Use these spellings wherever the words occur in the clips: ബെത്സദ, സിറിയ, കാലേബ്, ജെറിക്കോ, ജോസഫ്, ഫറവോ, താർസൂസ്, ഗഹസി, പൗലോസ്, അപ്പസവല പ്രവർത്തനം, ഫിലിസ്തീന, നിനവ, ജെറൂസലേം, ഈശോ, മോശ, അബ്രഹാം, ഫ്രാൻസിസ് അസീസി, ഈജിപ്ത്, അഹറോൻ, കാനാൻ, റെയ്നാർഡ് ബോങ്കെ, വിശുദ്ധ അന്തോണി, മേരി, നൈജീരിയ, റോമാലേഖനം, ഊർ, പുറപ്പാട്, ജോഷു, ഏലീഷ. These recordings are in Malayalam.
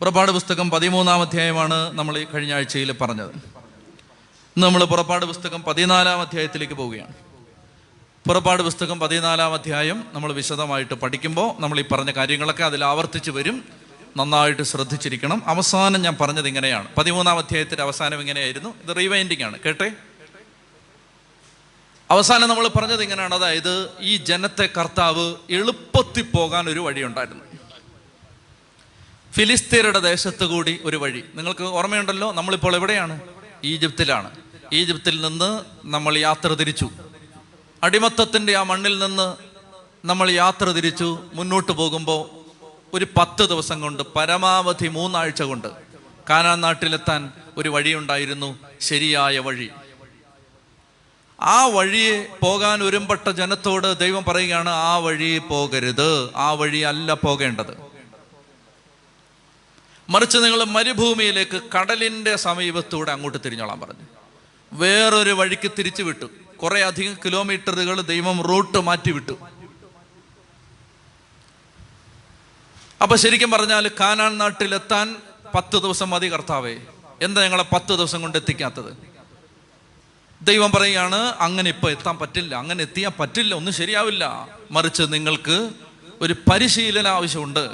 പുറപ്പാട് പുസ്തകം 13-ാം അധ്യായമാണ് നമ്മൾ ഈ കഴിഞ്ഞ ആഴ്ചയിൽ പറഞ്ഞത്. ഇന്ന് നമ്മൾ പുറപ്പാട് പുസ്തകം 14-ാം അധ്യായത്തിലേക്ക് പോവുകയാണ്. പുറപ്പാട് പുസ്തകം 14-ാം അധ്യായം നമ്മൾ വിശദമായിട്ട് പഠിക്കുമ്പോൾ നമ്മൾ ഈ പറഞ്ഞ കാര്യങ്ങളൊക്കെ അതിൽ ആവർത്തിച്ച് വരും. നന്നായിട്ട് ശ്രദ്ധിച്ചിരിക്കണം. അവസാനം ഞാൻ പറഞ്ഞത് ഇങ്ങനെയാണ്. 13-ാം അധ്യായത്തിൻ്റെ അവസാനം ഇങ്ങനെയായിരുന്നു. ഇത് റീവൈൻഡിങ് ആണ്, കേട്ടേ. അവസാനം നമ്മൾ പറഞ്ഞത് ഇങ്ങനെയാണ്, അതായത് ഈ ജനത്തെ കർത്താവ് എളുപ്പത്തിൽ പോകാൻ ഒരു വഴിയുണ്ടായിരുന്നു. ഫിലിസ്തീനയുടെ ദേശത്ത് കൂടി ഒരു വഴി. നിങ്ങൾക്ക് ഓർമ്മയുണ്ടല്ലോ, നമ്മളിപ്പോൾ എവിടെയാണ്? ഈജിപ്തിലാണ്. ഈജിപ്തിൽ നിന്ന് നമ്മൾ യാത്ര തിരിച്ചു. അടിമത്തത്തിൻ്റെ ആ മണ്ണിൽ നിന്ന് നമ്മൾ യാത്ര തിരിച്ചു. മുന്നോട്ട് പോകുമ്പോൾ ഒരു 10 ദിവസം കൊണ്ട്, പരമാവധി 3 ആഴ്ച കൊണ്ട് കാനാൻ നാട്ടിലെത്താൻ ഒരു വഴിയുണ്ടായിരുന്നു, ശരിയായ വഴി. ആ വഴിയെ പോകാൻ ഒരുമ്പെട്ട ജനത്തോട് ദൈവം പറയുകയാണ്, ആ വഴി പോകരുത്, ആ വഴിയല്ല പോകേണ്ടത്. മറിച്ച് നിങ്ങൾ മരുഭൂമിയിലേക്ക്, കടലിൻ്റെ സമീപത്തൂടെ അങ്ങോട്ട് തിരിഞ്ഞോളാൻ പറഞ്ഞു. വേറൊരു വഴിക്ക് തിരിച്ചു വിട്ടു. കുറേ അധികം കിലോമീറ്ററുകൾ ദൈവം റൂട്ട് മാറ്റിവിട്ടു. അപ്പൊ ശരിക്കും പറഞ്ഞാൽ കാനാൻ നാട്ടിലെത്താൻ 10 ദിവസം മതി കർത്താവേ, എന്താ ഞങ്ങളെ 10 ദിവസം കൊണ്ട് എത്തിക്കാത്തത്? ദൈവം പറയുകയാണ്, അങ്ങനെ ഇപ്പം എത്താൻ പറ്റില്ല, അങ്ങനെ എത്തിയാൽ പറ്റില്ല, ഒന്നും ശരിയാവില്ല. മറിച്ച് നിങ്ങൾക്ക് ഒരു പരിശീലനം ആവശ്യമുണ്ട്.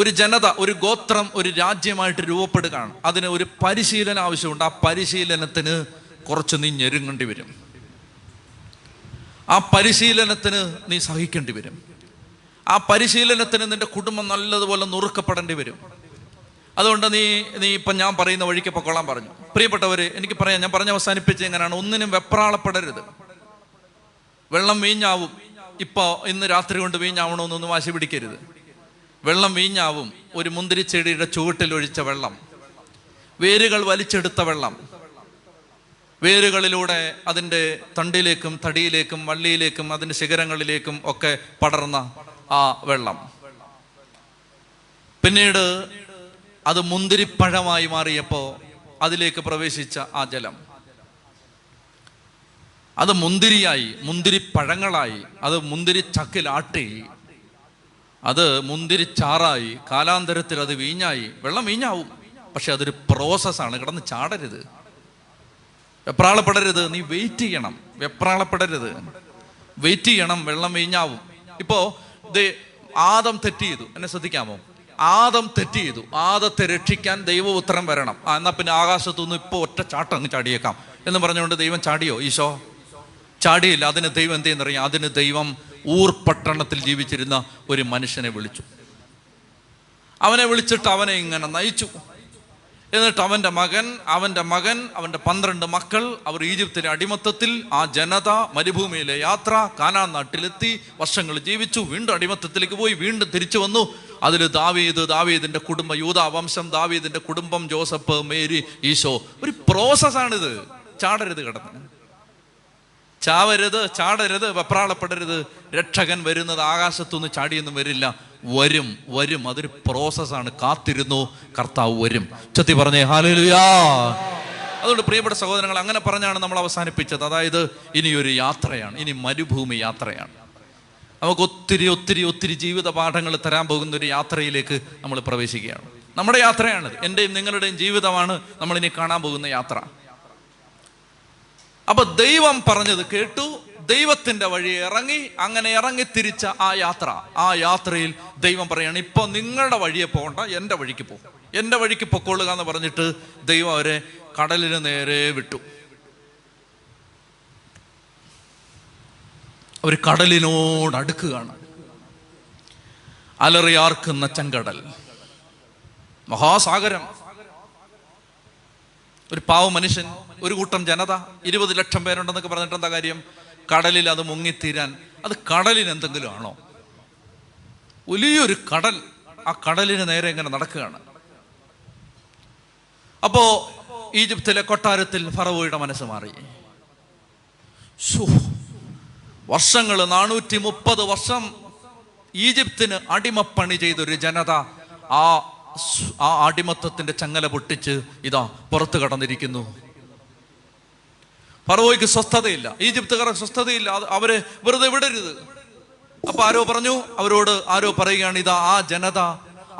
ഒരു ജനത, ഒരു ഗോത്രം, ഒരു രാജ്യമായിട്ട് രൂപപ്പെടുകയാണ്. അതിന് ഒരു പരിശീലനം ആവശ്യമുണ്ട്. ആ പരിശീലനത്തിന് കുറച്ച് നീ ഞെരുങ്ങേണ്ടി വരും. ആ പരിശീലനത്തിന് നീ സഹിക്കേണ്ടി വരും. ആ പരിശീലനത്തിന് നിന്റെ കുടുംബം നല്ലതുപോലെ നുറുക്കപ്പെടേണ്ടി വരും. അതുകൊണ്ട് നീ ഇപ്പം ഞാൻ പറയുന്ന വഴിക്ക് പൊക്കോളാൻ പറഞ്ഞു. പ്രിയപ്പെട്ടവർ, എനിക്ക് പറയാം, ഞാൻ പറഞ്ഞ് അവസാനിപ്പിച്ച് എങ്ങനെയാണ്, ഒന്നിനും വെപ്രാളപ്പെടരുത്. വെള്ളം വീഞ്ഞാവും, ഇപ്പോൾ ഇന്ന് രാത്രി കൊണ്ട് വീഞ്ഞാവണമെന്നൊന്നും വാശി പിടിക്കരുത്. വെള്ളം വീഞ്ഞാവും. ഒരു മുന്തിരിച്ചെടിയുടെ ചുവട്ടിലൊഴിച്ച വെള്ളം, വേരുകൾ വലിച്ചെടുത്ത വെള്ളം, വേരുകളിലൂടെ അതിൻ്റെ തണ്ടിലേക്കും തടിയിലേക്കും വള്ളിയിലേക്കും അതിൻ്റെ ശിഖരങ്ങളിലേക്കും ഒക്കെ പടർന്ന ആ വെള്ളം പിന്നീട് അത് മുന്തിരിപ്പഴമായി മാറിയപ്പോൾ അതിലേക്ക് പ്രവേശിച്ച ആ ജലം അത് മുന്തിരിയായി, മുന്തിരിപ്പഴങ്ങളായി, അത് മുന്തിരി ചക്കിലാട്ടി, അത് മുന്തിരിച്ചാറായി, കാലാന്തരത്തിൽ അത് വീഞ്ഞായി. വെള്ളം വീഞ്ഞാവും, പക്ഷെ അതൊരു പ്രോസസ്സാണ്. കിടന്ന് ചാടരുത്, വെപ്രാളപ്പെടരുത്. നീ വെയിറ്റ് ചെയ്യണം, വെപ്രാളപ്പെടരുത്, വെയിറ്റ് ചെയ്യണം. വെള്ളം വീഞ്ഞാവും. ഇപ്പോൾ ആദം തെറ്റ് ചെയ്തു, എന്നെ ശ്രദ്ധിക്കാമോ? ആദം തെറ്റ് ചെയ്തു. ആദത്തെ രക്ഷിക്കാൻ ദൈവപുത്രൻ വരണം. എന്നാൽ പിന്നെ ആകാശത്തുനിന്ന് ഇപ്പോൾ ഒറ്റ ചാട്ടം അങ്ങ് ചാടിയേക്കാം എന്ന് പറഞ്ഞുകൊണ്ട് ദൈവം ചാടിയോ? ഈശോ ചാടിയില്ല. അതിന് ദൈവം എന്ത് ചെയ്യുന്നറിയാം? അതിന് ദൈവം ഊർ പട്ടണത്തിൽ ജീവിച്ചിരുന്ന ഒരു മനുഷ്യനെ വിളിച്ചു. അവനെ വിളിച്ചിട്ട് അവനെ ഇങ്ങനെ നയിച്ചു. എന്നിട്ട് അവൻ്റെ മകൻ, അവൻ്റെ 12 മക്കൾ, അവർ ഈജിപ്തിലെ അടിമത്തത്തിൽ, ആ ജനത മരുഭൂമിയിലെ യാത്ര, കാനാൻ നാട്ടിലെത്തി, വർഷങ്ങൾ ജീവിച്ചു, വീണ്ടും അടിമത്തത്തിലേക്ക് പോയി, വീണ്ടും തിരിച്ചു വന്നു. അതിൽ ദാവീദിൻ്റെ കുടുംബം, യൂദാ വംശം, ദാവീദിൻ്റെ കുടുംബം, ജോസഫ്, മേരി, ഈശോ. ഒരു പ്രോസസ്സാണിത്. ചാടരുത്, കിടന്ന് ചാവരുത്, ചാടരുത്, വെപ്രാളപ്പെടരുത്. രക്ഷകൻ വരുന്നത് ആകാശത്തുനിന്ന് ചാടിയൊന്നും വരില്ല. വരും. അതൊരു പ്രോസസ്സാണ്. കാത്തിരുന്നു, കർത്താവ് വരും. ചൊല്ലി പറഞ്ഞേ ഹല്ലേലൂയാ. അതുകൊണ്ട് പ്രിയപ്പെട്ട സഹോദരങ്ങൾ, അങ്ങനെ പറഞ്ഞാണ് നമ്മൾ അവസാനിപ്പിച്ചത്. അതായത് ഇനിയൊരു യാത്രയാണ്, ഇനി മരുഭൂമി യാത്രയാണ്. നമുക്ക് ഒത്തിരി ഒത്തിരി ഒത്തിരി ജീവിത പാഠങ്ങൾ തരാൻ പോകുന്ന ഒരു യാത്രയിലേക്ക് നമ്മൾ പ്രവേശിക്കുകയാണ്. നമ്മുടെ യാത്രയാണിത്, എൻ്റെയും നിങ്ങളുടെയും ജീവിതമാണ് നമ്മളിനി കാണാൻ പോകുന്ന യാത്ര. അപ്പൊ ദൈവം പറഞ്ഞത് കേട്ടു, ദൈവത്തിന്റെ വഴി ഇറങ്ങി, അങ്ങനെ ഇറങ്ങി തിരിച്ച ആ യാത്രയിൽ ദൈവം പറയാണ്, ഇപ്പൊ നിങ്ങളുടെ വഴിയെ പോകണ്ട, എൻ്റെ വഴിക്ക് പോകും, എൻ്റെ വഴിക്ക് പൊക്കോളുക എന്ന് പറഞ്ഞിട്ട് ദൈവം അവരെ കടലിന് നേരെ വിട്ടു. അവർ കടലിനോട് അടുക്കുകയാണ്. അലറിയാർക്കുന്ന ചെങ്കടൽ, മഹാസാഗരം. ഒരു പാവ മനുഷ്യൻ, ഒരു കൂട്ടം ജനത, 20 ലക്ഷം പേരുണ്ടെന്നൊക്കെ പറഞ്ഞിട്ട് എന്താ കാര്യം? കടലിൽ അത് മുങ്ങിത്തീരാൻ, അത് കടലിന് എന്തെങ്കിലും ആണോ? വലിയൊരു കടൽ, ആ കടലിന് നേരെ ഇങ്ങനെ നടക്കുകയാണ്. അപ്പോ ഈജിപ്തിലെ കൊട്ടാരത്തിൽ ഫറവോയുടെ മനസ്സ് മാറി. വർഷങ്ങൾ, 430 വർഷം ഈജിപ്തിന് അടിമപ്പണി ചെയ്തൊരു ജനത ആ അടിമത്തത്തിന്റെ ചങ്ങല പൊട്ടിച്ച് ഇതാ പുറത്ത് കടന്നിരിക്കുന്നു. ഫറവോയ്ക്ക് സ്വസ്ഥതയില്ല, ഈജിപ്തുകാർക്ക് സ്വസ്ഥതയില്ല. അവരെ വെറുതെ വിടരുത്. അപ്പൊ ആരോ പറയുകയാണ്, ഇതാ ആ ജനത,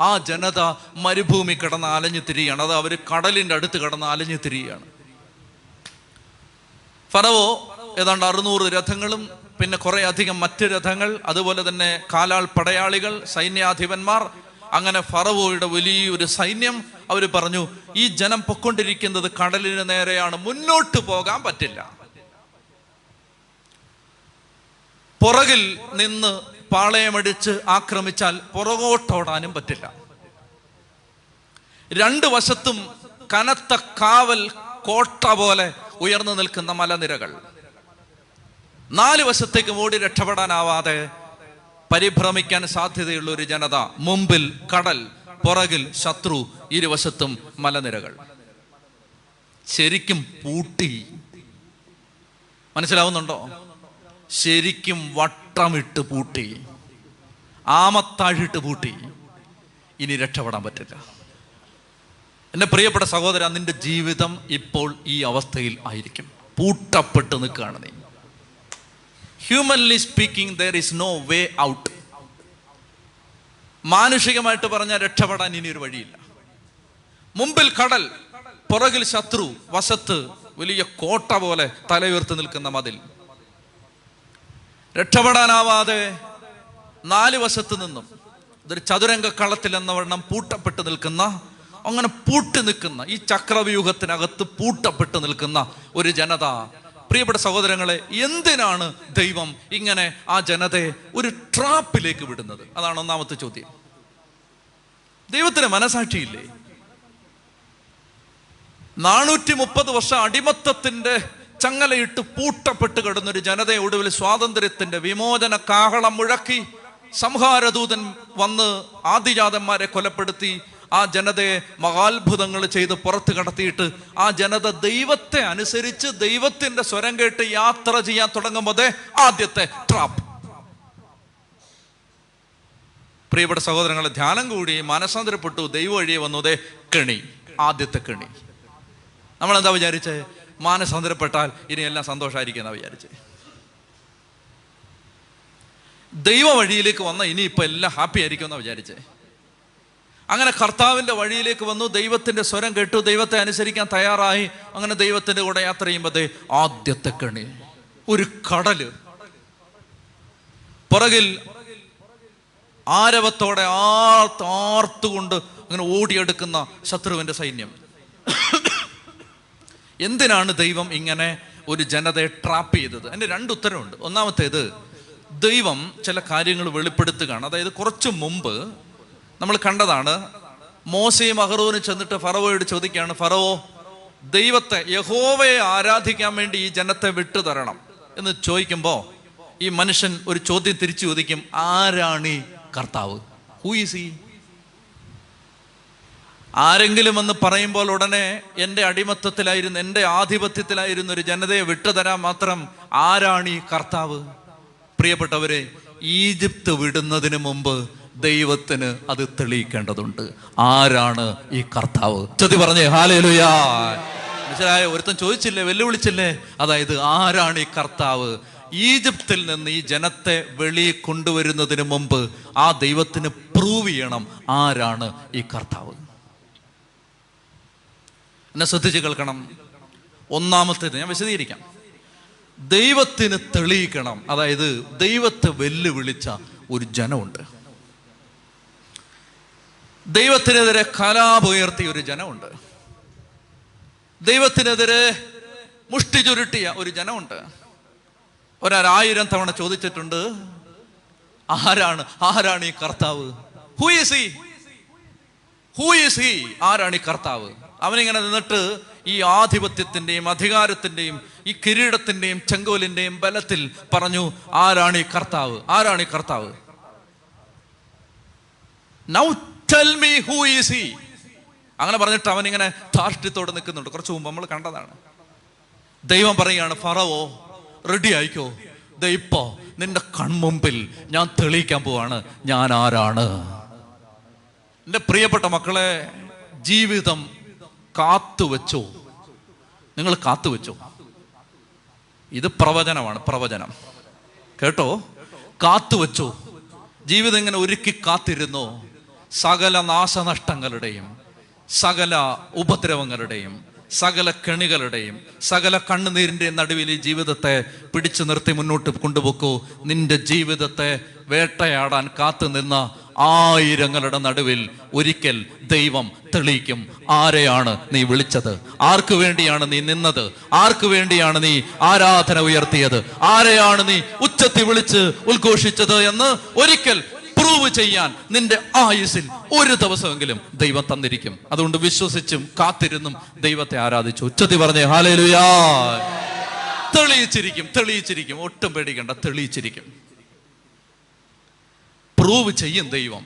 ആ ആ ജനത മരുഭൂമി കിടന്ന് അലഞ്ഞു തിരിയാണ്. അത് അവർ കടലിൻ്റെ അടുത്ത് കിടന്ന് അലഞ്ഞു തിരിയാണ്. ഫറവോ ഏതാണ്ട് 600 രഥങ്ങളും പിന്നെ കുറേ അധികം മറ്റ് രഥങ്ങൾ, അതുപോലെ തന്നെ കാലാൾ പടയാളികൾ, സൈന്യാധിപന്മാർ, അങ്ങനെ ഫറവോയുടെ വലിയൊരു സൈന്യം. അവർ പറഞ്ഞു, ഈ ജനം പൊക്കൊണ്ടിരിക്കുന്നത് കടലിന് നേരെയാണ്, മുന്നോട്ട് പോകാൻ പറ്റില്ല. പുറകിൽ നിന്ന് പാളയമടിച്ച് ആക്രമിച്ചാൽ പുറകോട്ടോടാനും പറ്റില്ല. രണ്ട് വശത്തും കനത്ത കാവൽ കോട്ട പോലെ ഉയർന്നു നിൽക്കുന്ന മലനിരകൾ. 4 വശത്തേക്ക് ഓടി രക്ഷപ്പെടാനാവാതെ പരിഭ്രമിക്കാൻ സാധ്യതയുള്ള ഒരു ജനത. മുമ്പിൽ കടൽ, പുറകിൽ ശത്രു, ഇരുവശത്തും മലനിരകൾ. ശരിക്കും പൂട്ടി, മനസ്സിലാവുന്നുണ്ടോ? ശരിക്കും വട്ടമിട്ട് പൂട്ടി, ആമത്താഴിട്ട് പൂട്ടി. ഇനി രക്ഷപ്പെടാൻ പറ്റില്ല. എൻ്റെ പ്രിയപ്പെട്ട സഹോദരാ, നിന്റെ ജീവിതം ഇപ്പോൾ ഈ അവസ്ഥയിൽ ആയിരിക്കും. പൂട്ടപ്പെട്ട് നിൽക്കുകയാണ് നീ. Humanly speaking, there is no way out. മാനുഷികമായിട്ട് പറഞ്ഞാൽ രക്ഷപ്പെടാൻ ഇനി ഒരു വഴിയില്ല. മുമ്പിൽ കടൽ, പുറകിൽ ശത്രു, വശത്ത് വലിയ കോട്ട പോലെ തലയുയർത്തി നിൽക്കുന്ന മതിൽ. രക്ഷപ്പെടാനാവാതെ 4 വശത്ത് നിന്നും ഇതൊരു ചതുരംഗ കളത്തിൽ എന്നവണ്ണം പൂട്ടപ്പെട്ട് നിൽക്കുന്ന, അങ്ങനെ പൂട്ടി നിൽക്കുന്ന, ഈ ചക്രവ്യൂഹത്തിനകത്ത് പൂട്ടപ്പെട്ട് നിൽക്കുന്ന ഒരു ജനത. പ്രിയപ്പെട്ട സഹോദരങ്ങളെ, എന്തിനാണ് ദൈവം ഇങ്ങനെ ആ ജനതയെ ഒരു ട്രാപ്പിലേക്ക് വിടുന്നത്? അതാണ് ഒന്നാമത്തെ ചോദ്യം. ദൈവത്തിന് മനസാക്ഷിയില്ലേ? 430 വർഷം അടിമത്തത്തിന്റെ ചങ്ങലയിട്ട് പൂട്ടപ്പെട്ട് കിടന്നൊരു ജനതയെ ഒടുവിൽ സ്വാതന്ത്ര്യത്തിന്റെ വിമോചന കാഹളം മുഴക്കി സംഹാരദൂതൻ വന്ന് ആദിജാതന്മാരെ കൊലപ്പെടുത്തി ആ ജനതയെ മഹാത്ഭുതങ്ങൾ ചെയ്ത് പുറത്ത് കടത്തിയിട്ട് ആ ജനത ദൈവത്തെ അനുസരിച്ച് ദൈവത്തിന്റെ സ്വരം കേട്ട് യാത്ര ചെയ്യാൻ തുടങ്ങുമ്പോഴേ ആദ്യത്തെ ട്രാപ്പ്. പ്രിയപ്പെട്ട സഹോദരങ്ങളെ, ധ്യാനം കൂടി മനസാന്തരപ്പെട്ടു, ദൈവം വഴിയെ വന്നതേ കെണി, ആദ്യത്തെ കെണി. നമ്മളെന്താ വിചാരിച്ചേ? മാനസാന്തരപ്പെട്ടാൽ ഇനിയെല്ലാം സന്തോഷമായിരിക്കും എന്നാ വിചാരിച്ചേ. ദൈവ വഴിയിലേക്ക് വന്ന ഇനി ഇപ്പം എല്ലാം ഹാപ്പി ആയിരിക്കും എന്നാ വിചാരിച്ചേ. അങ്ങനെ കർത്താവിൻ്റെ വഴിയിലേക്ക് വന്നു, ദൈവത്തിൻ്റെ സ്വരം കേട്ടു, ദൈവത്തെ അനുസരിക്കാൻ തയ്യാറായി. അങ്ങനെ ദൈവത്തിൻ്റെ കൂടെ യാത്ര ചെയ്യുമ്പോഴേ ആദ്യത്തെ കണി, ഒരു കടല്. പുറകിൽ ആരവത്തോടെ ആർത്തുകൊണ്ട് അങ്ങനെ ഓടിയെടുക്കുന്ന ശത്രുവിൻ്റെ സൈന്യം. എന്തിനാണ് ദൈവം ഇങ്ങനെ ഒരു ജനതയെ ട്രാപ്പ് ചെയ്തത്? അതിന് 2 ഉത്തരവുണ്ട്. ഒന്നാമത്തേത്, ദൈവം ചില കാര്യങ്ങൾ വെളിപ്പെടുത്തുകയാണ്. അതായത്, കുറച്ചു മുമ്പ് നമ്മൾ കണ്ടതാണ്, മോശയും അഹറോനും ചെന്നിട്ട് ഫറവോയോട് ചോദിക്കുകയാണ്, ഫറവോ ദൈവത്തെ യഹോവയെ ആരാധിക്കാൻ വേണ്ടി ഈ ജനത്തെ വിട്ടു തരണം എന്ന് ചോദിക്കുമ്പോൾ ഈ മനുഷ്യൻ ഒരു ചോദ്യം തിരിച്ചു ചോദിക്കും, ആരാണ് ഈ കർത്താവ്? Who is he? ആരെങ്കിലും എന്ന് പറയുമ്പോൾ ഉടനെ എൻ്റെ അടിമത്തത്തിലായിരുന്നു, എൻ്റെ ആധിപത്യത്തിലായിരുന്നു ഒരു ജനതയെ വിട്ടുതരാൻ മാത്രം ആരാണ് ഈ കർത്താവ്? പ്രിയപ്പെട്ടവരെ, ഈജിപ്ത് വിടുന്നതിന് മുമ്പ് ദൈവത്തിന് അത് തെളിയിക്കേണ്ടതുണ്ട്. ആരാണ് ഈ കർത്താവ്? ചൊല്ലി പറഞ്ഞേ ഹല്ലേലൂയാ. മനസ്സിലായോ? ഒരുത്തൻ ചോദിച്ചില്ലേ, വെല്ലുവിളിച്ചില്ലേ? അതായത്, ആരാണ് ഈ കർത്താവ്? ഈജിപ്തിൽ നിന്ന് ഈ ജനത്തെ വെളിയിൽ കൊണ്ടുവരുന്നതിന് മുമ്പ് ആ ദൈവത്തിന് പ്രൂവ് ചെയ്യണം ആരാണ് ഈ കർത്താവ്. എന്നെ ശ്രദ്ധിച്ച് കേൾക്കണം. ഒന്നാമത്തേത് ഞാൻ വിശദീകരിക്കാം. ദൈവത്തിന് തെളിയിക്കണം. അതായത്, ദൈവത്തെ വെല്ലുവിളിച്ച ഒരു ജനമുണ്ട്, ദൈവത്തിനെതിരെ കലാപുയർത്തിയ ഒരു ജനമുണ്ട്, ദൈവത്തിനെതിരെ മുഷ്ടി ചുരുട്ടിയ ഒരു ജനമുണ്ട്. 1000 തവണ ചോദിച്ചിട്ടുണ്ട്, ആരാണ് ആരാണ് ഈ കർത്താവ്? Who is he? Who is he? ആരാണ് ഈ കർത്താവ്? അവനിങ്ങനെ നിന്നിട്ട് ഈ ആധിപത്യത്തിൻ്റെയും അധികാരത്തിൻ്റെയും ഈ കിരീടത്തിൻ്റെയും ചെങ്കോലിൻ്റെയും ബലത്തിൽ പറഞ്ഞു, ആരാണ് ഈ കർത്താവ്? ആരാണ് ഈ കർത്താവ്? Now tell me who is he? അങ്ങനെ പറഞ്ഞിട്ട് അവനിങ്ങനെ ധാർഷ്ട്യത്തോടെ നിൽക്കുന്നുണ്ട്. കുറച്ച് മുമ്പ് നമ്മൾ കണ്ടതാണ്. ദൈവം പറയുകയാണ്, ഫറവോ റെഡി ആയിക്കോ, ദൈപ്പോ നിന്റെ കൺമുമ്പിൽ ഞാൻ തെളിയിക്കാൻ പോവാണ് ഞാൻ ആരാണ്. എൻ്റെ പ്രിയപ്പെട്ട മക്കളെ, ജീവിതം കാത്തുവെച്ചോ? നിങ്ങൾ കാത്തുവെച്ചോ? ഇത് പ്രവചനമാണ്, പ്രവചനം കേട്ടോ. കാത്തുവെച്ചോ? ജീവിതം ഇങ്ങനെ ഒരുക്കി കാത്തിരുന്നോ? സകല നാശനഷ്ടങ്ങളുടെയും സകല ഉപദ്രവങ്ങളുടെയും സകല കെണികളുടെയും സകല കണ്ണുനീരിൻ്റെയും നടുവിൽ ഈ ജീവിതത്തെ പിടിച്ചു നിർത്തി മുന്നോട്ട് കൊണ്ടുപോക്കൂ. നിന്റെ ജീവിതത്തെ വേട്ടയാടാൻ കാത്തു നിന്ന ആയിരങ്ങളുടെ നടുവിൽ ഒരിക്കൽ ദൈവം തെളിയിക്കും ആരെയാണ് നീ വിളിച്ചത്, ആർക്കു വേണ്ടിയാണ് നീ നിന്നത്, ആർക്കു വേണ്ടിയാണ് നീ ആരാധന ഉയർത്തിയത്, ആരെയാണ് നീ ഉച്ചത്തിൽ വിളിച്ച് ഉദ്ഘോഷിച്ചത് എന്ന് ഒരിക്കൽ പ്രൂവ് ചെയ്യാൻ നിന്റെ ആയുസിൽ ഒരു ദിവസമെങ്കിലും ദൈവം തന്നിരിക്കും. അതുകൊണ്ട് വിശ്വസിച്ചും കാത്തിരുന്നും ദൈവത്തെ ആരാധിച്ചു. ഉച്ചത്തിൽ പറഞ്ഞേ ഹല്ലേലൂയാ. തെളിയിച്ചിരിക്കും, തെളിയിച്ചിരിക്കും, ഒട്ടും പേടിക്കണ്ട, തെളിയിച്ചിരിക്കും, പ്രൂവ് ചെയ്യും ദൈവം.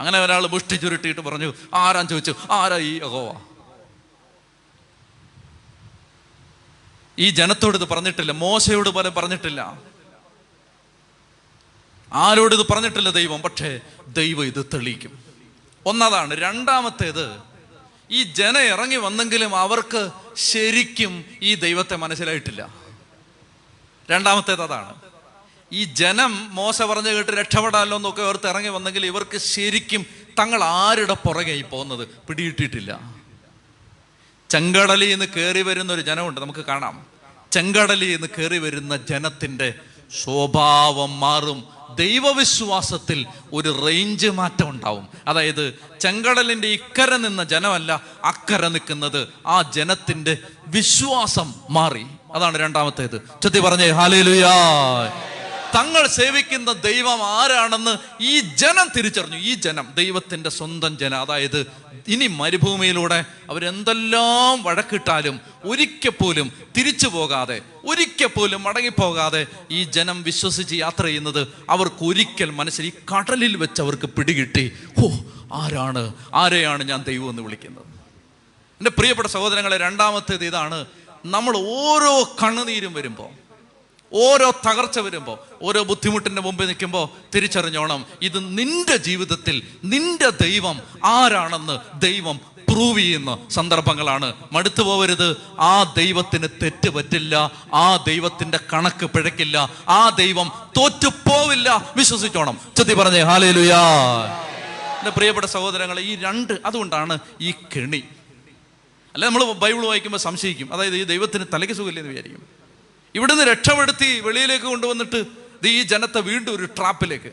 അങ്ങനെ ഒരാൾ മുഷ്ടി ചുരുട്ടിയിട്ട് പറഞ്ഞു ആരാൻ ചോദിച്ചു, ആരാ ഈ യഹോവ? ഈ ജനത്തോട് ഇത് പറഞ്ഞിട്ടില്ല, മോശയോട് പോലും പറഞ്ഞിട്ടില്ല, ആരോട് ഇത് പറഞ്ഞിട്ടില്ല ദൈവം. പക്ഷേ ദൈവം ഇത് തെളിയിക്കും. ഒന്നതാണ്. രണ്ടാമത്തേത്, ഈ ജനം ഇറങ്ങി വന്നെങ്കിലും അവർക്ക് ശരിക്കും ഈ ദൈവത്തെ മനസ്സിലായിട്ടില്ല. രണ്ടാമത്തേത് അതാണ്. ഈ ജനം മോശ പറഞ്ഞു കേട്ട് രക്ഷപ്പെടാമല്ലോ എന്നൊക്കെ ഓർത്ത് ഇറങ്ങി വന്നെങ്കിൽ ഇവർക്ക് ശരിക്കും തങ്ങൾ ആരുടെ പുറകെ പോകുന്നത് പിടിയിട്ടിട്ടില്ല. ചെങ്കടലിൽ നിന്ന് കയറി വരുന്ന ഒരു ജനമുണ്ട്, നമുക്ക് കാണാം. ചെങ്കടലിൽ നിന്ന് കയറി വരുന്ന ജനത്തിൻ്റെ സ്വഭാവം മാറും. ദൈവവിശ്വാസത്തിൽ ഒരു റേഞ്ച് മാറ്റം ഉണ്ടാവും. അതായത് ചെങ്കടലിൻ്റെ ഇക്കരെ നിന്ന ജനമല്ല, അക്കരെ നിൽക്കുന്നത് ആ ജനത്തിൻ്റെ വിശ്വാസം മാറി. അതാണ് രണ്ടാമത്തേത്. ചൊല്ലി പറഞ്ഞേ ഹല്ലേലൂയാ. തങ്ങൾ സേവിക്കുന്ന ദൈവം ആരാണെന്ന് ഈ ജനം തിരിച്ചറിഞ്ഞു. ഈ ജനം ദൈവത്തിൻ്റെ സ്വന്തം ജനം. അതായത് ഇനി മരുഭൂമിയിലൂടെ അവരെന്തെല്ലാം വഴക്കിട്ടാലും ഒരിക്കൽ പോലും തിരിച്ചു പോകാതെ, ഒരിക്കൽ പോലും മടങ്ങിപ്പോകാതെ ഈ ജനം വിശ്വസിച്ച് യാത്ര ചെയ്യുന്നത് അവർക്ക് ഒരിക്കൽ മനസ്സിൽ ഈ കടലിൽ വെച്ച് അവർക്ക് പിടികിട്ടി. ഓ, ആരെയാണ് ഞാൻ ദൈവം എന്ന് വിളിക്കുന്നത്? എൻ്റെ പ്രിയപ്പെട്ട സഹോദരങ്ങളെ, രണ്ടാമത്തേത് ഇതാണ്. നമ്മൾ ഓരോ കണ്ണുനീരും വരുമ്പോൾ, ഓരോ തകർച്ച വരുമ്പോൾ, ഓരോ ബുദ്ധിമുട്ടിൻ്റെ മുമ്പിൽ നിൽക്കുമ്പോൾ തിരിച്ചറിഞ്ഞോണം, ഇത് നിന്റെ ജീവിതത്തിൽ നിന്റെ ദൈവം ആരാണെന്ന് ദൈവം പ്രൂവ് ചെയ്യുന്ന സന്ദർഭങ്ങളാണ്. മടുത്തു പോവരുത്. ആ ദൈവത്തിന് തെറ്റ് പറ്റില്ല, ആ ദൈവത്തിൻ്റെ കണക്ക് പിഴക്കില്ല, ആ ദൈവം തോറ്റു പോവില്ല. വിശ്വസിച്ചോണം. ചൊല്ലി പറഞ്ഞേ ഹല്ലേലൂയാ. എൻ്റെ പ്രിയപ്പെട്ട സഹോദരങ്ങളെ, ഈ രണ്ട്, അതുകൊണ്ടാണ് ഈ കെണി. അല്ലെ, നമ്മൾ ബൈബിൾ വായിക്കുമ്പോൾ സംശയിക്കും. അതായത് ഈ ദൈവത്തിന് തലയ്ക്ക് സുഖമില്ലെന്ന് വിചാരിക്കും. ഇവിടുന്ന് രക്ഷപ്പെടുത്തി വെളിയിലേക്ക് കൊണ്ടുവന്നിട്ട് ഈ ജനത്തെ വീണ്ടും ഒരു ട്രാപ്പിലേക്ക്.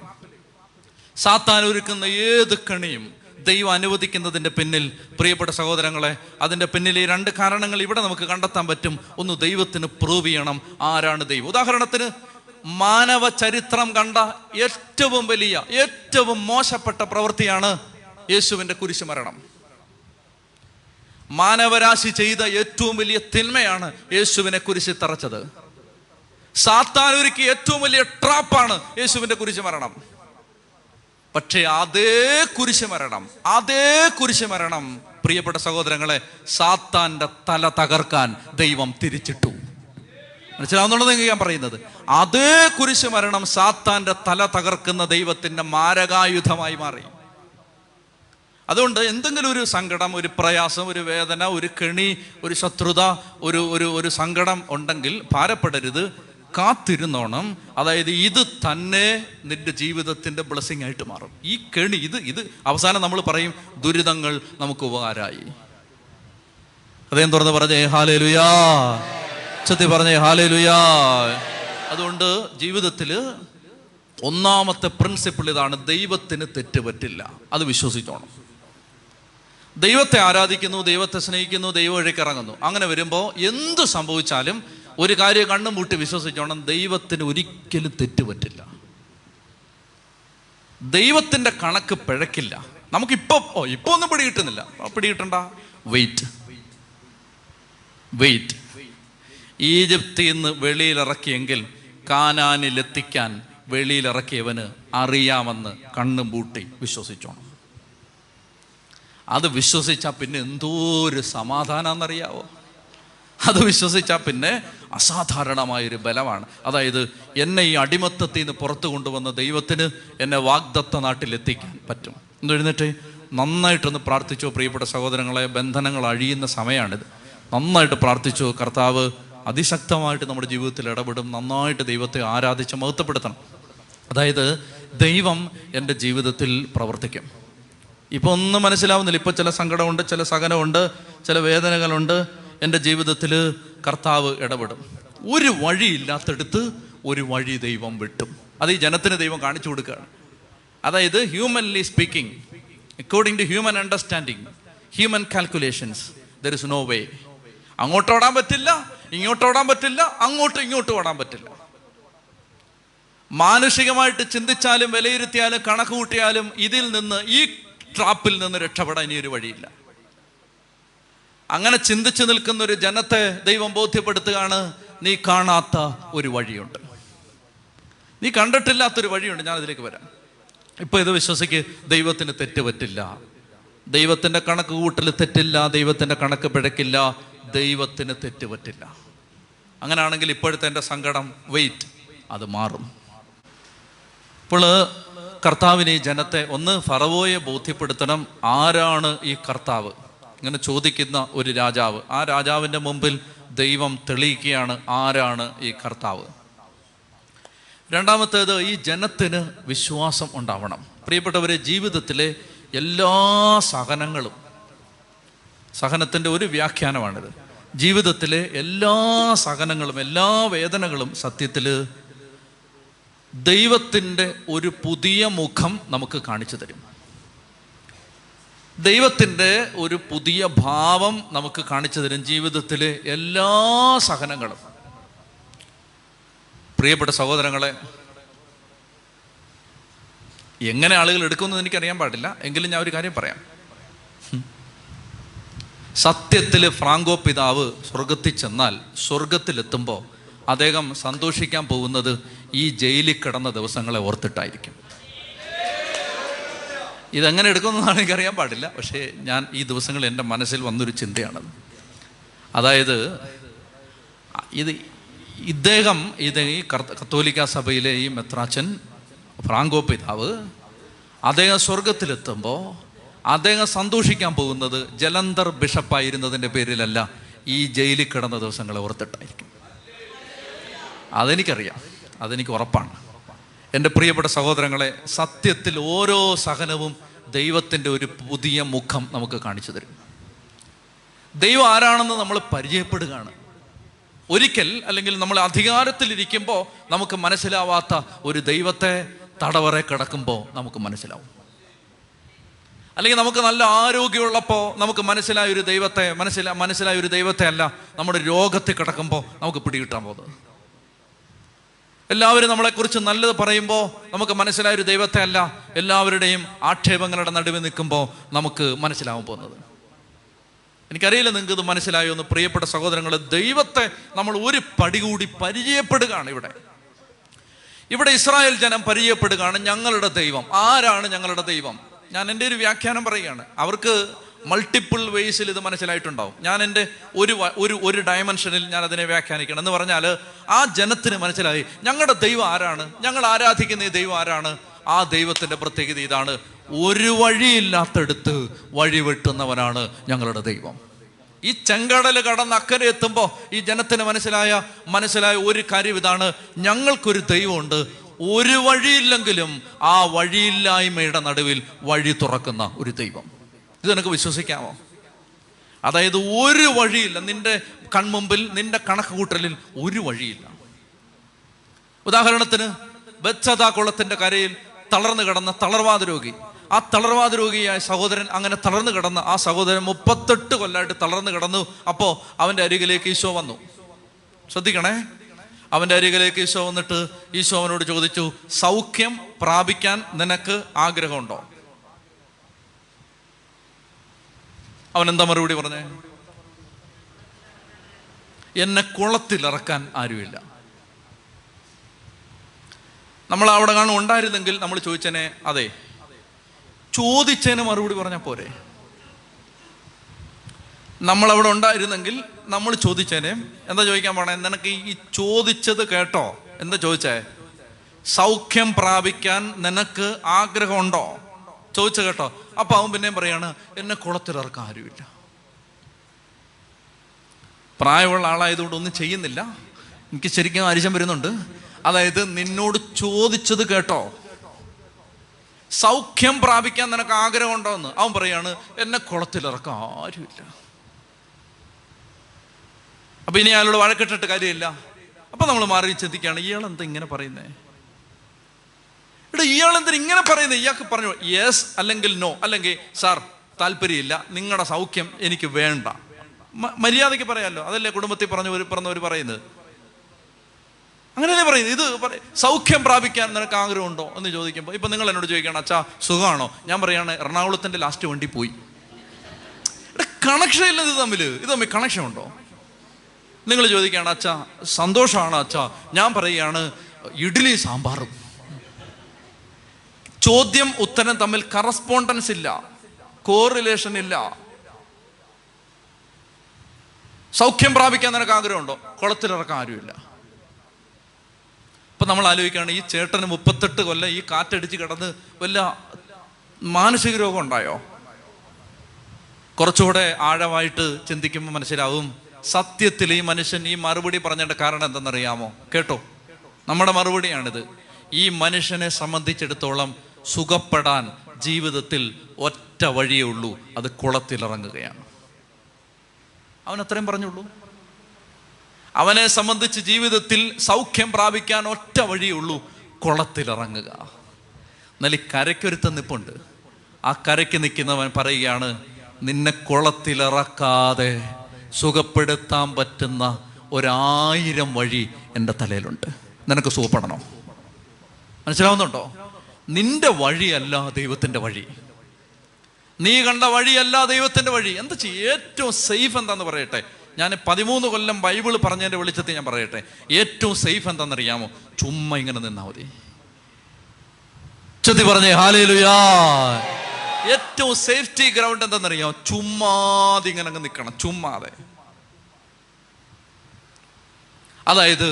സാത്താൻ ഒരുക്കുന്ന ഏത് കണിയും ദൈവം അനുവദിക്കുന്നതിൻ്റെ പിന്നിൽ, പ്രിയപ്പെട്ട സഹോദരങ്ങളെ, അതിൻ്റെ പിന്നിൽ ഈ രണ്ട് കാരണങ്ങൾ ഇവിടെ നമുക്ക് കണ്ടെത്താൻ പറ്റും. ഒന്ന്, ദൈവത്തിന് പ്രൂവ് ചെയ്യണം ആരാണ് ദൈവം. ഉദാഹരണത്തിന്, മാനവ ചരിത്രം കണ്ട ഏറ്റവും വലിയ, ഏറ്റവും മോശപ്പെട്ട പ്രവൃത്തിയാണ് യേശുവിൻ്റെ കുരിശുമരണം. മാനവരാശി ചെയ്ത ഏറ്റവും വലിയ തിന്മയാണ് യേശുവിനെ കുരിശിൽ തറച്ചത്. സാത്താൻ ഒരുക്കിയ ഏറ്റവും വലിയ ട്രാപ്പാണ് യേശുവിൻ്റെ കുരിശുമരണം. പക്ഷേ അതേ കുരിശുമരണം പ്രിയപ്പെട്ട സഹോദരങ്ങളെ, സാത്താൻ്റെ തല തകർക്കാൻ ദൈവം തിരിച്ചിട്ടു. മനസ്സിലാവുന്നുണ്ടെന്ന് ഞാൻ പറയുന്നത്. അതേ കുരിശുമരണം സാത്താൻ്റെ തല തകർക്കുന്ന ദൈവത്തിൻ്റെ മാരകായുധമായി മാറി. അതുകൊണ്ട് എന്തെങ്കിലും ഒരു സങ്കടം, ഒരു പ്രയാസം, ഒരു വേദന, ഒരു കെണി, ഒരു ശത്രുത, ഒരു ഒരു ഒരു സങ്കടം ഉണ്ടെങ്കിൽ ഭാരപ്പെടരുത്, കാത്തിരുന്നോണം. അതായത് ഇത് തന്നെ നിന്റെ ജീവിതത്തിൻ്റെ ബ്ലെസ്സിങ് ആയിട്ട് മാറും. ഈ കെണി, ഇത് അവസാനം നമ്മൾ പറയും ദുരിതങ്ങൾ നമുക്ക് ഉപകാരമായി. അദ്ദേഹം തുറന്ന് പറഞ്ഞേ ഹല്ലേലൂയാ. ചൊല്ലി പറഞ്ഞേ ഹല്ലേലൂയാ. അതുകൊണ്ട് ജീവിതത്തിൽ ഒന്നാമത്തെ പ്രിൻസിപ്പിൾ ഇതാണ്, ദൈവത്തിന് തെറ്റ് പറ്റില്ല. അത് വിശ്വസിച്ചോണം. ദൈവത്തെ ആരാധിക്കുന്നു, ദൈവത്തെ സ്നേഹിക്കുന്നു, ദൈവം വഴിക്കിറങ്ങുന്നു. അങ്ങനെ വരുമ്പോൾ എന്ത് സംഭവിച്ചാലും ഒരു കാര്യം കണ്ണും പൂട്ടി വിശ്വസിച്ചോണം, ദൈവത്തിന് ഒരിക്കലും തെറ്റ് പറ്റില്ല, ദൈവത്തിൻ്റെ കണക്ക് പിഴക്കില്ല. നമുക്കിപ്പോൾ ഒന്നും പിടികിട്ടുന്നില്ല, പിടികിട്ടണ്ട, വെയിറ്റ്. ഈജിപ്തിൽ നിന്ന് വെളിയിലിറക്കിയെങ്കിൽ കാനാനിലെത്തിക്കാൻ വെളിയിലിറക്കിയവന് അറിയാമെന്ന് കണ്ണും പൂട്ടി വിശ്വസിച്ചോണം. അത് വിശ്വസിച്ചാൽ പിന്നെ എന്തോ ഒരു സമാധാനമെന്നറിയാവോ. അത് വിശ്വസിച്ചാൽ പിന്നെ അസാധാരണമായൊരു ബലമാണ്. അതായത് എന്നെ ഈ അടിമത്തത്തിൽ നിന്ന് പുറത്തു കൊണ്ടുവന്ന ദൈവത്തിന് എന്നെ വാഗ്ദത്ത നാട്ടിലെത്തിക്കാൻ പറ്റും. എന്നെഴുന്നേറ്റ് നന്നായിട്ടൊന്ന് പ്രാർത്ഥിച്ചോ പ്രിയപ്പെട്ട സഹോദരങ്ങളെ. ബന്ധനങ്ങൾ അഴിയുന്ന സമയമാണിത്. നന്നായിട്ട് പ്രാർത്ഥിച്ചോ. കർത്താവ് അതിശക്തമായിട്ട് നമ്മുടെ ജീവിതത്തിൽ ഇടപെടും. നന്നായിട്ട് ദൈവത്തെ ആരാധിച്ച് മഹത്വപ്പെടുത്തണം. അതായത് ദൈവം എൻ്റെ ജീവിതത്തിൽ പ്രവർത്തിക്കും. ഇപ്പോൾ ഒന്നും മനസ്സിലാവുന്നില്ല. ഇപ്പോൾ ചില സങ്കടമുണ്ട്, ചില സഹനമുണ്ട്, ചില വേദനകളുണ്ട്. എൻ്റെ ജീവിതത്തിൽ കർത്താവ് ഇടപെടും. ഒരു വഴിയില്ലാത്തടുത്ത് ഒരു വഴി ദൈവം വിട്ടും. അത് ഈ ജനത്തിന് ദൈവം കാണിച്ചു കൊടുക്കുകയാണ്. അതായത് humanly speaking, according to human understanding, human calculations, there is no way. അങ്ങോട്ടോടാൻ പറ്റില്ല, ഇങ്ങോട്ടോടാൻ പറ്റില്ല, അങ്ങോട്ടും ഇങ്ങോട്ടും ഓടാൻ പറ്റില്ല. മാനുഷികമായിട്ട് ചിന്തിച്ചാലും വിലയിരുത്തിയാലും കണക്ക് കൂട്ടിയാലും ഇതിൽ നിന്ന്, ഈ ട്രാപ്പിൽ നിന്ന് രക്ഷപ്പെടാൻ ഇനിയൊരു വഴിയില്ല. അങ്ങനെ ചിന്തിച്ചു നിൽക്കുന്ന ഒരു ജനത്തെ ദൈവം ബോധ്യപ്പെടുത്തുകയാണ്, നീ കാണാത്ത ഒരു വഴിയുണ്ട്, നീ കണ്ടിട്ടില്ലാത്തൊരു വഴിയുണ്ട്, ഞാനതിലേക്ക് വരാം. ഇപ്പോൾ ഇത് വിശ്വസിക്ക്, ദൈവത്തിന് തെറ്റ് പറ്റില്ല, ദൈവത്തിൻ്റെ കണക്ക് കൂട്ടൽ തെറ്റില്ല, ദൈവത്തിൻ്റെ കണക്ക് പിഴക്കില്ല, ദൈവത്തിന് തെറ്റ് പറ്റില്ല. അങ്ങനെയാണെങ്കിൽ ഇപ്പോഴത്തെ എൻ്റെ സങ്കടം വെയിറ്റ്, അത് മാറും. ഇപ്പോൾ കർത്താവിന് ഈ ജനത്തെ ഒന്ന് ഫറവോയെ ബോധ്യപ്പെടുത്തണം. ആരാണ് ഈ കർത്താവ് ഇങ്ങനെ ചോദിക്കുന്ന ഒരു രാജാവ്. ആ രാജാവിൻ്റെ മുമ്പിൽ ദൈവം തെളിയിക്കുകയാണ് ആരാണ് ഈ കർത്താവ്. രണ്ടാമത്തേത്, ഈ ജനത്തിന് വിശ്വാസം ഉണ്ടാവണം. പ്രിയപ്പെട്ടവരെ, ജീവിതത്തിലെ എല്ലാ സഹനങ്ങളും, സഹനത്തിൻ്റെ ഒരു വ്യാഖ്യാനമാണിത്, ജീവിതത്തിലെ എല്ലാ സഹനങ്ങളും എല്ലാ വേദനകളും സത്യത്തിൽ ദൈവത്തിൻ്റെ ഒരു പുതിയ മുഖം നമുക്ക് കാണിച്ചു തരും, ദൈവത്തിൻ്റെ ഒരു പുതിയ ഭാവം നമുക്ക് കാണിച്ചു തരും ജീവിതത്തിലെ എല്ലാ സഹനങ്ങളും. പ്രിയപ്പെട്ട സഹോദരങ്ങളെ, എങ്ങനെ ആളുകൾ എടുക്കുമെന്ന് എനിക്കറിയാൻ പാടില്ല, എങ്കിലും ഞാൻ ഒരു കാര്യം പറയാം. സത്യത്തിൽ ഫ്രാങ്കോ പിതാവ് സ്വർഗത്തിൽ ചെന്നാൽ, സ്വർഗത്തിലെത്തുമ്പോൾ അദ്ദേഹം സന്തോഷിക്കാൻ പോകുന്നത് ഈ ജയിലിൽ കിടന്ന ദിവസങ്ങളെ ഓർത്തിട്ടായിരിക്കും. ഇതെങ്ങനെ എടുക്കുമെന്നാണ് എനിക്കറിയാൻ പാടില്ല, പക്ഷേ ഞാൻ ഈ ദിവസങ്ങൾ എൻ്റെ മനസ്സിൽ വന്നൊരു ചിന്തയാണത്. അതായത് ഇദ്ദേഹം ഈ കത്തോലിക്ക സഭയിലെ ഈ മെത്രാച്ചൻ ഫ്രാങ്കോ പിതാവ് അദ്ദേഹം സ്വർഗത്തിലെത്തുമ്പോൾ അദ്ദേഹം സന്തോഷിക്കാൻ പോകുന്നത് ജലന്ധർ ബിഷപ്പായിരുന്നതിൻ്റെ പേരിലല്ല, ഈ ജയിലിൽ കിടന്ന ദിവസങ്ങളെ ഓർത്തിട്ടായിരിക്കും. അതെനിക്കറിയാം, അതെനിക്ക് ഉറപ്പാണ്. എൻ്റെ പ്രിയപ്പെട്ട സഹോദരങ്ങളെ, സത്യത്തിൽ ഓരോ സഹനവും ദൈവത്തിൻ്റെ ഒരു പുതിയ മുഖം നമുക്ക് കാണിച്ചു തരും. ദൈവം ആരാണെന്ന് നമ്മൾ പരിചയപ്പെടുകയാണ്. ഒരിക്കൽ അല്ലെങ്കിൽ നമ്മൾ അധികാരത്തിലിരിക്കുമ്പോൾ നമുക്ക് മനസ്സിലാവാത്ത ഒരു ദൈവത്തെ തടവറ കിടക്കുമ്പോൾ നമുക്ക് മനസ്സിലാവും. അല്ലെങ്കിൽ നമുക്ക് നല്ല ആരോഗ്യമുള്ളപ്പോൾ നമുക്ക് മനസ്സിലായൊരു ദൈവത്തെ മനസ്സിലായൊരു ദൈവത്തെ അല്ല നമ്മുടെ രോഗത്തിൽ കിടക്കുമ്പോൾ നമുക്ക് പിടികിട്ടാൻ പോകുന്നത്. എല്ലാവരും നമ്മളെക്കുറിച്ച് നല്ലത് പറയുമ്പോൾ നമുക്ക് മനസ്സിലായൊരു ദൈവത്തെ അല്ല എല്ലാവരുടെയും ആക്ഷേപങ്ങളുടെ നടുവിൽ നിൽക്കുമ്പോൾ നമുക്ക് മനസ്സിലാവാൻ പോകുന്നത്. എനിക്കറിയില്ല നിങ്ങൾക്ക് ഇത് മനസ്സിലായോ എന്ന്. പ്രിയപ്പെട്ട സഹോദരങ്ങൾ, ദൈവത്തെ നമ്മൾ ഒരു പടി കൂടി പരിചയപ്പെടുകയാണ്. ഇവിടെ ഇസ്രായേൽ ജനം പരിചയപ്പെടുകയാണ് ഞങ്ങളുടെ ദൈവം ആരാണ്, ഞങ്ങളുടെ ദൈവം. ഞാൻ എൻ്റെ ഒരു വ്യാഖ്യാനം പറയുകയാണ്. അവർക്ക് മൾട്ടിപ്പിൾ വേസിൽ ഇത് മനസ്സിലായിട്ടുണ്ടാവും. ഞാൻ എൻ്റെ ഒരു ഡയമെൻഷനിൽ ഞാൻ അതിനെ വ്യാഖ്യാനിക്കണം എന്ന് പറഞ്ഞാൽ, ആ ജനത്തിന് മനസ്സിലായി ഞങ്ങളുടെ ദൈവം ആരാണ്, ഞങ്ങൾ ആരാധിക്കുന്ന ഈ ദൈവം ആരാണ്, ആ ദൈവത്തിൻ്റെ പ്രത്യേകത ഇതാണ്, ഒരു വഴിയില്ലാത്തടുത്ത് വഴി വെട്ടുന്നവനാണ് ഞങ്ങളുടെ ദൈവം. ഈ ചെങ്കടൽ കടന്ന് അക്കരെ എത്തുമ്പോൾ ഈ ജനത്തിന് മനസ്സിലായ ഒരു കാര്യം ഇതാണ്, ഞങ്ങൾക്കൊരു ദൈവമുണ്ട്, ഒരു വഴിയില്ലെങ്കിലും ആ വഴിയില്ലായ്മയുടെ നടുവിൽ വഴി തുറക്കുന്ന ഒരു ദൈവം. ഇത് നിനക്ക് വിശ്വസിക്കാമോ? അതായത് ഒരു വഴിയില്ല, നിന്റെ കൺമുമ്പിൽ നിന്റെ കണക്ക് കൂട്ടലിൽ ഒരു വഴിയില്ല. ഉദാഹരണത്തിന് ബെത്സദ കുളത്തിൻ്റെ കരയിൽ തളർന്നു കിടന്ന തളർവാദ രോഗി, ആ തളർവാദ രോഗിയായ സഹോദരൻ, അങ്ങനെ തളർന്നു കിടന്ന ആ സഹോദരൻ 38 കൊല്ലമായിട്ട് തളർന്നു കിടന്നു. അപ്പോൾ അവൻ്റെ അരികിലേക്ക് ഈശോ വന്നു. ശ്രദ്ധിക്കണേ, അവൻ്റെ അരികിലേക്ക് ഈശോ വന്നിട്ട് ഈശോ അവനോട് ചോദിച്ചു, സൗഖ്യം പ്രാപിക്കാൻ നിനക്ക് ആഗ്രഹമുണ്ടോ? അവനെന്താ മറുപടി പറഞ്ഞേ? എന്നെ കുളത്തിലിറക്കാൻ ആരുമില്ല. നമ്മൾ അവിടെ കാണും ഉണ്ടായിരുന്നെങ്കിൽ നമ്മൾ ചോദിച്ചേനെ, അതെ ചോദിച്ചതിന് മറുപടി പറഞ്ഞാൽ പോരെ. നമ്മളവിടെ ഉണ്ടായിരുന്നെങ്കിൽ നമ്മൾ ചോദിച്ചേനെ, എന്താ ചോദിക്കാൻ പോണേ? നിനക്ക് ഈ ചോദിച്ചത് കേട്ടോ, എന്താ ചോദിച്ചേ? സൗഖ്യം പ്രാപിക്കാൻ നിനക്ക് ആഗ്രഹമുണ്ടോ ചോദിച്ച കേട്ടോ. അപ്പൊ അവൻ പിന്നെയും പറയാണ്, എന്നെ കുളത്തിലിറക്കാൻ ആരുമില്ല. പ്രായമുള്ള ആളായതുകൊണ്ട് ഒന്നും ചെയ്യുന്നില്ല, എനിക്ക് ശരിക്കും ആരിശം വരുന്നുണ്ട്. അതായത് നിന്നോട് ചോദിച്ചത് കേട്ടോ, സൗഖ്യം പ്രാപിക്കാൻ നിനക്ക് ആഗ്രഹമുണ്ടോ എന്ന്. അവൻ പറയാണ്, എന്നെ കുളത്തിലിറക്കാൻ ആരുമില്ല. അപ്പം ഇനി അയാളോട് വഴക്കിട്ടിട്ട് കാര്യമില്ല. അപ്പം നമ്മൾ മാറി ചിന്തിക്കുകയാണ്, ഇയാളെന്താ ഇങ്ങനെ പറയുന്നേ? ഇവിടെ ഇയാളെന്തിനാ ഇങ്ങനെ പറയുന്നത്? ഇയാൾക്ക് പറഞ്ഞു യെസ് അല്ലെങ്കിൽ നോ, അല്ലെങ്കിൽ സാർ താല്പര്യമില്ല, നിങ്ങളുടെ സൗഖ്യം എനിക്ക് വേണ്ട. മര്യാദയ്ക്ക് പറയാമല്ലോ, അതല്ലേ കുടുംബത്തിൽ പറഞ്ഞവർ പറയുന്നത്. അങ്ങനെയല്ലേ പറയുന്നത്. ഇത് സൗഖ്യം പ്രാപിക്കാൻ നിനക്ക് ആഗ്രഹമുണ്ടോ എന്ന് ചോദിക്കുമ്പോൾ ഇപ്പം നിങ്ങൾ എന്നോട് ചോദിക്കണം, അച്ഛാ സുഖമാണോ? ഞാൻ പറയുകയാണ്, എറണാകുളത്തിൻ്റെ ലാസ്റ്റ് വണ്ടി പോയി. ഇവിടെ കണക്ഷൻ ഇല്ല ഇത് തമ്മിൽ. ഇത് തമ്മിൽ കണക്ഷൻ ഉണ്ടോ? നിങ്ങൾ ചോദിക്കുകയാണ്, അച്ഛാ സന്തോഷമാണ് അച്ഛാ. ഞാൻ പറയുകയാണ്, ഇഡ്ഡലി സാമ്പാറും. ചോദ്യം ഉത്തരം തമ്മിൽ കറസ്പോണ്ടൻസ് ഇല്ല, കോറിലേഷൻ ഇല്ല. സൗഖ്യം പ്രാപിക്കാൻ നിനക്ക് ആഗ്രഹമുണ്ടോ? കുളത്തിലിറക്കാൻ ആരുമില്ല. അപ്പം നമ്മൾ ആലോചിക്കുകയാണ്, ഈ ചേട്ടന് 38 കൊല്ലം ഈ കാറ്റടിച്ച് കിടന്ന് വല്ല മാനസിക രോഗം ഉണ്ടായോ? കുറച്ചുകൂടെ ആഴമായിട്ട് ചിന്തിക്കുമ്പോൾ മനസ്സിലാവും, സത്യത്തിൽ ഈ മനുഷ്യൻ ഈ മറുപടി പറഞ്ഞതിൻ്റെ കാരണം എന്തെന്നറിയാമോ? കേട്ടോ, നമ്മുടെ മറുപടിയാണിത്. ഈ മനുഷ്യനെ സംബന്ധിച്ചിടത്തോളം സുഖപ്പെടാൻ ജീവിതത്തിൽ ഒറ്റ വഴിയേ ഉള്ളൂ, അത് കുളത്തിലിറങ്ങുകയാണ്. അവൻ അത്രയും പറഞ്ഞുള്ളൂ. അവനെ സംബന്ധിച്ച് ജീവിതത്തിൽ സൗഖ്യം പ്രാപിക്കാൻ ഒറ്റ വഴിയേ ഉള്ളൂ, കുളത്തിലിറങ്ങുക. എന്നാൽ ഈ കരയ്ക്കൊരുത്തം നിപ്പുണ്ട്. ആ കരയ്ക്ക് നിൽക്കുന്നവൻ പറയുകയാണ്, നിന്നെ കുളത്തിലിറക്കാതെ സുഖപ്പെടുത്താൻ പറ്റുന്ന 1000 വഴി എൻ്റെ തലയിലുണ്ട്, നിനക്ക് സുഖപ്പെടണോ? മനസ്സിലാവുന്നുണ്ടോ? നിന്റെ വഴിയല്ല ദൈവത്തിൻ്റെ വഴി, നീ കണ്ട വഴിയല്ല ദൈവത്തിൻ്റെ വഴി. എന്താ ചെയ്യുക? ഏറ്റവും സേഫ് എന്താണെന്ന് പറയട്ടെ, ഞാൻ 13 കൊല്ലം ബൈബിൾ പറഞ്ഞതിൻ്റെ വെളിച്ചത്തിൽ ഞാൻ പറയട്ടെ, ഏറ്റവും സേഫ് എന്താണെന്നറിയാമോ? ചുമ്മാ ഇങ്ങനെ നിന്നാൽ മതി. ചെത്തി പറഞ്ഞേ ഹല്ലേലൂയാ. ഏറ്റവും സേഫ്റ്റി ഗ്രൗണ്ട് എന്താണെന്നറിയാമോ? ചുമ്മാതെ ഇങ്ങനെ അങ്ങ് നിൽക്കണം, ചുമ്മാതെ. അതായത്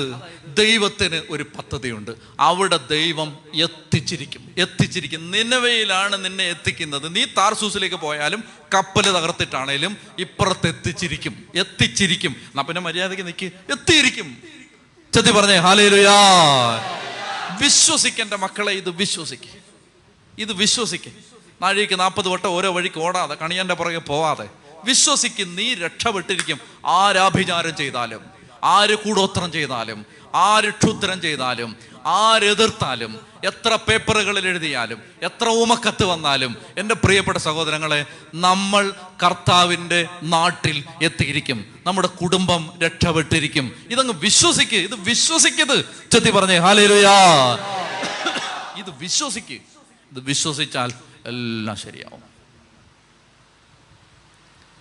ദൈവത്തിന് ഒരു പദ്ധതിയുണ്ട്, അവിടെ ദൈവം എത്തിച്ചിരിക്കും. നിനവയിലാണ് നിന്നെ എത്തിക്കുന്നത്. നീ താർസൂസിലേക്ക് പോയാലും കപ്പൽ തകർത്തിട്ടാണേലും ഇപ്പുറത്ത് എത്തിച്ചിരിക്കും, എത്തിച്ചിരിക്കും. എന്നാ പിന്നെ മര്യാദയ്ക്ക് നിൽക്ക്, എത്തിയിരിക്കും. ചെത്തി പറഞ്ഞേ ഹല്ലേലൂയാ. വിശ്വസിക്കേണ്ട മക്കളെ, ഇത് വിശ്വസിക്ക്, ഇത് വിശ്വസിക്ക്. നാഴിക്ക് 40 വട്ടം ഓരോ വഴിക്ക് ഓടാതെ, കണിയൻ്റെ പുറകെ പോവാതെ വിശ്വസിക്കും. നീ രക്ഷപ്പെട്ടിരിക്കും. ആരാഭിചാരം ചെയ്താലും, ആര് കൂടോത്രം ചെയ്താലും, ആര് ക്ഷുദ്രം ചെയ്താലും, ആരെതിർത്താലും, എത്ര പേപ്പറുകളിൽ എഴുതിയാലും, എത്ര ഊമക്കത്ത് വന്നാലും, എൻ്റെ പ്രിയപ്പെട്ട സഹോദരങ്ങളെ, നമ്മൾ കർത്താവിൻ്റെ നാട്ടിൽ എത്തിയിരിക്കും. നമ്മുടെ കുടുംബം രക്ഷപ്പെട്ടിരിക്കും. ഇതങ്ങ് വിശ്വസിക്ക്, ഇത് വിശ്വസിക്കരുത്. ചെത്തി പറഞ്ഞേ ഹല്ലേലൂയാ. ഇത് വിശ്വസിക്ക്. ഇത് വിശ്വസിച്ചാൽ എല്ലാം ശരിയാവും.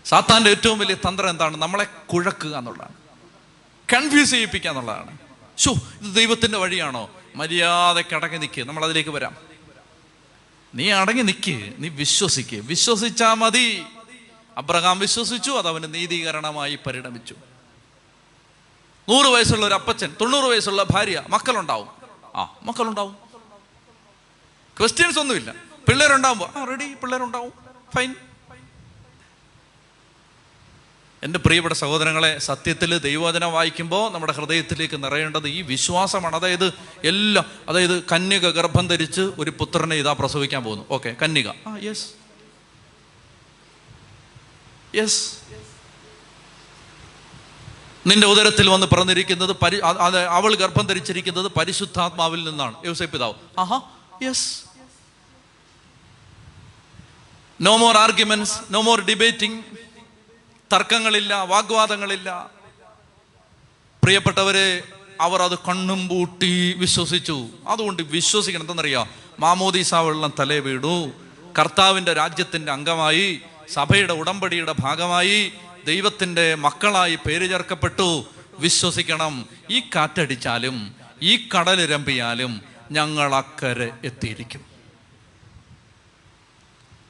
സാത്താൻ്റെ ഏറ്റവും വലിയ തന്ത്രം എന്താണ്? നമ്മളെ കുഴക്കുക എന്നുള്ളതാണ്, കൺഫ്യൂസ് ചെയ്യിപ്പിക്കുക എന്നുള്ളതാണ്. ശോ, ഇത് ദൈവത്തിൻ്റെ വഴിയാണോ? മര്യാദയ്ക്ക് അടങ്ങി നിൽക്കുക. നമ്മളതിലേക്ക് വരാം. നീ അടങ്ങി നിൽക്കുക, നീ വിശ്വസിക്കുക, വിശ്വസിച്ചാൽ മതി. അബ്രഹാം വിശ്വസിച്ചു, അതവന് നീതീകരണമായി പരിണമിച്ചു. 100 വയസ്സുള്ള ഒരു അപ്പച്ചൻ, 90 വയസ്സുള്ള ഭാര്യ, മക്കളുണ്ടാവും. മക്കളുണ്ടാവും, ക്വസ്റ്റ്യൻസ് ഒന്നുമില്ല. പിള്ളേരുണ്ടാവുമ്പോൾ റെഡി, പിള്ളേരുണ്ടാവും, ഫൈൻ. എൻ്റെ പ്രിയപ്പെട്ട സഹോദരങ്ങളെ, സത്യത്തിൽ ദൈവവചനം വായിക്കുമ്പോൾ നമ്മുടെ ഹൃദയത്തിലേക്ക് നിറയേണ്ടത് ഈ വിശ്വാസമാണ്. അതായത് കന്യക ഗർഭം ധരിച്ച് ഒരു പുത്രനെ ഇതാ പ്രസവിക്കാൻ പോകുന്നു. ഓക്കെ, കന്യക, യെസ് യെസ്. നിന്റെ ഉദരത്തിൽ വന്ന് പിറന്നിരിക്കുന്നത് അവൾ ഗർഭം ധരിച്ചിരിക്കുന്നത് പരിശുദ്ധാത്മാവിൽ നിന്നാണ്. യോസേപ്പ് പിതാവ്, ആഹാ, yes. No more arguments, no more debating. തർക്കങ്ങളില്ല, വാഗ്വാദങ്ങളില്ല. പ്രിയപ്പെട്ടവരെ, അവർ അത് കണ്ണും പൂട്ടി വിശ്വസിച്ചു. അതുകൊണ്ട് വിശ്വസിക്കണം. എന്തെന്നറിയാം? മാമോദീസ വെള്ളം തലേ വീടൂ. കർത്താവിൻ്റെ രാജ്യത്തിൻ്റെ അംഗമായി, സഭയുടെ ഉടമ്പടിയുടെ ഭാഗമായി, ദൈവത്തിൻ്റെ മക്കളായി പേര് ചേർക്കപ്പെട്ടു. വിശ്വസിക്കണം, ഈ കാറ്റടിച്ചാലും ഈ കടലിരമ്പിയാലും ഞങ്ങൾ അക്കരെ എത്തിയിരിക്കും.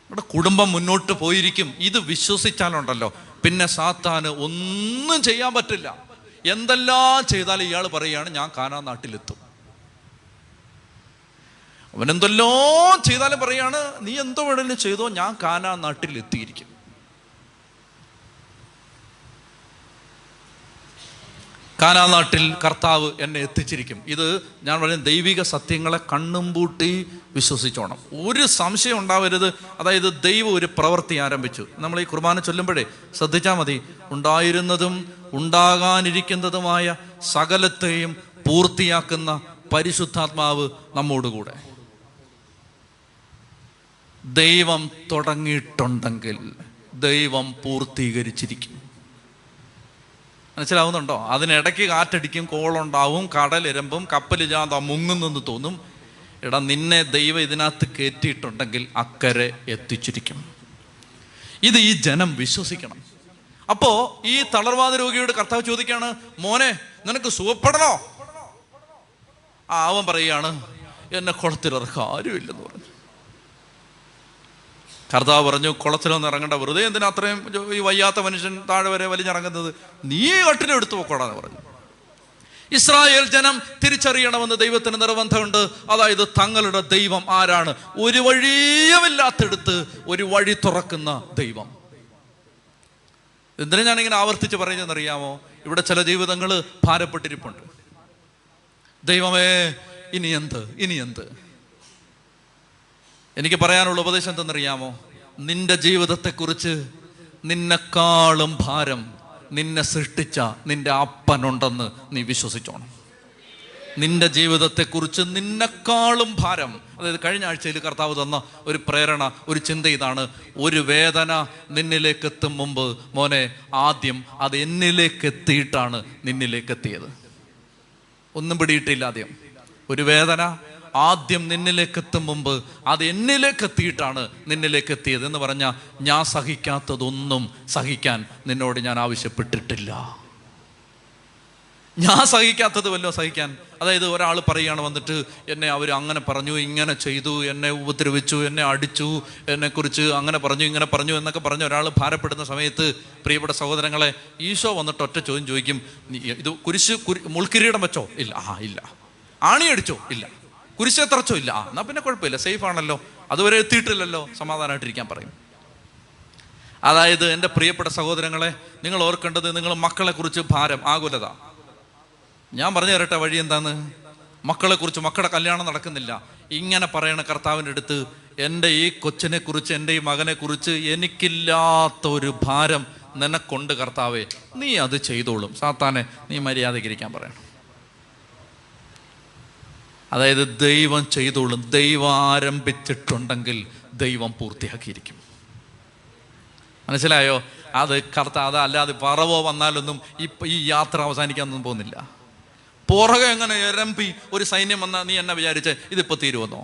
നമ്മുടെ കുടുംബം മുന്നോട്ട് പോയിരിക്കും. ഇത് വിശ്വസിച്ചാലുണ്ടല്ലോ പിന്നെ സാത്താന് ഒന്നും ചെയ്യാൻ പറ്റില്ല. എന്തെല്ലാം ചെയ്താലും ഇയാൾ പറയുകയാണ്, ഞാൻ കാനാൻ നാട്ടിലെത്തും. അവനെന്തെല്ലാം ചെയ്താലും പറയുകയാണ്, നീ എന്തോ വേണമെങ്കിലും ചെയ്തോ, ഞാൻ കാനാൻ നാട്ടിലെത്തിയിരിക്കും. കാനാൻ നാട്ടിൽ കർത്താവ് എന്നെ എത്തിച്ചിരിക്കും. ഇത് ഞാൻ പറയുന്ന ദൈവിക സത്യങ്ങളെ കണ്ണും പൂട്ടി വിശ്വസിച്ചോണം, ഒരു സംശയം ഉണ്ടാവരുത്. അതായത് ദൈവം ഒരു പ്രവൃത്തി ആരംഭിച്ചു. നമ്മൾ ഈ കുർബാന ചൊല്ലുമ്പോഴേ ശ്രദ്ധിച്ചാൽ മതി, ഉണ്ടായിരുന്നതും ഉണ്ടാകാനിരിക്കുന്നതുമായ സകലത്തെയും പൂർത്തിയാക്കുന്ന പരിശുദ്ധാത്മാവ് നമ്മോടുകൂടെ. ദൈവം തുടങ്ങിയിട്ടുണ്ടെങ്കിൽ ദൈവം പൂർത്തീകരിച്ചിരിക്കും. മനസ്സിലാവുന്നുണ്ടോ? അതിനിടയ്ക്ക് കാറ്റടിക്കും, കോളുണ്ടാവും, കടലിരമ്പും, കപ്പൽ ജാഥ മുങ്ങുന്നെന്ന് തോന്നും. എടാ, നിന്നെ ദൈവം ഇതിനകത്ത് കയറ്റിയിട്ടുണ്ടെങ്കിൽ അക്കരെ എത്തിച്ചിരിക്കും. ഇത് ഈ ജനം വിശ്വസിക്കണം. അപ്പോൾ ഈ തളർവാദ രോഗിയോട് കർത്താവ് ചോദിക്കുകയാണ്, മോനെ നിനക്ക് സുഖപ്പെടണോ? അവൻ പറയുകയാണ്, എന്നെ കുളത്തിലിറക്കുക ആരുമില്ലെന്ന് പറഞ്ഞു. കർത്താവ് പറഞ്ഞു, കുളത്തിലൊന്നും ഇറങ്ങേണ്ട, വെറുതെ എന്തിനാ അത്രയും ഈ വയ്യാത്ത മനുഷ്യൻ താഴെ വരെ വലിഞ്ഞിറങ്ങുന്നത്, നീ കട്ടിലെടുത്ത് പോക്കോടാന്ന് പറഞ്ഞു. ഇസ്രായേൽ ജനം തിരിച്ചറിയണമെന്ന് ദൈവത്തിന് നിർബന്ധമുണ്ട്. അതായത് തങ്ങളുടെ ദൈവം ആരാണ്? ഒരു വഴിയുമില്ലാത്തടുത്ത് ഒരു വഴി തുറക്കുന്ന ദൈവം. എന്തിനാ ഞാനിങ്ങനെ ആവർത്തിച്ച് പറയുന്നതെന്നറിയാമോ? ഇവിടെ ചില ജീവിതങ്ങൾ ഭാരപ്പെട്ടിരിപ്പുണ്ട്. ദൈവമേ ഇനി എന്ത്, ഇനി എന്ത്? എനിക്ക് പറയാനുള്ള ഉപദേശം എന്തെന്നറിയാമോ? നിന്റെ ജീവിതത്തെക്കുറിച്ച് നിന്നെക്കാളും ഭാരം നിന്നെ സൃഷ്ടിച്ച നിന്റെ അപ്പനുണ്ടെന്ന് നീ വിശ്വസിച്ചോണം. നിന്റെ ജീവിതത്തെക്കുറിച്ച് നിന്നെക്കാളും ഭാരം. അതായത് കഴിഞ്ഞ ആഴ്ചയിൽ കർത്താവ് തന്ന ഒരു പ്രേരണ, ഒരു ചിന്ത ഇതാണ്, ഒരു വേദന നിന്നിലേക്ക് എത്തും മുമ്പ് മോനെ ആദ്യം അത് എന്നിലേക്ക് എത്തിയിട്ടാണ് നിന്നിലേക്ക് എത്തിയത്. ഒന്നും പിടിയിട്ടില്ല ആദ്യം. ഒരു വേദന ആദ്യം നിന്നിലേക്ക് എത്തും മുമ്പ് അത് എന്നിലേക്ക് എത്തിയിട്ടാണ് നിന്നിലേക്ക് എത്തിയത് എന്ന് പറഞ്ഞാൽ, ഞാൻ സഹിക്കാത്തതൊന്നും സഹിക്കാൻ നിന്നോട് ഞാൻ ആവശ്യപ്പെട്ടിട്ടില്ല. ഞാൻ സഹിക്കാത്തത് വല്ലോ സഹിക്കാൻ. അതായത് ഒരാൾ പറയുകയാണ് വന്നിട്ട്, എന്നെ അവർ അങ്ങനെ പറഞ്ഞു, ഇങ്ങനെ ചെയ്തു, എന്നെ ഉപദ്രവിച്ചു, എന്നെ അടിച്ചു, എന്നെക്കുറിച്ച് അങ്ങനെ പറഞ്ഞു, ഇങ്ങനെ പറഞ്ഞു എന്നൊക്കെ പറഞ്ഞ് ഒരാൾ ഭാരപ്പെടുന്ന സമയത്ത് പ്രിയപ്പെട്ട സഹോദരങ്ങളെ, ഈശോ വന്നിട്ട് ഒറ്റ ചോദ്യം ചോദിക്കും, ഇത് മുൾക്കിരീടം വെച്ചോ? ഇല്ല. ഇല്ല. ആണിയടിച്ചോ? ഇല്ല. കുരിശേ തറച്ചോ? ഇല്ല. എന്നാൽ പിന്നെ കുഴപ്പമില്ല, സേഫ് ആണല്ലോ, അതുവരെ എത്തിയിട്ടില്ലല്ലോ, സമാധാനമായിട്ടിരിക്കാൻ പറയും. അതായത് എൻ്റെ പ്രിയപ്പെട്ട സഹോദരങ്ങളെ, നിങ്ങൾ ഓർക്കേണ്ടത് നിങ്ങൾ മക്കളെക്കുറിച്ച് ഭാരം, ആകുലത. ഞാൻ പറഞ്ഞു തരട്ടെ വഴി എന്താന്ന്. മക്കളെക്കുറിച്ച്, മക്കളുടെ കല്യാണം നടക്കുന്നില്ല, ഇങ്ങനെ പറയണ കർത്താവിൻ്റെ അടുത്ത്, എൻ്റെ ഈ കൊച്ചിനെ കുറിച്ച്, എൻ്റെ ഈ മകനെക്കുറിച്ച് എനിക്കില്ലാത്തൊരു ഭാരം നിനക്കൊണ്ട് കർത്താവേ, നീ അത് ചെയ്തോളും. സാത്താനെ നീ മര്യാദയ്ക്കിരിക്കാൻ പറയണം. അതായത് ദൈവം ചെയ്തോളും. ദൈവം ആരംഭിച്ചിട്ടുണ്ടെങ്കിൽ ദൈവം പൂർത്തിയാക്കിയിരിക്കും. മനസ്സിലായോ? അത് കർത്താവ്, അല്ലാതെ ഫറവോ വന്നാലൊന്നും ഈ യാത്ര അവസാനിക്കാനൊന്നും പോകുന്നില്ല. പുറകെ എങ്ങനെ എരമ്പി ഒരു സൈന്യം വന്നാൽ നീ എന്നെ വിചാരിച്ചേ ഇതിപ്പോൾ തീരുമെന്നോ?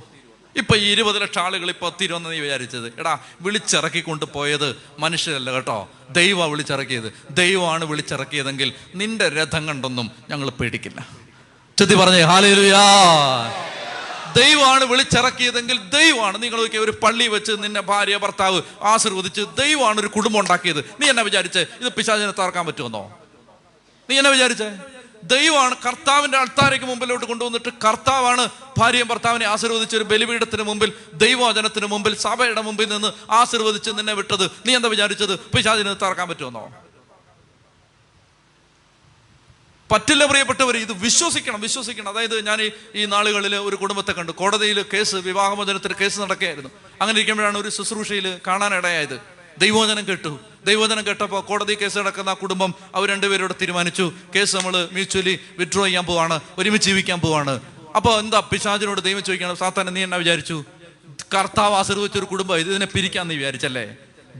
ഇപ്പം 20 ലക്ഷം ആളുകൾ ഇപ്പോൾ തീരുമെന്ന് നീ വിചാരിച്ചത്? എടാ, വിളിച്ചിറക്കിക്കൊണ്ട് പോയത് മനുഷ്യരല്ല കേട്ടോ, ദൈവമാണ് വിളിച്ചിറക്കിയത്. ദൈവമാണ് വിളിച്ചിറക്കിയതെങ്കിൽ നിന്റെ രഥം കണ്ടൊന്നും ഞങ്ങൾ പേടിക്കില്ല. ചൊല്ലി പറഞ്ഞേ ഹല്ലേലൂയാ. ദൈവമാണ് വിളിച്ചിറക്കിയതെങ്കിൽ ദൈവമാണ്. നിങ്ങളൊക്കെ ഒരു പള്ളി വെച്ച് നിന്നെ ഭാര്യ ഭർത്താവ് ആശീർവദിച്ച് ദൈവമാണ് ഒരു കുടുംബം ഉണ്ടാക്കിയത്. നീ എന്നെ വിചാരിച്ചേ ഇത് പിശാചിനെ തകർക്കാൻ പറ്റുമെന്നോ? നീ എന്നെ വിചാരിച്ചേ? ദൈവമാണ് കർത്താവിൻ്റെ അൾത്താരയ്ക്ക് മുമ്പിലോട്ട് കൊണ്ടുവന്നിട്ട് കർത്താവാണ് ഭാര്യയും ഭർത്താവിനെ ആശീർവദിച്ച് ഒരു ബലിപീഠത്തിന് മുമ്പിൽ, ദൈവവചനത്തിന് മുമ്പിൽ, സഭയുടെ മുമ്പിൽ നിന്ന് ആശീർവദിച്ച് നിന്നെ വിട്ടത്. നീ എന്താ വിചാരിച്ചത്? പിശാചിനെ തകർക്കാൻ പറ്റുമെന്നോ? പറ്റില്ല പ്രിയപ്പെട്ടവർ. ഇത് വിശ്വസിക്കണം, വിശ്വസിക്കണം. അതായത് ഞാൻ ഈ നാളുകളിൽ ഒരു കുടുംബത്തെ കണ്ടു. കോടതിയിൽ കേസ്, വിവാഹമോചനത്തിന് കേസ് നടക്കുകയായിരുന്നു. അങ്ങനെ ഇരിക്കുമ്പോഴാണ് ഒരു ശുശ്രൂഷയിൽ കാണാനിടയായത്. ദൈവവചനം കേട്ടു. ദൈവവചനം കേട്ടപ്പോൾ കോടതി കേസ് നടക്കുന്ന ആ കുടുംബം അവർ രണ്ടുപേരോട് തീരുമാനിച്ചു, കേസ് നമ്മൾ മ്യൂച്വലി വിഡ്രോ ചെയ്യാൻ പോവാണ്, ഒരുമിച്ച് ജീവിക്കാൻ പോവാണ്. അപ്പോൾ എന്താ പിശാചിനോട് ദൈവം ചോദിക്കണം, സാത്താൻ നീ എന്നാ വിചാരിച്ചു? കർത്താവ് ആശീർവദിച്ചൊരു കുടുംബം ഇതിനെ പിരിക്കാൻ നീ വിചാരിച്ചല്ലേ?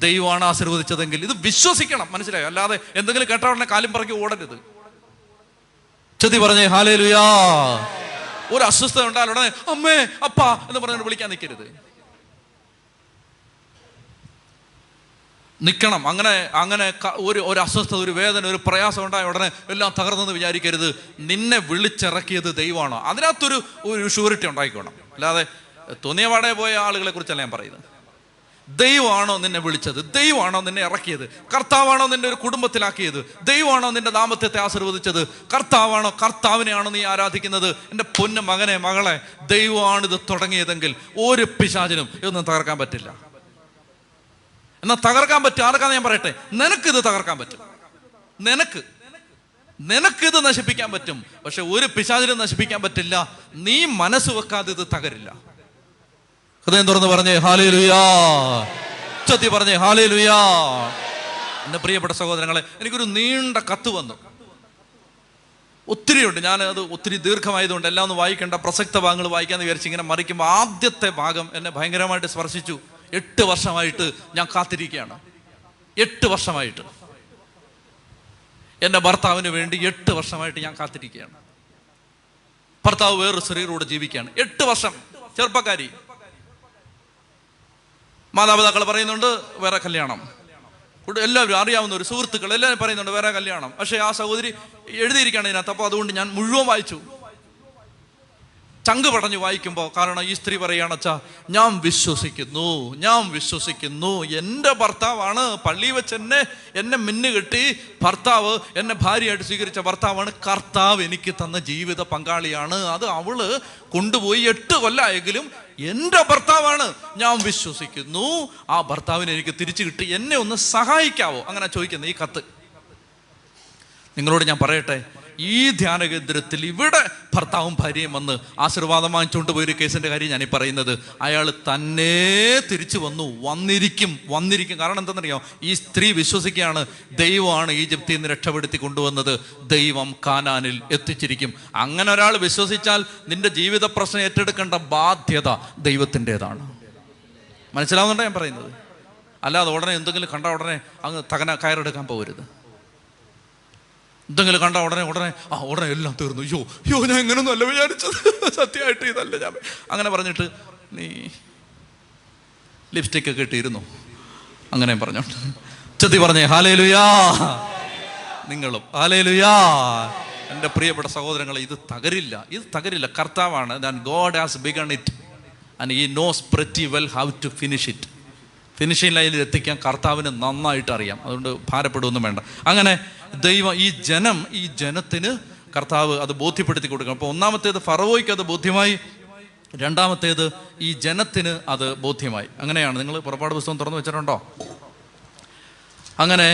ദൈവമാണ് ആശീർവദിച്ചതെങ്കിൽ ഇത് വിശ്വസിക്കണം. മനസ്സിലായോ? അല്ലാതെ എന്തെങ്കിലും കേട്ട ഉടനെ കാലും പറക്കി ഓടരുത്. ചതി പറഞ്ഞേ ഹല്ലേലൂയാ. ഒരു അസ്വസ്ഥത ഉണ്ടായാൽ ഉടനെ അമ്മേ അപ്പാ എന്ന് പറഞ്ഞു വിളിക്കാൻ നിൽക്കരുത്. നിൽക്കണം. അങ്ങനെ ഒരു അസ്വസ്ഥത, ഒരു വേദന, ഒരു പ്രയാസം ഉണ്ടായ ഉടനെ എല്ലാം തകർന്നെന്ന് വിചാരിക്കരുത്. നിന്നെ വിളിച്ചിറക്കിയത് ദൈവമാണോ? അതിനകത്തൊരു ഷൂരിറ്റി ഉണ്ടായിക്കോണം. അല്ലാതെ തോന്നിയവാടെ പോയ ആളുകളെ കുറിച്ചല്ല ഞാൻ പറയുന്നത്. ദൈവമാണോ നിന്നെ വിളിച്ചത്? ദൈവമാണോ നിന്നെ ഇറക്കിയത്? കർത്താവാണോ നിന്നെ ഒരു കുടുംബത്തിലാക്കിയത്? ദൈവമാണോ നിന്റെ ദാമ്പത്യത്തെ ആശീർവദിച്ചത്? കർത്താവാണോ, കർത്താവിനെയാണോ നീ ആരാധിക്കുന്നത്? എൻ്റെ പൊന്നു മകനെ, മകളെ, ദൈവമാണിത് തുടങ്ങിയതെങ്കിൽ ഒരു പിശാചിനും ഇതൊന്നും തകർക്കാൻ പറ്റില്ല. എന്നാൽ തകർക്കാൻ പറ്റും ആർക്കാന്ന് ഞാൻ പറയട്ടെ? നിനക്കിത് തകർക്കാൻ പറ്റും. നിനക്ക് നിനക്കിത് നശിപ്പിക്കാൻ പറ്റും, പക്ഷെ ഒരു പിശാചിനും നശിപ്പിക്കാൻ പറ്റില്ല. നീ മനസ്സ് വെക്കാതെ ഇത് തകരില്ല. ഹൃദയം തുറന്ന് പറഞ്ഞേ ഹല്ലേലൂയ, ഉച്ചത്തി പറഞ്ഞേ ഹല്ലേലൂയ. എൻ്റെ പ്രിയപ്പെട്ട സഹോദരങ്ങളെ, എനിക്കൊരു നീണ്ട കത്ത് വന്നു. ഒത്തിരിയുണ്ട്, ഞാനത് ഒത്തിരി ദീർഘമായതുകൊണ്ട് എല്ലാം ഒന്ന് വായിക്കേണ്ട, പ്രസക്ത ഭാഗങ്ങൾ വായിക്കാമെന്ന് വിചാരിച്ച് ഇങ്ങനെ മറിക്കുമ്പോൾ ആദ്യത്തെ ഭാഗം എന്നെ ഭയങ്കരമായിട്ട് സ്പർശിച്ചു. 8 വർഷമായിട്ട് ഞാൻ കാത്തിരിക്കുകയാണ്. 8 വർഷമായിട്ട് എൻ്റെ ഭർത്താവിന് വേണ്ടി 8 വർഷമായിട്ട് ഞാൻ കാത്തിരിക്കുകയാണ്. ഭർത്താവ് വേറൊരു സ്ത്രീയോട് ജീവിക്കുകയാണ്. 8 വർഷം. ചെറുപ്പക്കാരി, മാതാപിതാക്കൾ പറയുന്നുണ്ട് വേറെ കല്യാണം, എല്ലാവരും അറിയാവുന്ന ഒരു സുഹൃത്തുക്കൾ എല്ലാവരും പറയുന്നുണ്ട് വേറെ കല്യാണം. പക്ഷേ ആ സഹോദരി എഴുതിയിരിക്കുകയാണ് ഇതിനകത്ത്. അപ്പോൾ അതുകൊണ്ട് ഞാൻ മുഴുവൻ വായിച്ചു, ചങ്ക് പടഞ്ഞു വായിക്കുമ്പോൾ. കാരണം ഈ സ്ത്രീ പറയുകയാണ്, അച്ഛാ ഞാൻ വിശ്വസിക്കുന്നു എൻ്റെ ഭർത്താവാണ്, പള്ളി വെച്ച് എന്നെ മിന്നുകെട്ടി ഭർത്താവ്, എന്നെ ഭാര്യയായിട്ട് സ്വീകരിച്ച ഭർത്താവാണ്, കർത്താവ് എനിക്ക് തന്ന ജീവിത പങ്കാളിയാണ്. അത് അവള് കൊണ്ടുപോയി 8 കൊല്ലമായെങ്കിലും എൻ്റെ ഭർത്താവാണ്, ഞാൻ വിശ്വസിക്കുന്നു. ആ ഭർത്താവിനെ എനിക്ക് തിരിച്ചു കിട്ടി, എന്നെ ഒന്ന് സഹായിക്കാവോ? അങ്ങനെ ചോദിക്കുന്നത് ഈ കത്ത്. നിങ്ങളോട് ഞാൻ പറയട്ടെ, ഈ ധ്യാനകേന്ദ്രത്തിൽ ഇവിടെ ഭർത്താവും ഭാര്യയും വന്ന് ആശീർവാദം വാങ്ങിച്ചുകൊണ്ട് പോയൊരു കേസിൻ്റെ കാര്യം ഞാനീ പറയുന്നത്. അയാൾ തന്നെ തിരിച്ചു വന്നിരിക്കും. കാരണം എന്താണെന്നറിയാമോ? ഈ സ്ത്രീ വിശ്വസിക്കുകയാണ്, ദൈവമാണ് ഈജിപ്തിൽ നിന്ന് രക്ഷപ്പെടുത്തി കൊണ്ടുവന്നത്, ദൈവം കാനാനിൽ എത്തിച്ചിരിക്കും. അങ്ങനെ ഒരാൾ വിശ്വസിച്ചാൽ നിന്റെ ജീവിത പ്രശ്നം ഏറ്റെടുക്കേണ്ട ബാധ്യത ദൈവത്തിൻ്റെതാണ്. മനസ്സിലാവുന്നുണ്ടോ ഞാൻ പറയുന്നത്? അല്ലാതെ ഉടനെ എന്തെങ്കിലും കണ്ട ഉടനെ അങ്ങ് തകന കയറെടുക്കാൻ പോകരുത്. എന്തെങ്കിലും കണ്ട ഉടനെ എല്ലാം തീർന്നു, യോ ഞാൻ എങ്ങനെയൊന്നും അല്ല വിചാരിച്ചത്, സത്യമായിട്ട് ഇതല്ല ഞാൻ അങ്ങനെ പറഞ്ഞിട്ട് നീ ലിപ്സ്റ്റിക് ഒക്കെ ഇട്ടിരുന്നു അങ്ങനെ പറഞ്ഞോണ്ട് ചെത്തി പറഞ്ഞേ ഹല്ലേലൂയാ. നിങ്ങളും ഹല്ലേലൂയാ. എൻ്റെ പ്രിയപ്പെട്ട സഹോദരങ്ങളെ, ഇത് തകരില്ല. കർത്താവാണ്. God has begun it and he knows pretty well how to finish it. Finishing ലൈനിൽ എത്തിക്കാൻ കർത്താവിന് നന്നായിട്ട് അറിയാം. അതുകൊണ്ട് ഭാരപ്പെടുകയൊന്നും വേണ്ട. അങ്ങനെ ദൈവം ഈ ജനത്തിന് കർത്താവ് അത് ബോധ്യപ്പെടുത്തി കൊടുക്കണം. അപ്പോൾ ഒന്നാമത്തേത് ഫറവോയ്ക്ക് അത് ബോധ്യമായി, രണ്ടാമത്തേത് ഈ ജനത്തിന് അത് ബോധ്യമായി. അങ്ങനെയാണ്. നിങ്ങൾ പുറപ്പാട് പുസ്തകം തുറന്നു വെച്ചിട്ടുണ്ടോ? അങ്ങനെ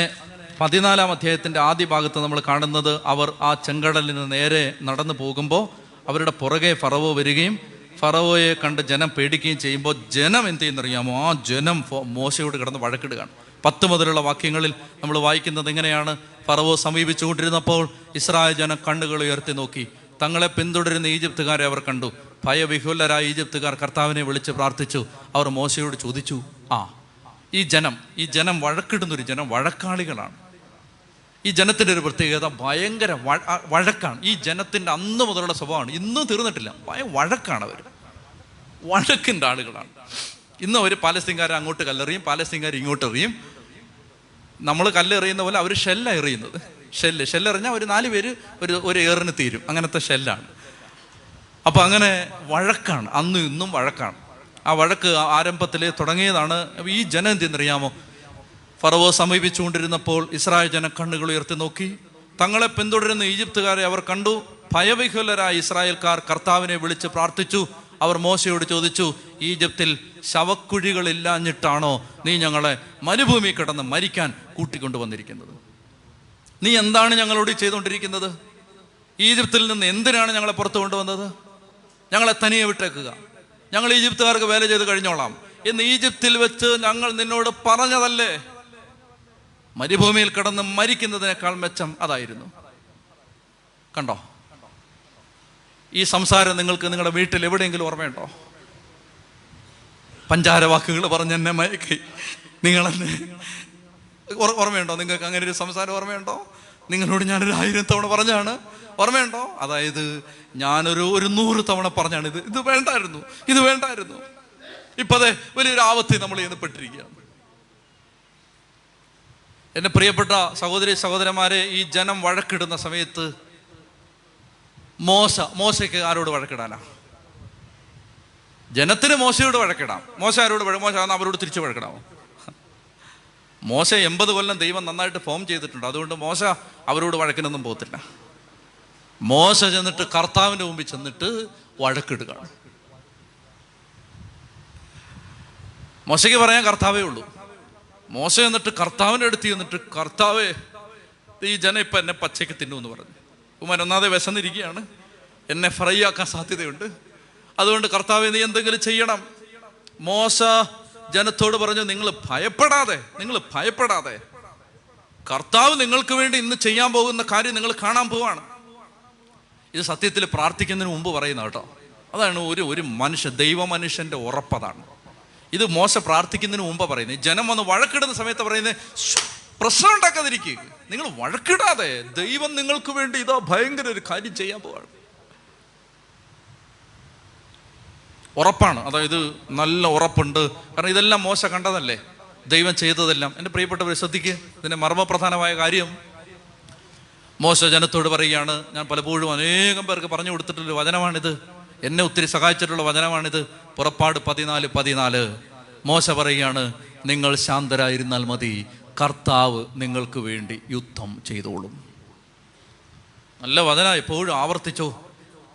14-ാം അധ്യായത്തിൻ്റെ ആദ്യ ഭാഗത്ത് നമ്മൾ കാണുന്നത്, അവർ ആ ചെങ്കടലിന് നേരെ നടന്നു പോകുമ്പോൾ അവരുടെ പുറകെ ഫറവോ വരികയും ഫറവോയെ കണ്ട് ജനം പേടിക്കുകയും ചെയ്യുമ്പോൾ ജനം എന്ത് ചെയ്യുന്നറിയാമോ? ആ ജനം മോശയോട് കിടന്ന് വഴക്കിടുകയാണ്. 10 മുതലുള്ള വാക്യങ്ങളിൽ നമ്മൾ വായിക്കുന്നത് എങ്ങനെയാണ്? ഫറവോ സമീപിച്ചുകൊണ്ടിരുന്നപ്പോൾ ഇസ്രായേൽ ജനം കണ്ണുകൾ ഉയർത്തി നോക്കി. തങ്ങളെ പിന്തുടരുന്ന ഈജിപ്തുകാരെ അവർ കണ്ടു. ഭയവിഹുലരായ ഈജിപ്തുകാർ കർത്താവിനെ വിളിച്ച് പ്രാർത്ഥിച്ചു. അവർ മോശയോട് ചോദിച്ചു. ഈ ജനം വഴക്കിടുന്നൊരു ജനം, വഴക്കാളികളാണ്. ഈ ജനത്തിൻ്റെ ഒരു പ്രത്യേകത ഭയങ്കര വഴക്കാണ്. ഈ ജനത്തിൻ്റെ അന്ന് മുതലുള്ള സ്വഭാവമാണ്, ഇന്നും തീർന്നിട്ടില്ല. വഴക്കാണ് അവർ, വഴക്കിൻ്റെ ആളുകളാണ്. ഇന്ന് അവർ പാലസ്തീൻകാരെ അങ്ങോട്ട് കല്ലെറിയും, പാലസ്തീൻകാർ ഇങ്ങോട്ട് എറിയും. നമ്മൾ കല്ലെറിയുന്ന പോലെ അവർ ഷെല്ലാണ് എറിയുന്നത്. ഷെല്ലെറിഞ്ഞാൽ ഒരു 4 പേര് ഒരു ഏറിന് തീരും, അങ്ങനത്തെ ഷെല്ലാണ്. അപ്പം അങ്ങനെ വഴക്കാണ്, അന്നും ഇന്നും വഴക്കാണ്. ആ വഴക്ക് ആരംഭത്തിൽ തുടങ്ങിയതാണ്. ഈ ജനം എന്തെന്നറിയാമോ? ഫറവോ സമീപിച്ചുകൊണ്ടിരുന്നപ്പോൾ ഇസ്രായേൽ ജനം കണ്ണുകൾ ഉയർത്തി നോക്കി. തങ്ങളെ പിന്തുടരുന്ന ഈജിപ്തുകാരെ അവർ കണ്ടു. ഭയവിഹുലരായ ഇസ്രായേൽക്കാർ കർത്താവിനെ വിളിച്ച് പ്രാർത്ഥിച്ചു. അവർ മോശയോട് ചോദിച്ചു, ഈജിപ്തിൽ ശവക്കുഴികളില്ലാഞ്ഞിട്ടാണോ നീ ഞങ്ങളെ മരുഭൂമി കിടന്ന് മരിക്കാൻ കൂട്ടിക്കൊണ്ടുവന്നിരിക്കുന്നത്? നീ എന്താണ് ഞങ്ങളോട് ചെയ്തുകൊണ്ടിരിക്കുന്നത്? ഈജിപ്തിൽ നിന്ന് എന്തിനാണ് ഞങ്ങളെ പുറത്തു കൊണ്ടുവന്നത്? ഞങ്ങളെ തനിയെ വിട്ടേക്കുക, ഞങ്ങൾ ഈജിപ്തുകാർക്ക് വേല ചെയ്ത് കഴിഞ്ഞോളാം എന്ന് ഈജിപ്തിൽ വെച്ച് ഞങ്ങൾ നിന്നോട് പറഞ്ഞതല്ലേ? മരുഭൂമിയിൽ കിടന്ന് മരിക്കുന്നതിനേക്കാൾ മെച്ചം അതായിരുന്നു. കണ്ടോ? ഈ സംസാരം നിങ്ങൾക്ക് നിങ്ങളുടെ വീട്ടിൽ എവിടെയെങ്കിലും ഓർമ്മയുണ്ടോ? പഞ്ചാരവാക്കുകൾ പറഞ്ഞെന്നെ മയക്കി. നിങ്ങളെന്നെ ഓർമ്മയുണ്ടോ? നിങ്ങൾക്ക് അങ്ങനെ ഒരു സംസാരം ഓർമ്മയുണ്ടോ? നിങ്ങളോട് ഞാനൊരു 1000 തവണ പറഞ്ഞാണ്, ഓർമ്മയുണ്ടോ? അതായത് ഞാനൊരു 100 തവണ പറഞ്ഞാണ് ഇത് വേണ്ടായിരുന്നു. ഇപ്പതേ വലിയൊരു ആപത്തി നമ്മൾ ചെയ്യപ്പെട്ടിരിക്കുകയാണ്. എൻ്റെ പ്രിയപ്പെട്ട സഹോദരി സഹോദരന്മാരെ, ഈ ജനം വഴക്കിടുന്ന സമയത്ത് മോശയ്ക്ക് ആരോട് വഴക്കിടാനാ? ജനത്തിന് മോശയോട് വഴക്കിടാം. മോശ അവരോട് തിരിച്ചു വഴക്കിടാമോ? മോശ 80 കൊല്ലം ദൈവം നന്നായിട്ട് ഫോം ചെയ്തിട്ടുണ്ട്. അതുകൊണ്ട് മോശ അവരോട് വഴക്കിനൊന്നും പോകത്തില്ല. മോശ ചെന്നിട്ട് കർത്താവിൻ്റെ മുമ്പിൽ ചെന്നിട്ട് വഴക്കിടുക. മോശയ്ക്ക് പറയാൻ കർത്താവേ ഉള്ളൂ. മോശ എന്നിട്ട് കർത്താവിൻ്റെ അടുത്ത് ചെന്നിട്ട്, കർത്താവേ ഈ ജനം ഇപ്പം എന്നെ പച്ചയ്ക്ക് തിന്നുമെന്ന് പറഞ്ഞു. ഉമ്മൻ ഒന്നാതെ വിശന്നിരിക്കുകയാണ്, എന്നെ ഫ്രൈ ആക്കാൻ സാധ്യതയുണ്ട്, അതുകൊണ്ട് കർത്താവെ നീ എന്തെങ്കിലും ചെയ്യണം. മോശ ജനത്തോട് പറഞ്ഞു, നിങ്ങൾ ഭയപ്പെടാതെ കർത്താവ് നിങ്ങൾക്ക് വേണ്ടി ഇന്ന് ചെയ്യാൻ പോകുന്ന കാര്യം നിങ്ങൾ കാണാൻ പോവാണ്. ഇത് സത്യത്തിൽ പ്രാർത്ഥിക്കുന്നതിന് മുമ്പ് പറയുന്ന കേട്ടോ. അതാണ് ഒരു മനുഷ്യൻ, ദൈവമനുഷ്യൻ്റെ ഉറപ്പതാണ്. ഇത് മോശ പ്രാർത്ഥിക്കുന്നതിന് മുമ്പ് പറയുന്നത്. ജനം വന്ന് വഴക്കിടുന്ന സമയത്ത് പറയുന്നത്, പ്രശ്നം ഉണ്ടാക്കാതിരിക്കുക, നിങ്ങൾ വഴക്കിടാതെ, ദൈവം നിങ്ങൾക്ക് വേണ്ടി ഇതാ ഭയങ്കര ഒരു കാര്യം ചെയ്യാൻ പോവാണ്. ഉറപ്പാണ്, അതായത് നല്ല ഉറപ്പുണ്ട്. കാരണം ഇതെല്ലാം മോശ കണ്ടതല്ലേ, ദൈവം ചെയ്തതെല്ലാം. എൻ്റെ പ്രിയപ്പെട്ടവർ ശ്രദ്ധിക്കുക, ഇതിൻ്റെ മർമ്മപ്രധാനമായ കാര്യം മോശ ജനത്തോട് പറയുകയാണ്. ഞാൻ പലപ്പോഴും അനേകം പേർക്ക് പറഞ്ഞു കൊടുത്തിട്ടുള്ള വചനമാണിത്, എന്നെ ഒത്തിരി സഹായിച്ചിട്ടുള്ള വചനമാണിത്. പുറപ്പാട് 14:14 മോശ പറയുകയാണ്, നിങ്ങൾ ശാന്തരായിരുന്നാൽ മതി, കർത്താവ് നിങ്ങൾക്ക് വേണ്ടി യുദ്ധം ചെയ്തോളും. നല്ല വചന, എപ്പോഴും ആവർത്തിച്ചോ,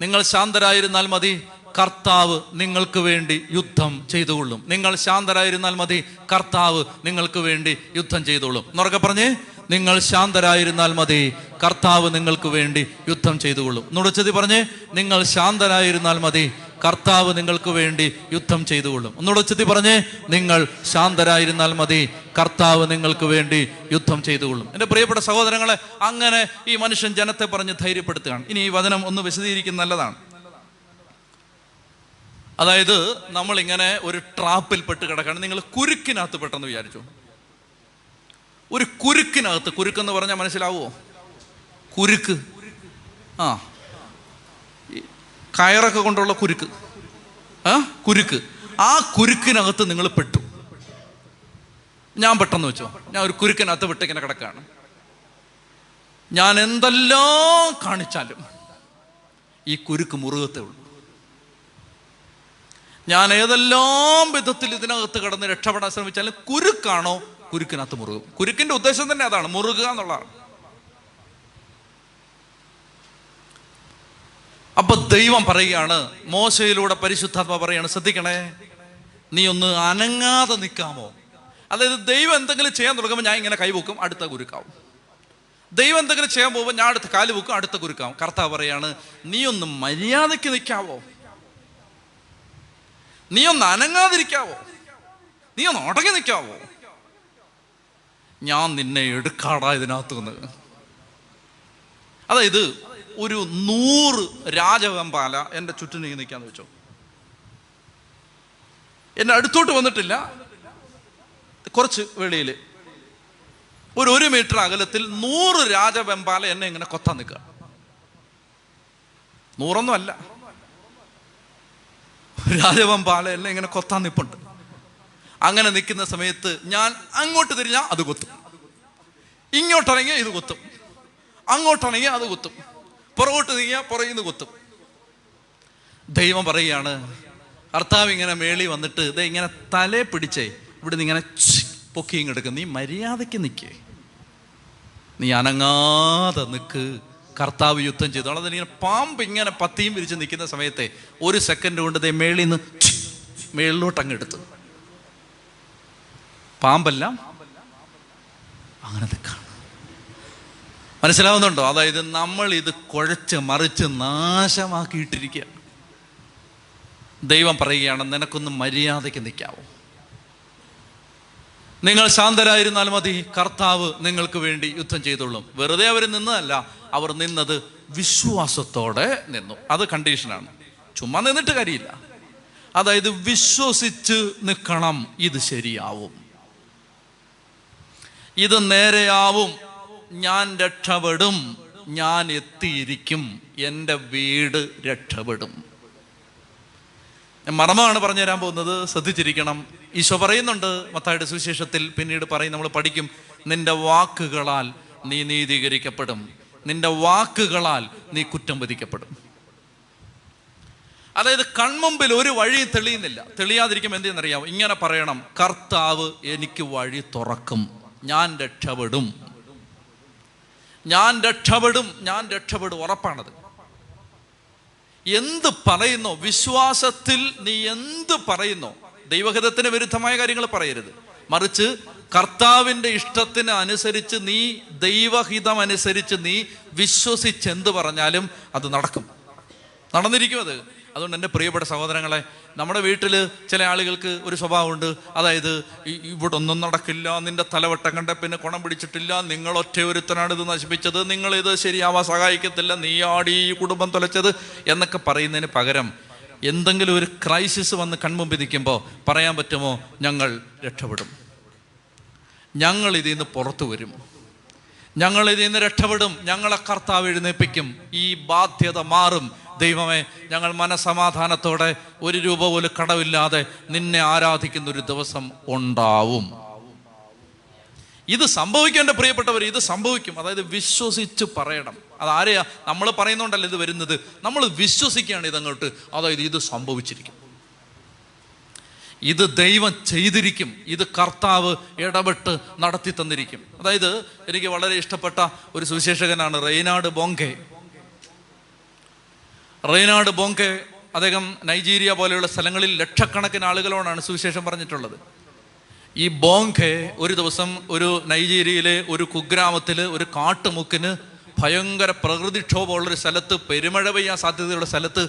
നിങ്ങൾ ശാന്തരായിരുന്നാൽ മതി, കർത്താവ് നിങ്ങൾക്ക് വേണ്ടി യുദ്ധം ചെയ്തുകൊള്ളും. നിങ്ങൾ ശാന്തരായിരുന്നാൽ മതി, കർത്താവ് നിങ്ങൾക്ക് വേണ്ടി യുദ്ധം ചെയ്തുകൊള്ളും. എന്നൊക്കെ പറഞ്ഞേ, നിങ്ങൾ ശാന്തരായിരുന്നാൽ മതി, കർത്താവ് നിങ്ങൾക്ക് വേണ്ടി യുദ്ധം ചെയ്തുകൊള്ളും. നുടച്ചതി പറഞ്ഞേ, നിങ്ങൾ ശാന്തരായിരുന്നാൽ മതി, കർത്താവ് നിങ്ങൾക്ക് വേണ്ടി യുദ്ധം ചെയ്തുകൊള്ളും. ഒന്നുടച്ചതി പറഞ്ഞേ, നിങ്ങൾ ശാന്തരായിരുന്നാൽ മതി, കർത്താവ് നിങ്ങൾക്ക് വേണ്ടി യുദ്ധം ചെയ്തുകൊള്ളും. എൻ്റെ പ്രിയപ്പെട്ട സഹോദരങ്ങളെ, അങ്ങനെ ഈ മനുഷ്യൻ ജനത്തെ പറഞ്ഞ് ധൈര്യപ്പെടുത്തുകയാണ്. ഇനി ഈ വചനം ഒന്ന് വിശദീകരിക്കുന്നത് നല്ലതാണ്. അതായത് നമ്മളിങ്ങനെ ഒരു ട്രാപ്പിൽ പെട്ട് കിടക്കുകയാണ്. നിങ്ങൾ കുരുക്കിനകത്ത് പെട്ടെന്ന് വിചാരിച്ചു, ഒരു കുരുക്കിനകത്ത്. കുരുക്കെന്ന് പറഞ്ഞാൽ മനസ്സിലാവുമോ? കുരുക്ക്, ആ കയറൊക്കെ കൊണ്ടുള്ള കുരുക്ക്, കുരുക്ക്. ആ കുരുക്കിനകത്ത് നിങ്ങൾ പെട്ടു. ഞാൻ പെട്ടെന്ന് വെച്ചോ, ഞാൻ ഒരു കുരുക്കിനകത്ത് പെട്ട് ഇങ്ങനെ കിടക്കുകയാണ്. ഞാൻ എന്തെല്ലാം കാണിച്ചാലും ഈ കുരുക്ക് മുറുകത്തേ ഉള്ളൂ. ഞാൻ ഏതെല്ലാം വിധത്തിൽ ഇതിനകത്ത് കിടന്ന് രക്ഷപ്പെടാൻ ശ്രമിച്ചാലും കുരുക്കാണോ കുരുക്കിനകത്ത് മുറുകും. കുരുക്കിൻ്റെ ഉദ്ദേശം തന്നെ അതാണ്, മുറുകുക എന്നുള്ളതാണ്. അപ്പൊ ദൈവം പറയുകയാണ്, മോശയിലൂടെ പരിശുദ്ധാത്മ പറയാണ്, ശ്രദ്ധിക്കണേ, നീ ഒന്ന് അനങ്ങാതെ നിൽക്കാമോ? അതായത് ദൈവം എന്തെങ്കിലും ചെയ്യാൻ തുടങ്ങുമ്പോൾ ഞാൻ ഇങ്ങനെ കൈവെക്കും, അടുത്ത കുരുക്കാവും. ദൈവം എന്തെങ്കിലും ചെയ്യാൻ പോകുമ്പോൾ ഞാൻ അടുത്ത കാല് വെക്കും, അടുത്ത കുരുക്കാവും. കർത്താവ് പറയാണ്, നീ ഒന്ന് മര്യാദയ്ക്ക് നിൽക്കാവോ? നീ ഒന്ന് അനങ്ങാതിരിക്കാവോ? നീ ഒന്ന് ഉടങ്ങി നിൽക്കാവോ? ഞാൻ നിന്നെ എടുക്കാടാ ഇതിനകത്ത് നിന്ന്. അതായത് ഒരു 100 രാജവെമ്പാല എൻ്റെ ചുറ്റിനെ നിൽക്കാന്ന് വെച്ചോ. എന്നെ അടുത്തോട്ട് വന്നിട്ടില്ല, കുറച്ച് വെളിയിൽ ഒരു മീറ്റർ അകലത്തിൽ 100 രാജവെമ്പാല എന്നെ ഇങ്ങനെ കൊത്താൻ നിൽക്കുക. 100 രാജവെമ്പാല എല്ലാം ഇങ്ങനെ കൊത്താൻ നിൽപ്പുണ്ട്. അങ്ങനെ നിൽക്കുന്ന സമയത്ത് ഞാൻ അങ്ങോട്ട് തിരിഞ്ഞാൽ അത് കൊത്തും, ഇങ്ങോട്ടിറങ്ങിയാൽ ഇത് കൊത്തും, അങ്ങോട്ടിറങ്ങിയാൽ അത് കൊത്തും, പുറകോട്ട് നീങ്ങിയാൽ പുറകിന്ന് കൊത്തും. ദൈവം പറയുകയാണ്, കർത്താവ് ഇങ്ങനെ മേളി വന്നിട്ട് ദേ ഇങ്ങനെ തലേ പിടിച്ചേ ഇവിടുന്ന് ഇങ്ങനെ പൊക്കിയും കിടക്കും. നീ മര്യാദയ്ക്ക് നിൽക്കേ, നീ അനങ്ങാതെ നിൽക്ക്, കർത്താവ് യുദ്ധം ചെയ്തു. അതിങ്ങനെ പാമ്പ് ഇങ്ങനെ പത്തിയും വിരിച്ച് നിൽക്കുന്ന സമയത്തെ 1 സെക്കൻഡ് കൊണ്ട് ദേ മേളിന്ന് മേളിലോട്ട് അങ്ങെടുത്തു. പാമ്പെല്ലാം അങ്ങനെ നിൽക്കാം. മനസ്സിലാവുന്നുണ്ടോ? അതായത് നമ്മൾ ഇത് കുഴച്ച് മറിച്ച് നാശമാക്കിയിട്ടിരിക്കുക. ദൈവം പറയുകയാണ്, നിനക്കൊന്ന് മര്യാദയ്ക്ക് നിൽക്കാവോ? നിങ്ങൾ ശാന്തരായിരുന്നാൽ മതി, കർത്താവ് നിങ്ങൾക്ക് വേണ്ടി യുദ്ധം ചെയ്തോളും. വെറുതെ അവർ നിന്നതല്ല, അവർ നിന്നത് വിശ്വാസത്തോടെ നിന്നു. അത് കണ്ടീഷനാണ്, ചുമ്മാ നിന്നിട്ട് കാര്യമില്ല. അതായത് വിശ്വസിച്ച് നിൽക്കണം, ഇത് ശരിയാവും, ഇത് നേരെയാവും, ഞാൻ രക്ഷപ്പെടും, ഞാൻ എത്തിയിരിക്കും, എൻ്റെ വീട് രക്ഷപ്പെടും. മർമ്മമാണ് പറഞ്ഞു തരാൻ പോകുന്നത്, ശ്രദ്ധിച്ചിരിക്കണം. ഈശോ പറയുന്നുണ്ട് മത്തായിയുടെ സുവിശേഷത്തിൽ, പിന്നീട് പറയും, നമ്മൾ പഠിക്കും, നിന്റെ വാക്കുകളാൽ നീ നീതീകരിക്കപ്പെടും, നിന്റെ വാക്കുകളാൽ നീ കുറ്റം വിധിക്കപ്പെടും. അതായത് കൺമുമ്പിൽ ഒരു വഴി തെളിയുന്നില്ല, തെളിയാതിരിക്കും എന്തെന്നറിയാമോ? ഇങ്ങനെ പറയണം, കർത്താവ് എനിക്ക് വഴി തുറക്കും, ഞാൻ രക്ഷപ്പെടും, ഞാൻ രക്ഷപ്പെടും, ഉറപ്പാണത്. എന്ത് പറയുന്നോ, വിശ്വാസത്തിൽ നീ എന്ത് പറയുന്നോ, ദൈവഹിതത്തിന് വിരുദ്ധമായ കാര്യങ്ങൾ പറയരുത്, മറിച്ച് കർത്താവിൻ്റെ ഇഷ്ടത്തിന് അനുസരിച്ച് നീ ദൈവഹിതം അനുസരിച്ച് നീ വിശ്വസിച്ചെന്ത് പറഞ്ഞാലും അത് നടക്കും, നടന്നിരിക്കും അത്. അതുകൊണ്ട് എൻ്റെ പ്രിയപ്പെട്ട സഹോദരങ്ങളെ, നമ്മുടെ വീട്ടിൽ ചില ആളുകൾക്ക് ഒരു സ്വഭാവമുണ്ട്. അതായത് ഇവിടെ ഒന്നും നടക്കില്ല, നിൻ്റെ തലവട്ടം കണ്ട പിന്നെ കുണം പിടിച്ചിട്ടില്ല, നിങ്ങൾ ഒറ്റയൊരുത്തനാണ് ഇത് നശിപ്പിച്ചത്, നിങ്ങളിത് ശരിയാവാൻ സഹായിക്കത്തില്ല, നീയാടി ഈ കുടുംബം തുലച്ചത് എന്നൊക്കെ പറയുന്നതിന് പകരം എന്തെങ്കിലും ഒരു ക്രൈസിസ് വന്ന് കൺമുമ്പിരിക്കുമ്പോൾ പറയാൻ പറ്റുമോ, ഞങ്ങൾ രക്ഷപ്പെടും, ഞങ്ങൾ ഇതിൽ നിന്ന് പുറത്തു വരും, ഞങ്ങൾ ഇതിൽ നിന്ന് രക്ഷപ്പെടും, ഞങ്ങളെ കർത്താവ് എഴുന്നേൽപ്പിക്കും, ഈ ബാധ്യത മാറും, ദൈവമേ ഞങ്ങൾ മനസമാധാനത്തോടെ ഒരു രൂപ പോലും കടമില്ലാതെ നിന്നെ ആരാധിക്കുന്ന ഒരു ദിവസം ഉണ്ടാവും. ഇത് സംഭവിക്കേണ്ട പ്രിയപ്പെട്ടവർ, ഇത് സംഭവിക്കും. അതായത് വിശ്വസിച്ച് പറയണം. അതാരെയാ നമ്മൾ പറയുന്നുണ്ടല്ലോ ഇത് വരുന്നത്, നമ്മൾ വിശ്വസിക്കുകയാണ് ഇതങ്ങോട്ട്. അതായത് ഇത് സംഭവിച്ചിരിക്കും, ഇത് ദൈവം ചെയ്തിരിക്കും, ഇത് കർത്താവ് ഇടപെട്ട് നടത്തി തന്നിരിക്കും. അതായത് എനിക്ക് വളരെ ഇഷ്ടപ്പെട്ട ഒരു സുവിശേഷകനാണ് റെയ്നാർഡ് ബോങ്കെ. റെയ്നാർഡ് ബോങ്കെ അദ്ദേഹം നൈജീരിയ പോലെയുള്ള സ്ഥലങ്ങളിൽ ലക്ഷക്കണക്കിന് ആളുകളോടാണ് സുവിശേഷം പറഞ്ഞിട്ടുള്ളത്. ഈ ബോങ്കെ ഒരു ദിവസം ഒരു നൈജീരിയയിലെ ഒരു കുഗ്രാമത്തിൽ ഒരു കാട്ടുമുക്കിന് ഭയങ്കര പ്രകൃതിക്ഷോഭമുള്ളൊരു സ്ഥലത്ത്, പെരുമഴ പെയ്യാൻ സാധ്യതയുള്ള സ്ഥലത്ത്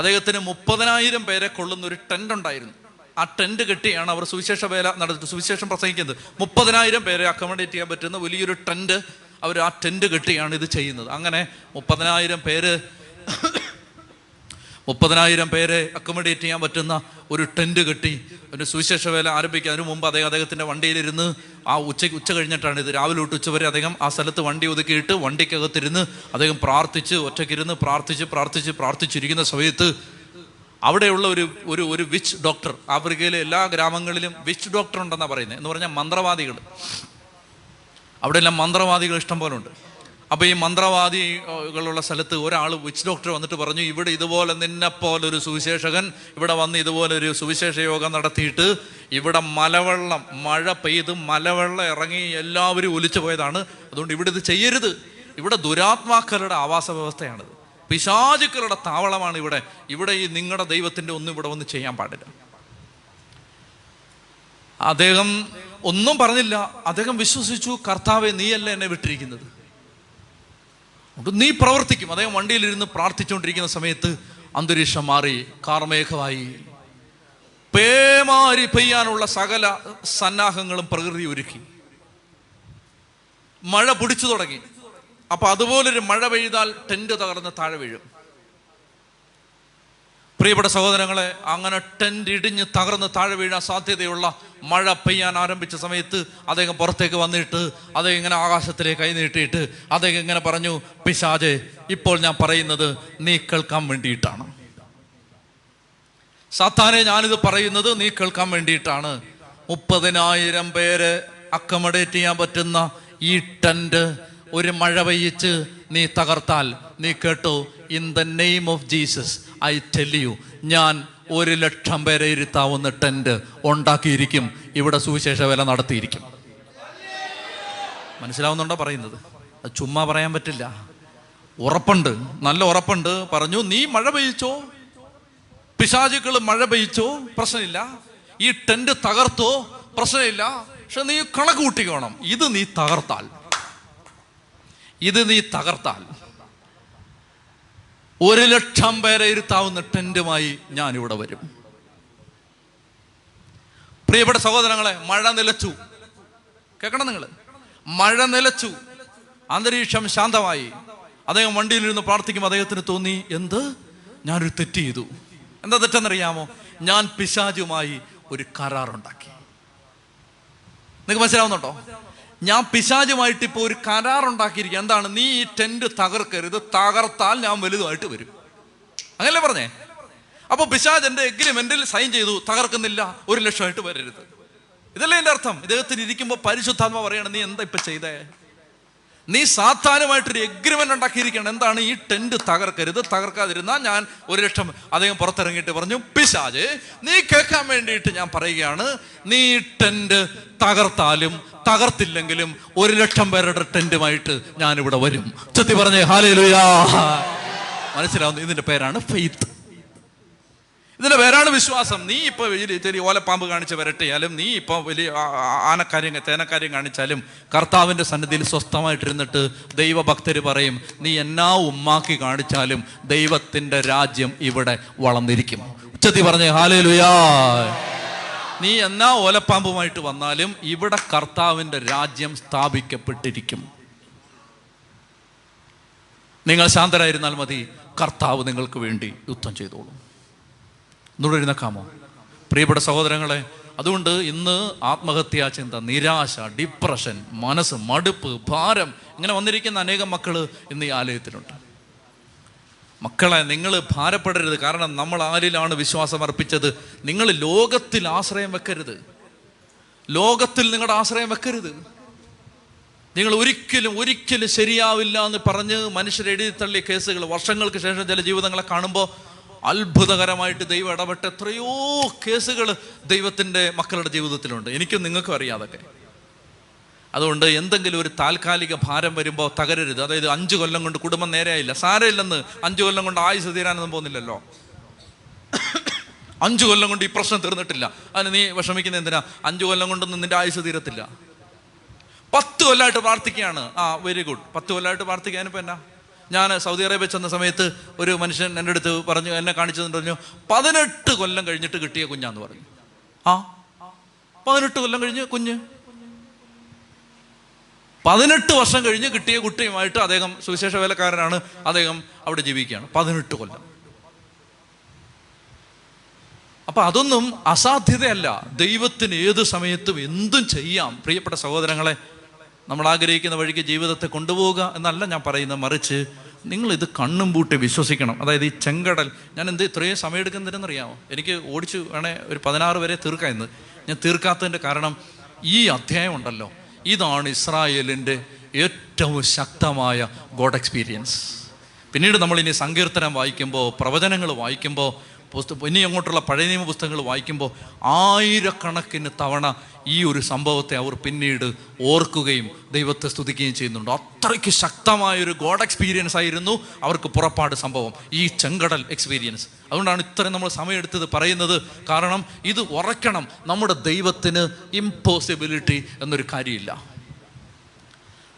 അദ്ദേഹത്തിന് 30,000 പേരെ കൊള്ളുന്ന ഒരു ടെൻ്റ് ഉണ്ടായിരുന്നു. ആ ടെൻ്റ് കെട്ടിയാണ് അവർ സുവിശേഷ വേല നടത്തി സുവിശേഷം പ്രസംഗിക്കുന്നത്. 30,000 പേരെ അക്കോമഡേറ്റ് ചെയ്യാൻ പറ്റുന്ന വലിയൊരു ടെൻ്റ്, അവർ ആ ടെൻ്റ് കെട്ടിയാണ് ഇത് ചെയ്യുന്നത്. അങ്ങനെ 30,000 പേരെ അക്കോമഡേറ്റ് ചെയ്യാൻ പറ്റുന്ന ഒരു ടെൻറ്റ് കെട്ടി ഒരു സുവിശേഷ വേല ആരംഭിക്കുക. അതിനു മുമ്പ് അദ്ദേഹം അദ്ദേഹത്തിൻ്റെ വണ്ടിയിലിരുന്ന് ആ ഉച്ച കഴിഞ്ഞിട്ടാണ് ഇത്, രാവിലെ തൊട്ട് ഉച്ചവരെ അദ്ദേഹം ആ സ്ഥലത്ത് വണ്ടി ഒതുക്കിയിട്ട് വണ്ടിക്കകത്തിരുന്ന് അദ്ദേഹം പ്രാർത്ഥിച്ച് ഒറ്റയ്ക്കിരുന്ന് പ്രാർത്ഥിച്ചിരിക്കുന്ന സമയത്ത് അവിടെയുള്ള ഒരു വിച്ച് ഡോക്ടർ, ആഫ്രിക്കയിലെ എല്ലാ ഗ്രാമങ്ങളിലും വിച്ച് ഡോക്ടർ ഉണ്ടെന്നാണ് പറയുന്നത്, എന്ന് പറഞ്ഞാൽ മന്ത്രവാദികൾ, അവിടെയെല്ലാം മന്ത്രവാദികൾ ഇഷ്ടം പോലെ ഉണ്ട്. അപ്പോൾ ഈ മന്ത്രവാദികളുള്ള സ്ഥലത്ത് ഒരാൾ വിച്ച് ഡോക്ടർ വന്നിട്ട് പറഞ്ഞു, ഇവിടെ ഇതുപോലെ നിന്നെപ്പോലൊരു സുവിശേഷകൻ ഇവിടെ വന്ന് ഇതുപോലൊരു സുവിശേഷ യോഗം നടത്തിയിട്ട് ഇവിടെ മലവെള്ളം മഴ പെയ്ത് മലവെള്ളം ഇറങ്ങി എല്ലാവരും ഒലിച്ചു പോയതാണ്, അതുകൊണ്ട് ഇവിടെ ഇത് ചെയ്യരുത്, ഇവിടെ ദുരാത്മാക്കളുടെ ആവാസ വ്യവസ്ഥയാണിത്, പിശാചുക്കളുടെ താവളമാണ് ഇവിടെ, ഇവിടെ ഈ നിങ്ങളുടെ ദൈവത്തിൻ്റെ ഒന്നും ഇവിടെ വന്ന് ചെയ്യാൻ പാടില്ല. അദ്ദേഹം ഒന്നും പറഞ്ഞില്ല, അദ്ദേഹം വിശ്വസിച്ചു, കർത്താവെ നീയല്ല എന്നെ വിട്ടിരിക്കുന്നത്, നീ പ്രവർത്തിക്കും. അദ്ദേഹം വണ്ടിയിലിരുന്ന് പ്രാർത്ഥിച്ചുകൊണ്ടിരിക്കുന്ന സമയത്ത് അന്തരീക്ഷം മാറി, കാർമേഘമായി, പേമാരി പെയ്യാനുള്ള സകല സന്നാഹങ്ങളും പ്രകൃതി ഒരുക്കി, മഴ പിടിച്ചു തുടങ്ങി. അപ്പൊ അതുപോലൊരു മഴ പെയ്താൽ ടെന്റ് തകർന്ന് താഴെ വീഴും. പ്രിയപ്പെട്ട സഹോദരങ്ങളെ, അങ്ങനെ ടെന്റ് ഇടിഞ്ഞ് തകർന്ന് താഴെ വീഴാൻ സാധ്യതയുള്ള മഴ പെയ്യാൻ ആരംഭിച്ച സമയത്ത് അദ്ദേഹം പുറത്തേക്ക് വന്നിട്ട് അദ്ദേഹം ഇങ്ങനെ ആകാശത്തിലേക്ക് കൈ നീട്ടിയിട്ട് അദ്ദേഹം ഇങ്ങനെ പറഞ്ഞു, പിശാചേ ഇപ്പോൾ ഞാൻ പറയുന്നത് നീ കേൾക്കാൻ വേണ്ടിയിട്ടാണ്, സാത്താനെ ഞാനിത് പറയുന്നത് നീ കേൾക്കാൻ വേണ്ടിയിട്ടാണ്. 30,000 പേരെ അക്കമഡേറ്റ് ചെയ്യാൻ പറ്റുന്ന ഈ ടെന്റ് ഒരു മഴ പെയ്യിച്ച് നീ തകർത്താൽ നീ കേട്ടോ, in the name of Jesus I tell you, ഞാൻ 100,000 പേരെ ഇരുത്താവുന്ന ടെൻറ്റ് ഉണ്ടാക്കിയിരിക്കും, ഇവിടെ സുവിശേഷ വേല നടത്തിയിരിക്കും. മനസ്സിലാവുന്നുണ്ടോ പറയുന്നത്? അത് ചുമ്മാ പറയാൻ പറ്റില്ല, ഉറപ്പുണ്ട്, നല്ല ഉറപ്പുണ്ട്. പറഞ്ഞു, നീ മഴ പെയ്ച്ചോ, പിശാചുക്കൾ മഴ പെയ്ച്ചോ, പ്രശ്നമില്ല, ഈ ടെൻറ്റ് തകർത്തോ, പ്രശ്നമില്ല, പക്ഷെ നീ കണക്ക് കൂട്ടിക്കോണം, ഇത് നീ തകർത്താൽ 100,000 പേരെ ഇരുത്താവുന്ന ടെന്റുമായി ഞാനിവിടെ വരും. പ്രിയപ്പെട്ട സഹോദരങ്ങളെ, മഴ നിലച്ചു. കേൾക്കണം നിങ്ങൾ, മഴ നിലച്ചു, അന്തരീക്ഷം ശാന്തമായി. അദ്ദേഹം വണ്ടിയിലിരുന്ന് പ്രാർത്ഥിക്കുമ്പോൾ അദ്ദേഹത്തിന് തോന്നി, എന്ത്, ഞാനൊരു തെറ്റ് ചെയ്തു. എന്താ തെറ്റെന്നറിയാമോ? ഞാൻ പിശാചുമായി ഒരു കരാറുണ്ടാക്കി. നിങ്ങൾക്ക് മനസ്സിലാവുന്നുണ്ടോ? ഞാൻ പിശാചുമായിട്ട് ഇപ്പോൾ ഒരു കരാറുണ്ടാക്കിയിരിക്കുക. എന്താണ്? നീ ഈ ടെൻറ്റ് തകർക്കരുത്, തകർത്താൽ ഞാൻ വലുതായിട്ട് വരും. അങ്ങനല്ലേ പറഞ്ഞേ? അപ്പോൾ പിശാചിൻ്റെ എഗ്രിമെൻറ്റിൽ സൈൻ ചെയ്തു, തകർക്കുന്നില്ല, 100,000 വരരുത്. ഇതല്ലേ എൻ്റെ അർത്ഥം? ഇദ്ദേഹത്തിന് ഇരിക്കുമ്പോൾ പരിശുദ്ധാത്മ പറയണം, നീ എന്താ ഇപ്പം ചെയ്തേ? നീ സാത്താനുമായിട്ടൊരു എഗ്രിമെൻ്റ് ഉണ്ടാക്കിയിരിക്കണം. എന്താണ്? ഈ ടെൻറ്റ് തകർക്കരുത്, തകർക്കാതിരുന്നാൽ ഞാൻ 100,000. അദ്ദേഹം പുറത്തിറങ്ങിയിട്ട് പറഞ്ഞു, പിശാച് നീ കേൾക്കാൻ വേണ്ടിയിട്ട് ഞാൻ പറയുകയാണ്, നീ ടെൻറ്റ് തകർത്താലും തകർത്തില്ലെങ്കിലും 100,000 പേരുടെ ടെൻറ്റുമായിട്ട് ഞാനിവിടെ വരും. ചത്തി പറഞ്ഞേ ഹാലേലൂയ. മനസ്സിലാവുന്നു? ഇതിൻ്റെ പേരാണ് ഫെയ്ത്ത്. ഇതിന്റെ പേരാണ് വിശ്വാസം. നീ ഇപ്പൊ ചെറിയ ഓലപ്പാമ്പ് കാണിച്ച് വരട്ടിയാലും, നീ ഇപ്പൊ വലിയ ആനക്കാര്യം തേനക്കാര്യം കാണിച്ചാലും കർത്താവിന്റെ സന്നിധിയിൽ സ്വസ്ഥമായിട്ടിരുന്നിട്ട് ദൈവഭക്തര് പറയും, നീ എന്നാ ഉമ്മാക്കി കാണിച്ചാലും ദൈവത്തിന്റെ രാജ്യം ഇവിടെ വളർന്നിരിക്കും. ഉച്ചത്തി പറഞ്ഞേ ഹല്ലേലൂയാ. നീ എന്നാ ഓലപ്പാമ്പുമായിട്ട് വന്നാലും ഇവിടെ കർത്താവിന്റെ രാജ്യം സ്ഥാപിക്കപ്പെട്ടിരിക്കും. നിങ്ങൾ ശാന്തരായിരുന്നാൽ മതി, കർത്താവ് നിങ്ങൾക്ക് വേണ്ടി യുദ്ധം ചെയ്തോളും. എന്നുള്ളൊരുന്നക്കാമോ പ്രിയപ്പെട്ട സഹോദരങ്ങളെ? അതുകൊണ്ട് ഇന്ന് ആത്മഹത്യാ ചിന്ത, നിരാശ, ഡിപ്രഷൻ, മനസ്സ് മടുപ്പ്, ഭാരം ഇങ്ങനെ വന്നിരിക്കുന്ന അനേകം മക്കൾ ഇന്ന് ഈ ആലയത്തിലുണ്ട്. മക്കളെ, നിങ്ങൾ ഭാരപ്പെടരുത്. കാരണം നമ്മൾ ആരിലാണ് വിശ്വാസം അർപ്പിച്ചത്. നിങ്ങൾ ലോകത്തിൽ ആശ്രയം വെക്കരുത്, ലോകത്തിൽ നിങ്ങളുടെ ആശ്രയം വെക്കരുത്. നിങ്ങൾ ഒരിക്കലും ഒരിക്കലും ശരിയാവില്ല എന്ന് പറഞ്ഞ് മനുഷ്യരെ എഴുതി തള്ളിയ കേസുകൾ വർഷങ്ങൾക്ക് ശേഷം ചില ജീവിതങ്ങളെ കാണുമ്പോൾ അത്ഭുതകരമായിട്ട് ദൈവം ഇടപെട്ട എത്രയോ കേസുകൾ ദൈവത്തിൻ്റെ മക്കളുടെ ജീവിതത്തിലുണ്ട്. എനിക്കും നിങ്ങൾക്കും അറിയാതൊക്കെ. അതുകൊണ്ട് എന്തെങ്കിലും ഒരു താൽക്കാലിക ഭാരം വരുമ്പോൾ തകരരുത്. അതായത് 5 കൊല്ലം കൊണ്ട് കുടുംബം നേരെയായില്ല, സാരമില്ലെന്ന് 5 കൊല്ലം കൊണ്ട് ആയുസ് തീരാനൊന്നും പോകുന്നില്ലല്ലോ. 5 കൊല്ലം കൊണ്ട് ഈ പ്രശ്നം തീർന്നിട്ടില്ല, അതിന് നീ വിഷമിക്കുന്ന എന്തിനാ? 5 കൊല്ലം കൊണ്ടൊന്നും നിന്റെ ആയുസ് തീരത്തില്ല. 10 കൊല്ലമായിട്ട് പ്രാർത്ഥിക്കുകയാണ്, ആ വെരി ഗുഡ്. 10 കൊല്ലമായിട്ട് പ്രാർത്ഥിക്കാനിപ്പോൾ എന്നാ? ഞാൻ സൗദി അറേബ്യ ചെന്ന സമയത്ത് ഒരു മനുഷ്യൻ എൻ്റെ അടുത്ത് പറഞ്ഞു, എന്നെ കാണിച്ചതെന്ന് പറഞ്ഞു, 18 കൊല്ലം കഴിഞ്ഞിട്ട് കിട്ടിയ കുഞ്ഞാന്ന് പറഞ്ഞു. ആ 18 കൊല്ലം കഴിഞ്ഞ് കുഞ്ഞ്, 18 വർഷം കഴിഞ്ഞ് കിട്ടിയ കുട്ടിയുമായിട്ട് അദ്ദേഹം സുവിശേഷ വേലക്കാരനാണ്, അദ്ദേഹം അവിടെ ജീവിക്കുകയാണ് 18 കൊല്ലം. അപ്പൊ അതൊന്നും അസാധ്യതയല്ല. ദൈവത്തിന് ഏത് സമയത്തും എന്തും ചെയ്യാം. പ്രിയപ്പെട്ട സഹോദരങ്ങളെ, നമ്മൾ ആഗ്രഹിക്കുന്ന വഴിക്ക് ജീവിതത്തെ കൊണ്ടുപോവുക എന്നല്ല ഞാൻ പറയുന്നത്, മറിച്ച് നിങ്ങൾ ഇത് കണ്ണും പൂട്ടി വിശ്വസിക്കണം. അതായത് ഈ ചെങ്കടൽ, ഞാൻ എന്ത് ഇത്രയും സമയം എടുക്കുന്നതിനെന്നറിയാമോ? എനിക്ക് ഓടിച്ചു വേണേൽ ഒരു 16 വരെ തീർക്കാം ഇന്ന്. ഞാൻ തീർക്കാത്തതിൻ്റെ കാരണം ഈ അധ്യായം ഉണ്ടല്ലോ, ഇതാണ് ഇസ്രായേലിൻ്റെ ഏറ്റവും ശക്തമായ ഗോഡ് എക്സ്പീരിയൻസ്. പിന്നീട് നമ്മളിനി സങ്കീർത്തനം വായിക്കുമ്പോൾ, പ്രവചനങ്ങൾ വായിക്കുമ്പോൾ, ഇനി അങ്ങോട്ടുള്ള പഴയ നിയമ പുസ്തകങ്ങൾ വായിക്കുമ്പോൾ 1000കണക്കിന് തവണ ഈ ഒരു സംഭവത്തെ അവർ പിന്നീട് ഓർക്കുകയും ദൈവത്തെ സ്തുതിക്കുകയും ചെയ്യുന്നുണ്ട്. അത്രയ്ക്ക് ശക്തമായൊരു ഗോഡ് എക്സ്പീരിയൻസ് ആയിരുന്നു അവർക്ക് പുറപ്പാട് സംഭവം, ഈ ചെങ്കടൽ എക്സ്പീരിയൻസ്. അതുകൊണ്ടാണ് ഇത്രയും നമ്മൾ സമയമെടുത്തത് പറയുന്നത്. കാരണം ഇത് ഉറക്കണം, നമ്മുടെ ദൈവത്തിന് ഇംപോസിബിലിറ്റി എന്നൊരു കാര്യമില്ല,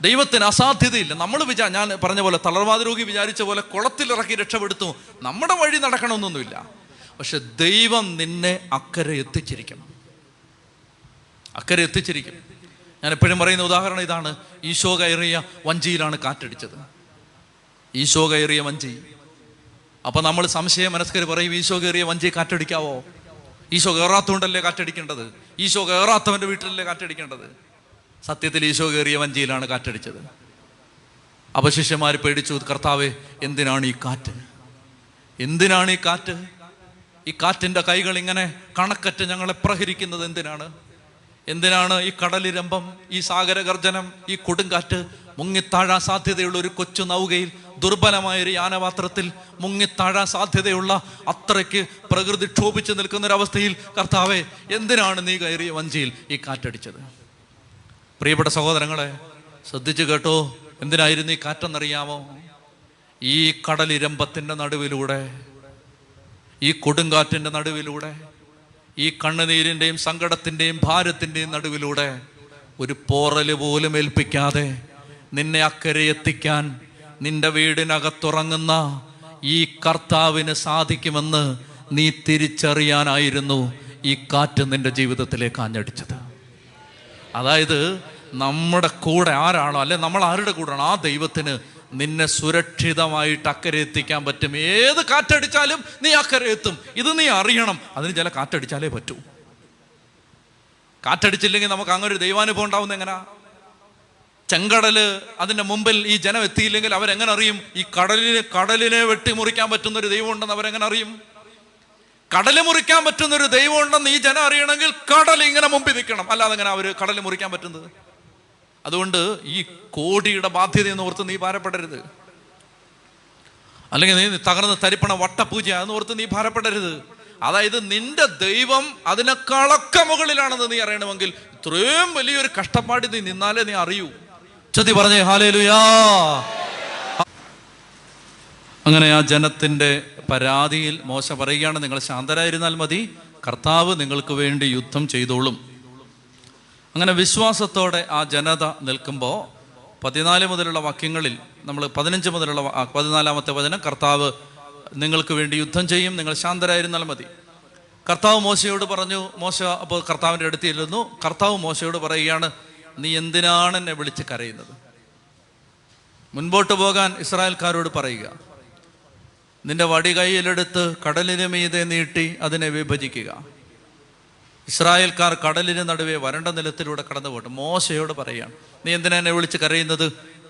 ദൈവത്തിന് അസാധ്യതയില്ല. നമ്മൾ ഞാൻ പറഞ്ഞ പോലെ തളർവാദ രോഗി വിചാരിച്ച പോലെ കുളത്തിലിറക്കി രക്ഷപ്പെടുത്തും, നമ്മുടെ വഴി നടക്കണമെന്നൊന്നുമില്ല. പക്ഷെ ദൈവം നിന്നെ അക്കരെ എത്തിച്ചിരിക്കണം, അക്കരെ എത്തിച്ചിരിക്കും. ഞാൻ എപ്പോഴും പറയുന്ന ഉദാഹരണം ഇതാണ്. ഈശോ കയറിയ വഞ്ചിയിലാണ് കാറ്റടിച്ചത്. ഈശോ കയറിയ വഞ്ചി. അപ്പം നമ്മൾ സംശയ മനസ്കർ പറയും, ഈശോ കയറിയ വഞ്ചി കാറ്റടിക്കാവോ? ഈശോ കയറാത്തതുകൊണ്ടല്ലേ കാറ്റടിക്കേണ്ടത്? ഈശോ കയറാത്തവൻ്റെ വീട്ടിലല്ലേ കാറ്റടിക്കേണ്ടത്? സത്യത്തിൽ ഈശോ കയറിയ വഞ്ചിയിലാണ് കാറ്റടിച്ചത്. അപ്പോൾ ശിഷ്യന്മാർ പേടിച്ചു, കർത്താവേ എന്തിനാണ് ഈ കാറ്റ്, എന്തിനാണ് ഈ കാറ്റ്, ഈ കാറ്റിൻ്റെ കൈകൾ ഇങ്ങനെ കണക്കറ്റ് ഞങ്ങളെ പ്രഹരിക്കുന്നത് എന്തിനാണ്, എന്തിനാണ് ഈ കടലിരമ്പം, ഈ സാഗരഗർജനം, ഈ കൊടുങ്കാറ്റ്? മുങ്ങിത്താഴാൻ സാധ്യതയുള്ള ഒരു കൊച്ചു നൗകയിൽ, ദുർബലമായൊരു യാനപാത്രത്തിൽ മുങ്ങിത്താഴാൻ സാധ്യതയുള്ള, അത്രയ്ക്ക് പ്രകൃതി ക്ഷോഭിച്ചു നിൽക്കുന്നൊരവസ്ഥയിൽ കർത്താവെ എന്തിനാണ് നീ കയറിയ വഞ്ചിയിൽ ഈ കാറ്റടിച്ചത്? പ്രിയപ്പെട്ട സഹോദരങ്ങളെ, ശ്രദ്ധിച്ചു കേട്ടോ, എന്തിനായിരുന്നു ഈ കാറ്റെന്നറിയാമോ? ഈ കടലിരമ്പത്തിൻ്റെ നടുവിലൂടെ, ഈ കൊടുങ്കാറ്റിൻ്റെ നടുവിലൂടെ, ഈ കണ്ണുനീരിൻ്റെയും സങ്കടത്തിൻ്റെയും ഭാരത്തിൻ്റെയും നടുവിലൂടെ ഒരു പോറൽ പോലും ഏൽപ്പിക്കാതെ നിന്നെ അക്കരെ എത്തിക്കാൻ നിന്റെ വീടിനകത്തുറങ്ങുന്ന ഈ കർത്താവിന് സാധിക്കുമെന്ന് നീ തിരിച്ചറിയാനായിരുന്നു ഈ കാറ്റ് നിന്റെ ജീവിതത്തിലേക്ക് ആഞ്ഞടിച്ചത്. അതായത് നമ്മുടെ കൂടെ ആരാണോ, അല്ലെ നമ്മൾ ആരുടെ കൂടെയാണോ, ആ ദൈവത്തിന് നിന്നെ സുരക്ഷിതമായിട്ട് അക്കരെ എത്തിക്കാൻ പറ്റും. ഏത് കാറ്റടിച്ചാലും നീ അക്കരെ എത്തും, ഇത് നീ അറിയണം. അതിന് ചില കാറ്റടിച്ചാലേ പറ്റൂ. കാറ്റടിച്ചില്ലെങ്കിൽ നമുക്ക് അങ്ങനെ ഒരു ദൈവാനുഭവം ഉണ്ടാവുന്ന എങ്ങനാ? ചെങ്കടല് അതിൻ്റെ മുമ്പിൽ ഈ ജനം എത്തിയില്ലെങ്കിൽ അവരെങ്ങനെ അറിയും? ഈ കടലിനെ വെട്ടിമുറിക്കാൻ പറ്റുന്ന ഒരു ദൈവം ഉണ്ടെന്ന് അവരെങ്ങനെ അറിയും? കടല് മുറിക്കാൻ പറ്റുന്നൊരു ദൈവം ഉണ്ടെന്ന് ഈ ജനം അറിയണമെങ്കിൽ കടൽ ഇങ്ങനെ മുമ്പിൽ നിൽക്കണം, അല്ലാതെ എങ്ങനെ അവർ കടൽ മുറിക്കാൻ പറ്റുന്നത്? അതുകൊണ്ട് ഈ കോടിയുടെ ബാധ്യതയെന്ന് ഓർത്ത് നീ ഭാരപ്പെടരുത്. അല്ലെങ്കിൽ നീ തകർന്ന് തരിപ്പണ വട്ടപൂജ എന്ന് ഓർത്ത് നീ ഭാരപ്പെടരുത്. അതായത് നിന്റെ ദൈവം അതിനേക്കാളൊക്കെ മുകളിലാണെന്ന് നീ അറിയണമെങ്കിൽ ഇത്രയും വലിയൊരു കഷ്ടപ്പാട് നീ നിന്നാലേ നീ അറിയൂ. ചതി പറഞ്ഞേ ഹല്ലേലൂയാ. അങ്ങനെ ആ ജനത്തിൻ്റെ പരാതിയിൽ മോശ പറയുകയാണ്, നിങ്ങൾ ശാന്തരായിരുന്നാൽ മതി, കർത്താവ് നിങ്ങൾക്ക് വേണ്ടി യുദ്ധം ചെയ്തോളും. അങ്ങനെ വിശ്വാസത്തോടെ ആ ജനത നിൽക്കുമ്പോൾ 14 മുതലുള്ള വാക്യങ്ങളിൽ നമ്മൾ 15 മുതലുള്ള 14-ാമത്തെ വചനം, കർത്താവ് നിങ്ങൾക്ക് വേണ്ടി യുദ്ധം ചെയ്യും, നിങ്ങൾ ശാന്തരായിരുന്നാൽ മതി. കർത്താവ് മോശയോട് പറഞ്ഞു. മോശ അപ്പോൾ കർത്താവിൻ്റെ അടുത്തിരുന്നു. കർത്താവ് മോശയോട് പറയുകയാണ്, നീ എന്തിനാണ് എന്നെ വിളിച്ച് കരയുന്നത്? മുൻപോട്ട് പോകാൻ ഇസ്രായേൽക്കാരോട് പറയുക, നിന്റെ വടി കയ്യിലെടുത്ത് കടലിന് മീതെ നീട്ടി അതിനെ വിഭജിക്കുക. ഇസ്രായേൽക്കാർ കടലിന് നടുവേ വരണ്ട നിലത്തിലൂടെ കടന്നു പോകട്ടെ. മോശയോട് പറയുകയാണ്, നീ എന്തിനാ എന്നെ വിളിച്ച് കരയുന്നത്?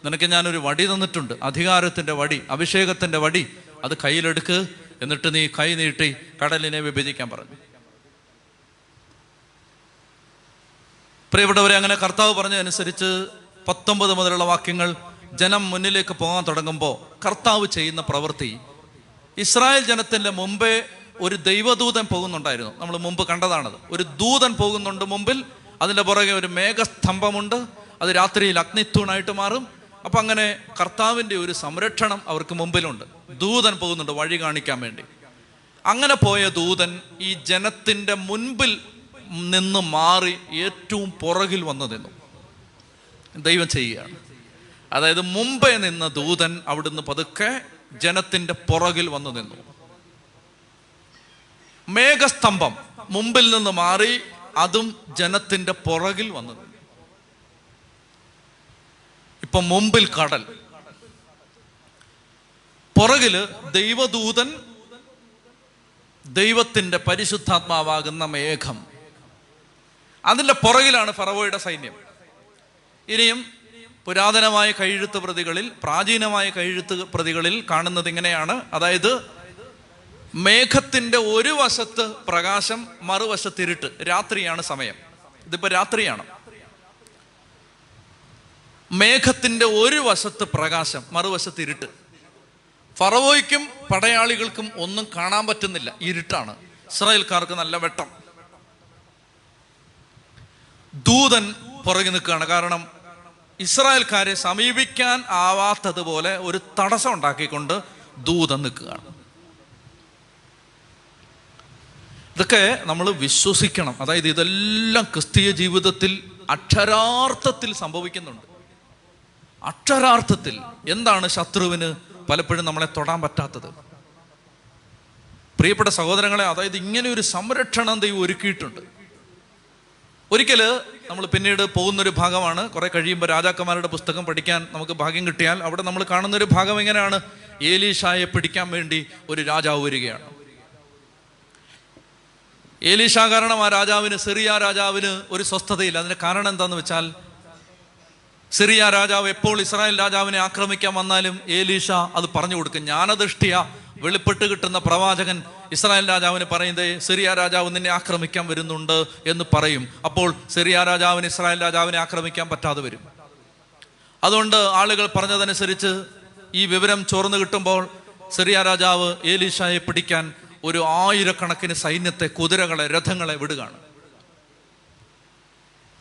നിനക്ക് ഞാനൊരു വടി തന്നിട്ടുണ്ട്, അധികാരത്തിൻ്റെ വടി, അഭിഷേകത്തിൻ്റെ വടി, അത് കയ്യിലെടുക്ക്, എന്നിട്ട് നീ കൈ നീട്ടി കടലിനെ വിഭജിക്കാൻ പറഞ്ഞു. പ്രിയപ്പെട്ടവരെ, അങ്ങനെ കർത്താവ് പറഞ്ഞതനുസരിച്ച് 19 മുതലുള്ള വാക്യങ്ങൾ, ജനം മുന്നിലേക്ക് പോകാൻ തുടങ്ങുമ്പോൾ കർത്താവ് ചെയ്യുന്ന പ്രവൃത്തി. ഇസ്രായേൽ ജനത്തിൻ്റെ മുമ്പേ ഒരു ദൈവദൂതൻ പോകുന്നുണ്ടായിരുന്നു. നമ്മൾ മുമ്പ് കണ്ടതാണത്. ഒരു ദൂതൻ പോകുന്നുണ്ട് മുമ്പിൽ, അതിൻ്റെ പുറകെ ഒരു മേഘസ്തംഭമുണ്ട്, അത് രാത്രിയിൽ അഗ്നിത്തൂണായിട്ട് മാറും. അപ്പം അങ്ങനെ കർത്താവിൻ്റെ ഒരു സംരക്ഷണം അവർക്ക് മുമ്പിലുണ്ട്. ദൂതൻ പോകുന്നുണ്ട് വഴി കാണിക്കാൻ വേണ്ടി. അങ്ങനെ പോയ ദൂതൻ ഈ ജനത്തിൻ്റെ മുൻപിൽ നിന്ന് മാറി ഏറ്റവും പുറകിൽ വന്നു നിന്നു. ദൈവം ചെയ്യുകയാണ്. അതായത് മുമ്പേ നിന്ന ദൂതൻ അവിടുന്ന് പതുക്കെ ജനത്തിൻ്റെ പുറകിൽ വന്നു നിന്നു. മേഘസ്തംഭം മുമ്പിൽ നിന്ന് മാറി, അതും ജനത്തിൻ്റെ പുറകിൽ വന്നു നിന്നു. ഇപ്പം മുമ്പിൽ കടൽ, പുറകില് ദൈവദൂതൻ, ദൈവത്തിൻ്റെ പരിശുദ്ധാത്മാവാകുന്ന മേഘം, അതിൻ്റെ പുറകിലാണ് ഫറവോയുടെ സൈന്യം. ഇനിയും പുരാതനമായ കൈയെഴുത്ത് പ്രതികളിൽ, പ്രാചീനമായ കൈയെഴുത്ത് പ്രതികളിൽ കാണുന്നത് ഇങ്ങനെയാണ്. അതായത് മേഘത്തിൻ്റെ ഒരു വശത്ത് പ്രകാശം, മറുവശത്ത് ഇരുട്ട്. രാത്രിയാണ് സമയം, ഇതിപ്പോൾ രാത്രിയാണ്. മേഘത്തിൻ്റെ ഒരു വശത്ത് പ്രകാശം, മറുവശത്ത് ഇരുട്ട്. ഫറവോയ്ക്കും പടയാളികൾക്കും ഒന്നും കാണാൻ പറ്റുന്നില്ല, ഇരുട്ടാണ്. ഇസ്രായേൽക്കാർക്ക് നല്ല വെട്ടം. ദൂതൻ പുറകെ നിൽക്കുകയാണ്. കാരണം ഇസ്രായേൽക്കാരെ സമീപിക്കാൻ ആവാത്തതുപോലെ ഒരു തടസ്സം ഉണ്ടാക്കിക്കൊണ്ട് ദൂതൻ നിൽക്കുകയാണ്. ഇതൊക്കെ നമ്മൾ വിശ്വസിക്കണം. അതായത് ഇതെല്ലാം ക്രിസ്തീയ ജീവിതത്തിൽ അക്ഷരാർത്ഥത്തിൽ സംഭവിക്കുന്നുണ്ട്. അക്ഷരാർത്ഥത്തിൽ എന്താണ് ശത്രുവിന് പലപ്പോഴും നമ്മളെ തൊടാൻ പറ്റാത്തത്? പ്രിയപ്പെട്ട സഹോദരങ്ങളെ, അതായത് ഇങ്ങനെ ഒരു സംരക്ഷണം ദൈവം ഒരുക്കിയിട്ടുണ്ട്. ഒരിക്കൽ നമ്മൾ പിന്നീട് പോകുന്നൊരു ഭാഗമാണ്, കുറെ കഴിയുമ്പോൾ രാജാക്കന്മാരുടെ പുസ്തകം പഠിക്കാൻ നമുക്ക് ഭാഗ്യം കിട്ടിയാൽ അവിടെ നമ്മൾ കാണുന്നൊരു ഭാഗം എങ്ങനെയാണ്, ഏലീഷയെ പിടിക്കാൻ വേണ്ടി ഒരു രാജാവ് വരികയാണ്. ഏലീഷ കാരണം ആ രാജാവിന്, സിറിയ രാജാവിന് ഒരു സ്വസ്ഥതയില്ല. അതിൻ്റെ കാരണം എന്താണെന്ന് വെച്ചാൽ, സിറിയ രാജാവ് എപ്പോൾ ഇസ്രായേൽ രാജാവിനെ ആക്രമിക്കാൻ വന്നാലും ഏലീഷ അത് പറഞ്ഞു കൊടുക്കും. ജ്ഞാനദൃഷ്ടിയ വെളിപ്പെട്ട് കിട്ടുന്ന പ്രവാചകൻ ഇസ്രായേൽ രാജാവിന് പറയുന്നത്, സിറിയ രാജാവ് നിന്നെ ആക്രമിക്കാൻ വരുന്നുണ്ട് എന്ന് പറയും. അപ്പോൾ സിറിയ രാജാവിന് ഇസ്രായേൽ രാജാവിനെ ആക്രമിക്കാൻ പറ്റാതെ വരും. അതുകൊണ്ട് ആളുകൾ പറഞ്ഞതനുസരിച്ച് ഈ വിവരം ചോർന്നു കിട്ടുമ്പോൾ സിറിയ രാജാവ് ഏലീഷയെ പിടിക്കാൻ ഒരു 1000കണക്കിന് സൈന്യത്തെ, കുതിരകളെ, രഥങ്ങളെ വിടുകയാണ്.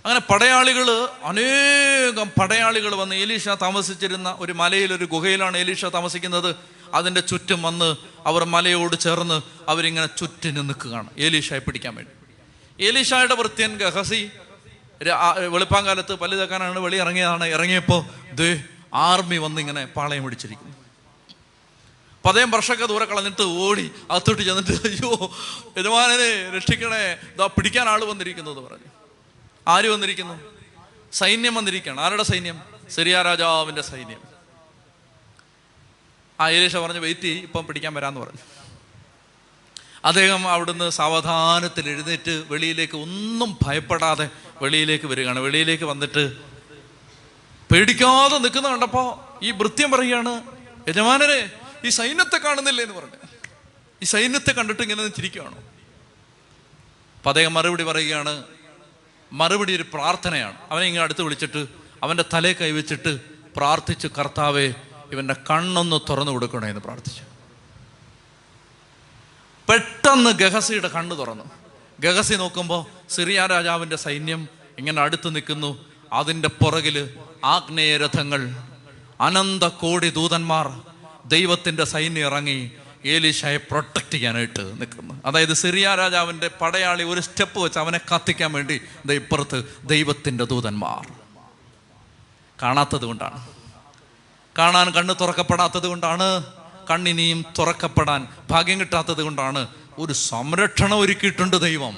അങ്ങനെ പടയാളികൾ, അനേകം പടയാളികൾ വന്ന് ഏലീഷ താമസിച്ചിരുന്ന ഒരു മലയിൽ, ഒരു ഗുഹയിലാണ് ഏലീഷ താമസിക്കുന്നത്, അതിൻ്റെ ചുറ്റും വന്ന് അവർ മലയോട് ചേർന്ന് അവരിങ്ങനെ ചുറ്റിന് നിൽക്കുകയാണ് ഏലീഷയെ പിടിക്കാൻ വേണ്ടി. ഏലീഷയുടെ വൃത്യൻ ഗഹസി വെളുപ്പാങ്കാലത്ത് പല്ല് തേക്കാനാണ് വെളി ഇറങ്ങിയതാണ്. ഇറങ്ങിയപ്പോൾ ദേ ആർമി വന്നിങ്ങനെ പാളയം പിടിച്ചിരിക്കുന്നു. 10 വർഷമൊക്കെ ദൂരെ കളഞ്ഞിട്ട് ഓടി അകത്തോട്ട് ചെന്നിട്ട്, അയ്യോ യജമാനനെ രക്ഷിക്കണേ, ഇതാ പിടിക്കാൻ ആൾ വന്നിരിക്കുന്നു എന്ന് പറഞ്ഞു. ആര് വന്നിരിക്കുന്നു? സൈന്യം വന്നിരിക്കുകയാണ്. ആരുടെ സൈന്യം? സിറിയ രാജാവിൻ്റെ സൈന്യം. ആ ഏലീഷ പറഞ്ഞു, വെയിറ്റ്, ഇപ്പം പിടിക്കാൻ വരാമെന്ന് പറഞ്ഞു. അദ്ദേഹം അവിടുന്ന് സാവധാനത്തിൽ എഴുന്നേറ്റ് വെളിയിലേക്ക്, ഒന്നും ഭയപ്പെടാതെ വെളിയിലേക്ക് വരികയാണ്. വെളിയിലേക്ക് വന്നിട്ട് പേടിക്കാതെ നിൽക്കുന്ന കണ്ടപ്പോൾ ഈ ഭൃത്യം പറയുകയാണ്, യജമാനനെ ഈ സൈന്യത്തെ കാണുന്നില്ലേ എന്ന് പറഞ്ഞു. ഈ സൈന്യത്തെ കണ്ടിട്ട് ഇങ്ങനെ ചിരിക്കുകയാണ്. അപ്പം അദ്ദേഹം മറുപടി പറയുകയാണ്. മറുപടി ഒരു പ്രാർത്ഥനയാണ്. അവനെ ഇങ്ങനെ അടുത്ത് വിളിച്ചിട്ട് അവൻ്റെ തലയെ കൈവച്ചിട്ട് പ്രാർത്ഥിച്ചു, കർത്താവേ ഇവൻ്റെ കണ്ണൊന്ന് തുറന്നു കൊടുക്കണേ എന്ന് പ്രാർത്ഥിച്ചു. പെട്ടെന്ന് ഗഹസിയുടെ കണ്ണ് തുറന്നു. ഗഹസി നോക്കുമ്പോൾ സിറിയ രാജാവിൻ്റെ സൈന്യം ഇങ്ങനെ അടുത്ത് നിൽക്കുന്നു. അതിൻ്റെ പുറകിൽ ആഗ്നേയ രഥങ്ങൾ, അനന്തകോടി ദൂതന്മാർ, ദൈവത്തിൻ്റെ സൈന്യം ഇറങ്ങി ഏലീഷയെ പ്രൊട്ടക്റ്റ് ചെയ്യാനായിട്ട് നിൽക്കുന്നു. അതായത് സിറിയ രാജാവിൻ്റെ പടയാളി ഒരു സ്റ്റെപ്പ് വെച്ച് അവനെ കത്തിക്കാൻ വേണ്ടി ഇപ്പുറത്ത് ദൈവത്തിൻ്റെ ദൂതന്മാർ. കാണാത്തത് കൊണ്ടാണ്, കാണാൻ കണ്ണ് തുറക്കപ്പെടാത്തത് കൊണ്ടാണ്, കണ്ണിനെയും തുറക്കപ്പെടാൻ ഭാഗ്യം കിട്ടാത്തത് കൊണ്ടാണ് ഒരു സംരക്ഷണം ഒരുക്കിയിട്ടുണ്ട് ദൈവം.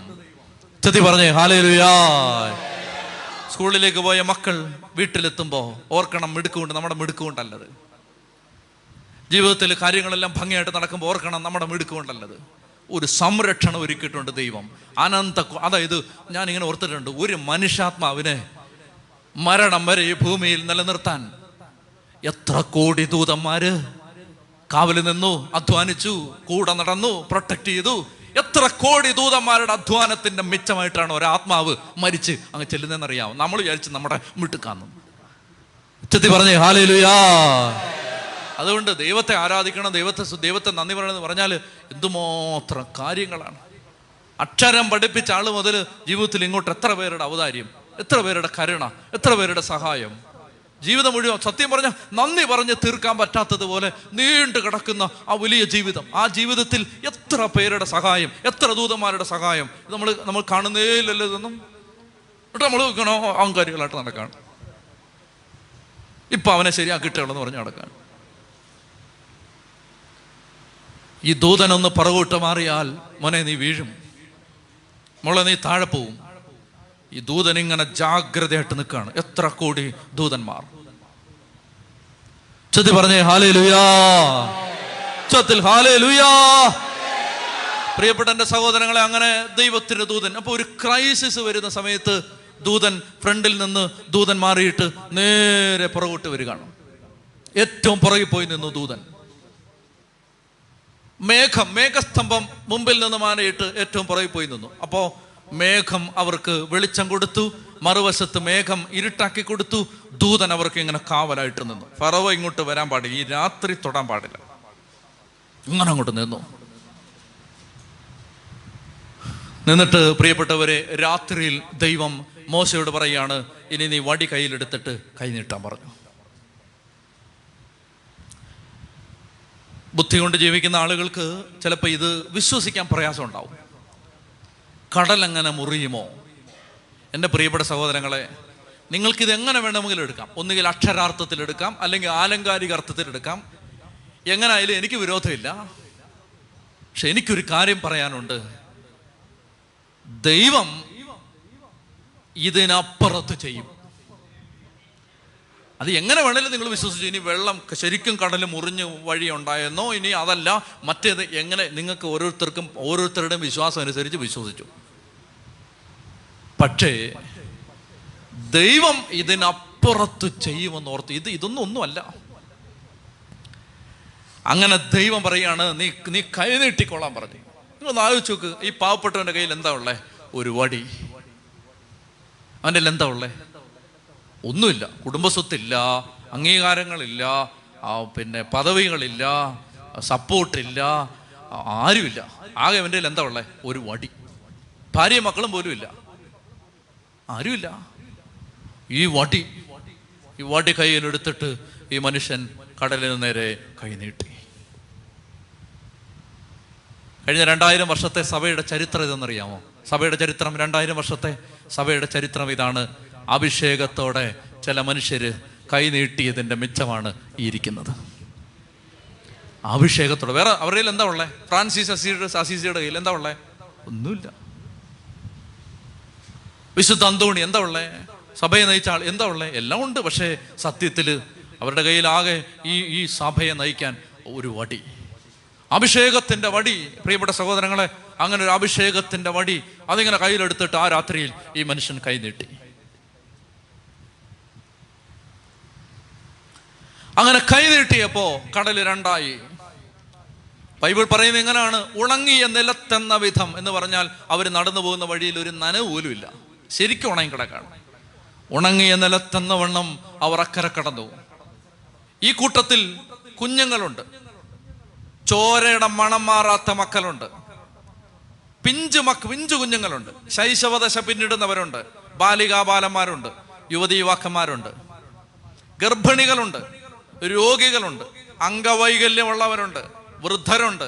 ചെത്തി പറഞ്ഞേ ഹല്ലേലൂയാ. സ്കൂളിലേക്ക് പോയ മക്കൾ വീട്ടിലെത്തുമ്പോൾ ഓർക്കണം, മിടുക്കുകൊണ്ട് നമ്മുടെ മിടുക്കുകൊണ്ടല്ലത്. ജീവിതത്തിൽ കാര്യങ്ങളെല്ലാം ഭംഗിയായിട്ട് നടക്കുമ്പോൾ ഓർക്കണം, നമ്മുടെ മിടുക്കുകൊണ്ടല്ലത്. ഒരു സംരക്ഷണം ഒരുക്കിയിട്ടുണ്ട് ദൈവം. അതായത് ഞാനിങ്ങനെ ഓർത്തിട്ടുണ്ട്, ഒരു മനുഷ്യാത്മാവിനെ മരണം വരെ ഈ ഭൂമിയിൽ നിലനിർത്താൻ എത്ര കോടി ദൂതന്മാര് കാവല് നിന്നു, അധ്വാനിച്ചു, കൂടെ നടന്നു, പ്രൊട്ടക്റ്റ് ചെയ്തു. എത്ര കോടി ദൂതന്മാരുടെ അധ്വാനത്തിന്റെ മിച്ചമായിട്ടാണ് ഒരാത്മാവ് മരിച്ച് അങ്ങ് ചെല്ലുന്നതെന്നറിയാവും. നമ്മൾ വിചാരിച്ച് നമ്മുടെ മിട്ടുക്കാന്നു. ചെത്തി പറഞ്ഞേ ഹല്ലേലൂയാ. അതുകൊണ്ട് ദൈവത്തെ ആരാധിക്കണം, ദൈവത്തെ നന്ദി പറയണമെന്ന് പറഞ്ഞാൽ എന്തുമാത്രം കാര്യങ്ങളാണ്. അക്ഷരം പഠിപ്പിച്ച ആൾ മുതൽ ജീവിതത്തിൽ ഇങ്ങോട്ട് എത്ര പേരുടെ ഔദാര്യം, എത്ര പേരുടെ കരുണ, എത്ര പേരുടെ സഹായം. ജീവിതം മുഴുവൻ സത്യം പറഞ്ഞാൽ നന്ദി പറഞ്ഞ് തീർക്കാൻ പറ്റാത്തതുപോലെ നീണ്ടു കിടക്കുന്ന ആ വലിയ ജീവിതം, ആ ജീവിതത്തിൽ എത്ര പേരുടെ സഹായം, എത്ര ദൂതന്മാരുടെ സഹായം. ഇത് നമ്മൾ കാണുന്നേയില്ലല്ലോ. ഇതൊന്നും എന്നിട്ട് നമ്മൾ നോക്കണോ അവൻ കാര്യങ്ങളായിട്ട് നടക്കാണ്, ഇപ്പം അവനെ ശരിയാക്കിയിട്ടുള്ളതെന്ന് പറഞ്ഞ് നടക്കാണ്. ഈ ദൂതനൊന്ന് പറകോട്ട് മാറിയാൽ മോനെ നീ വീഴും, മോളെ നീ താഴെ പോവും. ഈ ദൂതൻ ഇങ്ങനെ ജാഗ്രതയായിട്ട് നിൽക്കുകയാണ്. എത്ര കോടി ദൂതന്മാർ. ചത്തി പറഞ്ഞേ ഹല്ലേലൂയാ. ചത്തിൽ ഹല്ലേലൂയാ. പ്രിയപ്പെട്ട എൻ്റെ സഹോദരങ്ങളെ, അങ്ങനെ ദൈവത്തിൻ്റെ ദൂതൻ. അപ്പോൾ ഒരു ക്രൈസിസ് വരുന്ന സമയത്ത് ദൂതൻ ഫ്രണ്ടിൽ നിന്ന് ദൂതൻ മാറിയിട്ട് നേരെ പുറകോട്ട് വരികയാണ്. ഏറ്റവും പുറകിൽ പോയി നിന്നു ദൂതൻ. മേഘസ്തംഭം മുമ്പിൽ നിന്ന് മാറിയിട്ട് ഏറ്റവും പുറകിൽ പോയി നിന്നു. അപ്പോൾ മേഘം അവർക്ക് വെളിച്ചം കൊടുത്തു, മറുവശത്ത് മേഘം ഇരുട്ടാക്കി കൊടുത്തു. ദൂതൻ അവർക്ക് ഇങ്ങനെ കാവലായിട്ട് നിന്നു. ഫറവോ ഇങ്ങോട്ട് വരാൻ പാടില്ല, ഈ രാത്രി തൊടാൻ പാടില്ല. ഇങ്ങനെ അങ്ങോട്ട് നിന്നു. നിന്നിട്ട് പ്രിയപ്പെട്ടവരെ, രാത്രിയിൽ ദൈവം മോശയോട് പറയാണ്, ഇനി നീ വടി കയ്യിലെടുത്തിട്ട് കൈ നീട്ടാൻ പറഞ്ഞു. ബുദ്ധി കൊണ്ട് ജീവിക്കുന്ന ആളുകൾക്ക് ചിലപ്പോൾ ഇത് വിശ്വസിക്കാൻ പ്രയാസം ഉണ്ടാവും. കടലെങ്ങനെ മുറിയുമോ? എൻ്റെ പ്രിയപ്പെട്ട സഹോദരങ്ങളെ, നിങ്ങൾക്കിത് എങ്ങനെ വേണമെങ്കിലും എടുക്കാം. ഒന്നുകിൽ അക്ഷരാർത്ഥത്തിലെടുക്കാം, അല്ലെങ്കിൽ ആലങ്കാരിക അർത്ഥത്തിലെടുക്കാം. എങ്ങനെ ആയാലും എനിക്ക് വിരോധമില്ല. പക്ഷെ എനിക്കൊരു കാര്യം പറയാനുണ്ട്. ദൈവം ഇതിനപ്പുറത്ത് ചെയ്യും. അത് എങ്ങനെ വേണമെങ്കിലും നിങ്ങൾ വിശ്വസിച്ചു. ഇനി വെള്ളം ശരിക്കും കടൽ മുറിഞ്ഞ് വഴി ഉണ്ടായെന്നോ, ഇനി അതല്ല മറ്റേത്, എങ്ങനെ നിങ്ങൾക്ക് ഓരോരുത്തർക്കും ഓരോരുത്തരുടെയും വിശ്വാസം അനുസരിച്ച് വിശ്വസിച്ചു. പക്ഷേ ദൈവം ഇതിനപ്പുറത്ത് ചെയ്യുമെന്ന് ഓർത്ത്, ഇതൊന്നുമല്ല. അങ്ങനെ ദൈവം പറയാണ്, നീ കൈ നീട്ടിക്കൊള്ളാൻ പറഞ്ഞു. നിങ്ങളൊന്ന് ആലോചിച്ച് നോക്ക്, ഈ പാവപ്പെട്ടവൻ്റെ കയ്യിൽ എന്താ ഉള്ളേ? ഒരു വടി. അവൻ്റെ കയ്യിൽ എന്താ ഉള്ളേ? ഒന്നുമില്ല. കുടുംബസ്വത്തില്ല, അംഗീകാരങ്ങളില്ല, പിന്നെ പദവികളില്ല, സപ്പോർട്ടില്ല, ആരുമില്ല. ആകെ അവൻ്റെ കയ്യിൽ എന്താ ഉള്ളത്? ഒരു വടി. ഭാര്യയും മക്കളും പോലും ഇല്ല, ആരുമില്ല. ഈ വടി കയ്യിലെടുത്തിട്ട് ഈ മനുഷ്യൻ കടലിന് നേരെ കൈ നീട്ടി. കഴിഞ്ഞ 2000 വർഷത്തെ സഭയുടെ ചരിത്രം ഇതെന്നറിയാമോ? സഭയുടെ ചരിത്രം, 2000 വർഷത്തെ സഭയുടെ ചരിത്രം ഇതാണ്. അഭിഷേകത്തോടെ ചില മനുഷ്യർ കൈനീട്ടിയതിൻ്റെ മിച്ചമാണ് ഈ ഇരിക്കുന്നത്. അഭിഷേകത്തോടെ. വേറെ അവരുടെ കയ്യിൽ എന്താ ഉള്ളത്? ഫ്രാൻസിസ് അസീസിയുടെ കയ്യിൽ എന്താ ഉള്ളത്? ഒന്നുമില്ല. വിശുദ്ധ അന്തോണി എന്താ ഉള്ളത്? സഭയെ നയിച്ച ആൾ എന്താ ഉള്ളത്? എല്ലാം ഉണ്ട്. പക്ഷേ സത്യത്തിൽ അവരുടെ കയ്യിലാകെ ഈ സഭയെ നയിക്കാൻ ഒരു വടി, അഭിഷേകത്തിൻ്റെ വടി. പ്രിയപ്പെട്ട സഹോദരങ്ങളെ, അങ്ങനെ ഒരു അഭിഷേകത്തിൻ്റെ വടി അതിങ്ങനെ കയ്യിലെടുത്തിട്ട് ആ രാത്രിയിൽ ഈ മനുഷ്യൻ കൈനീട്ടി. അങ്ങനെ കൈനീട്ടിയപ്പോ കടൽ രണ്ടായി. ബൈബിൾ പറയുന്നത് എങ്ങനെയാണ്? ഉണങ്ങിയ നിലത്തെന്ന വിധം എന്ന് പറഞ്ഞാൽ അവർ നടന്നു പോകുന്ന വഴിയിൽ ഒരു നനവ് പോലും ഇല്ല. ശരിക്കും ഉണങ്ങി കിടക്കാണ്. ഉണങ്ങിയ നിലത്തെന്ന വണ്ണം അവർ അക്കരെ കടന്നു. ഈ കൂട്ടത്തിൽ കുഞ്ഞുങ്ങളുണ്ട്, ചോരയുടെ മണം മാറാത്ത മക്കളുണ്ട്, പിഞ്ചു കുഞ്ഞുങ്ങളുണ്ട്, ശൈശവദശ പിന്നിടുന്നവരുണ്ട്, ബാലികാബാലന്മാരുണ്ട്, യുവതി യുവാക്കന്മാരുണ്ട്, ഗർഭിണികളുണ്ട്, രോഗികളുണ്ട്, അംഗവൈകല്യമുള്ളവരുണ്ട്, വൃദ്ധരുണ്ട്,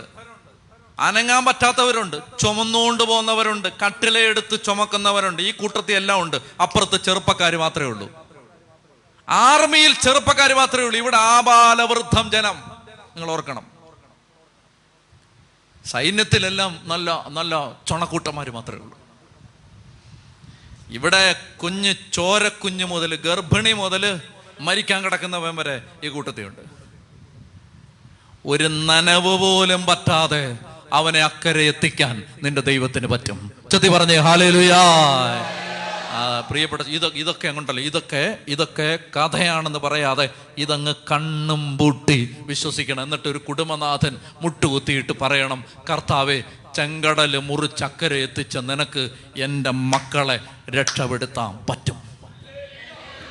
അനങ്ങാൻ പറ്റാത്തവരുണ്ട്, ചുമന്നുകൊണ്ട് പോകുന്നവരുണ്ട്, കട്ടിലെടുത്ത് ചുമക്കുന്നവരുണ്ട്. ഈ കൂട്ടത്തിൽ എല്ലാം ഉണ്ട്. അപ്പുറത്ത് ചെറുപ്പക്കാർ മാത്രമേ ഉള്ളൂ. ആർമിയിൽ ചെറുപ്പക്കാർ മാത്രമേ ഉള്ളൂ. ഇവിടെ ആബാലവൃദ്ധം ജനം. നിങ്ങൾ ഓർക്കണം, സൈന്യത്തിലെല്ലാം നല്ല നല്ല ചുണക്കൂട്ടന്മാർ മാത്രമേ ഉള്ളൂ. ഇവിടെ കുഞ്ഞ് ചോരക്കുഞ്ഞ് മുതൽ ഗർഭിണി മുതൽ മരിക്കാൻ കിടക്കുന്നവൻ വരെ ഈ കൂട്ടത്തിലുണ്ട്. ഒരു നനവ് പോലും പറ്റാതെ അവനെ അക്കരെ എത്തിക്കാൻ നിന്റെ ദൈവത്തിന് പറ്റും. ചൊല്ലി പറഞ്ഞേ ഹല്ലേലൂയ. പ്രിയപ്പെട്ട, ഇതൊക്കെ അങ്ങോട്ടല്ലേ, ഇതൊക്കെ കഥയാണെന്ന് പറയാതെ ഇതങ്ങ് കണ്ണും പൂട്ടി വിശ്വസിക്കണം. എന്നിട്ട് ഒരു കുടുംബനാഥൻ മുട്ടുകുത്തിയിട്ട് പറയണം, കർത്താവേ, ചെങ്കടൽ മുറിച്ചക്കരെ എത്തിച്ച നിനക്ക് എൻ്റെ മക്കളെ രക്ഷപ്പെടുത്താൻ പറ്റും.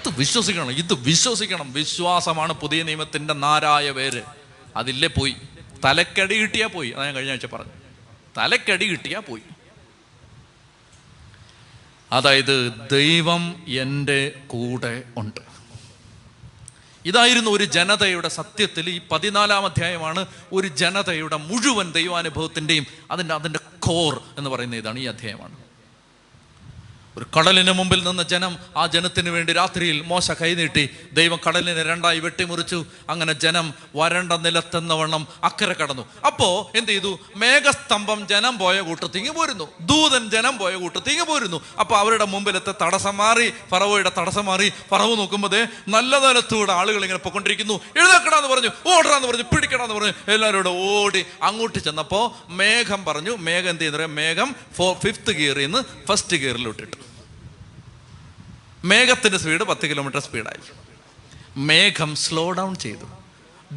ഇത് വിശ്വസിക്കണം. വിശ്വാസമാണ് പുതിയ നിയമത്തിൻ്റെ നാരായ പേര്. അതില്ലേ പോയി, തലക്കടി കിട്ടിയാൽ പോയി. അതാ ഞാൻ കഴിഞ്ഞ ആഴ്ച പറഞ്ഞു, തലക്കടി കിട്ടിയാൽ പോയി. അതായത് ദൈവം എൻ്റെ കൂടെ ഉണ്ട്. ഇതായിരുന്നു ഒരു ജനതയുടെ, സത്യത്തിൽ ഈ 14-ാം അധ്യായമാണ് ഒരു ജനതയുടെ മുഴുവൻ ദൈവാനുഭവത്തിൻ്റെയും അതിൻ്റെ കോർ എന്ന് പറയുന്ന ഇതാണ്, ഈ അധ്യായമാണ്. ഒരു കടലിന് മുമ്പിൽ നിന്ന ജനം, ആ ജനത്തിന് വേണ്ടി രാത്രിയിൽ മോശ കൈനീട്ടി. ദൈവം കടലിനെ രണ്ടായി വെട്ടിമുറിച്ചു. അങ്ങനെ ജനം വരണ്ട നിലത്തെന്നവണ്ണം അക്കരെ കടന്നു. അപ്പോൾ എന്ത് ചെയ്തു? മേഘസ്തംഭം ജനം പോയ കൂട്ടത്തിങ്ങ് പോരുന്നു, ദൂതൻ ജനം പോയ കൂട്ടത്തിങ്ങ് പോരുന്നു. അപ്പോൾ അവരുടെ മുമ്പിലത്തെ തടസ്സം മാറി, ഫറവോയുടെ തടസ്സം മാറി. ഫറവോ നോക്കുമ്പോൾ നല്ല നിലത്തൂടെ ആളുകൾ ഇങ്ങനെ പൊക്കൊണ്ടിരിക്കുന്നു. എഴുന്നേൽക്കടാന്ന് പറഞ്ഞു, ഓടണമെന്ന് പറഞ്ഞു, പിടിക്കണമെന്ന് പറഞ്ഞു, എല്ലാവരോടും ഓടി അങ്ങോട്ട് ചെന്നപ്പോൾ മേഘം പറഞ്ഞു. മേഘം എന്ത് ചെയ്യുന്ന പറയാം, മേഘം ഫിഫ്ത്ത് ഗിയറിൽ നിന്ന് ഫസ്റ്റ് ഗിയറിലോട്ടിട്ടു. മേഘത്തിൻ്റെ സ്പീഡ് 10 കിലോമീറ്റർ സ്പീഡായി. മേഘം സ്ലോ ഡൗൺ ചെയ്തു.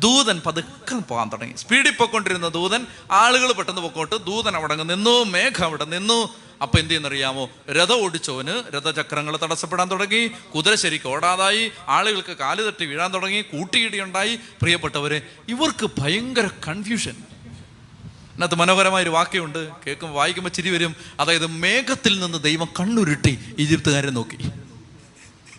ദൂതൻ പതുക്കെ പോകാൻ തുടങ്ങി. സ്പീഡിൽ പോയിക്കൊണ്ടിരുന്ന ദൂതൻ, ആളുകൾ പെട്ടെന്ന് പൊക്കോട്ട്, ദൂതൻ അവിടെ നിന്നു, മേഘം അവിടെ നിന്നു. അപ്പം എന്ത് ചെയ്യുന്നറിയാമോ, രഥം ഓടിച്ചവന് രഥചക്രങ്ങൾ തടസ്സപ്പെടാൻ തുടങ്ങി, കുതിര ശരിക്ക് ഓടാതായി, ആളുകൾക്ക് കാല് തട്ടി വീഴാൻ തുടങ്ങി, കൂട്ടിയിടിയുണ്ടായി. പ്രിയപ്പെട്ടവരെ, ഇവർക്ക് ഭയങ്കര കൺഫ്യൂഷൻ. അതിനകത്ത് മനോഹരമായൊരു വാക്യമുണ്ട്, കേൾക്കുമ്പോൾ വായിക്കുമ്പോൾ ചിരി വരും. അതായത് മേഘത്തിൽ നിന്ന് ദൈവം കണ്ണുരുട്ടി ഈജിപ്തുകാരെ നോക്കി.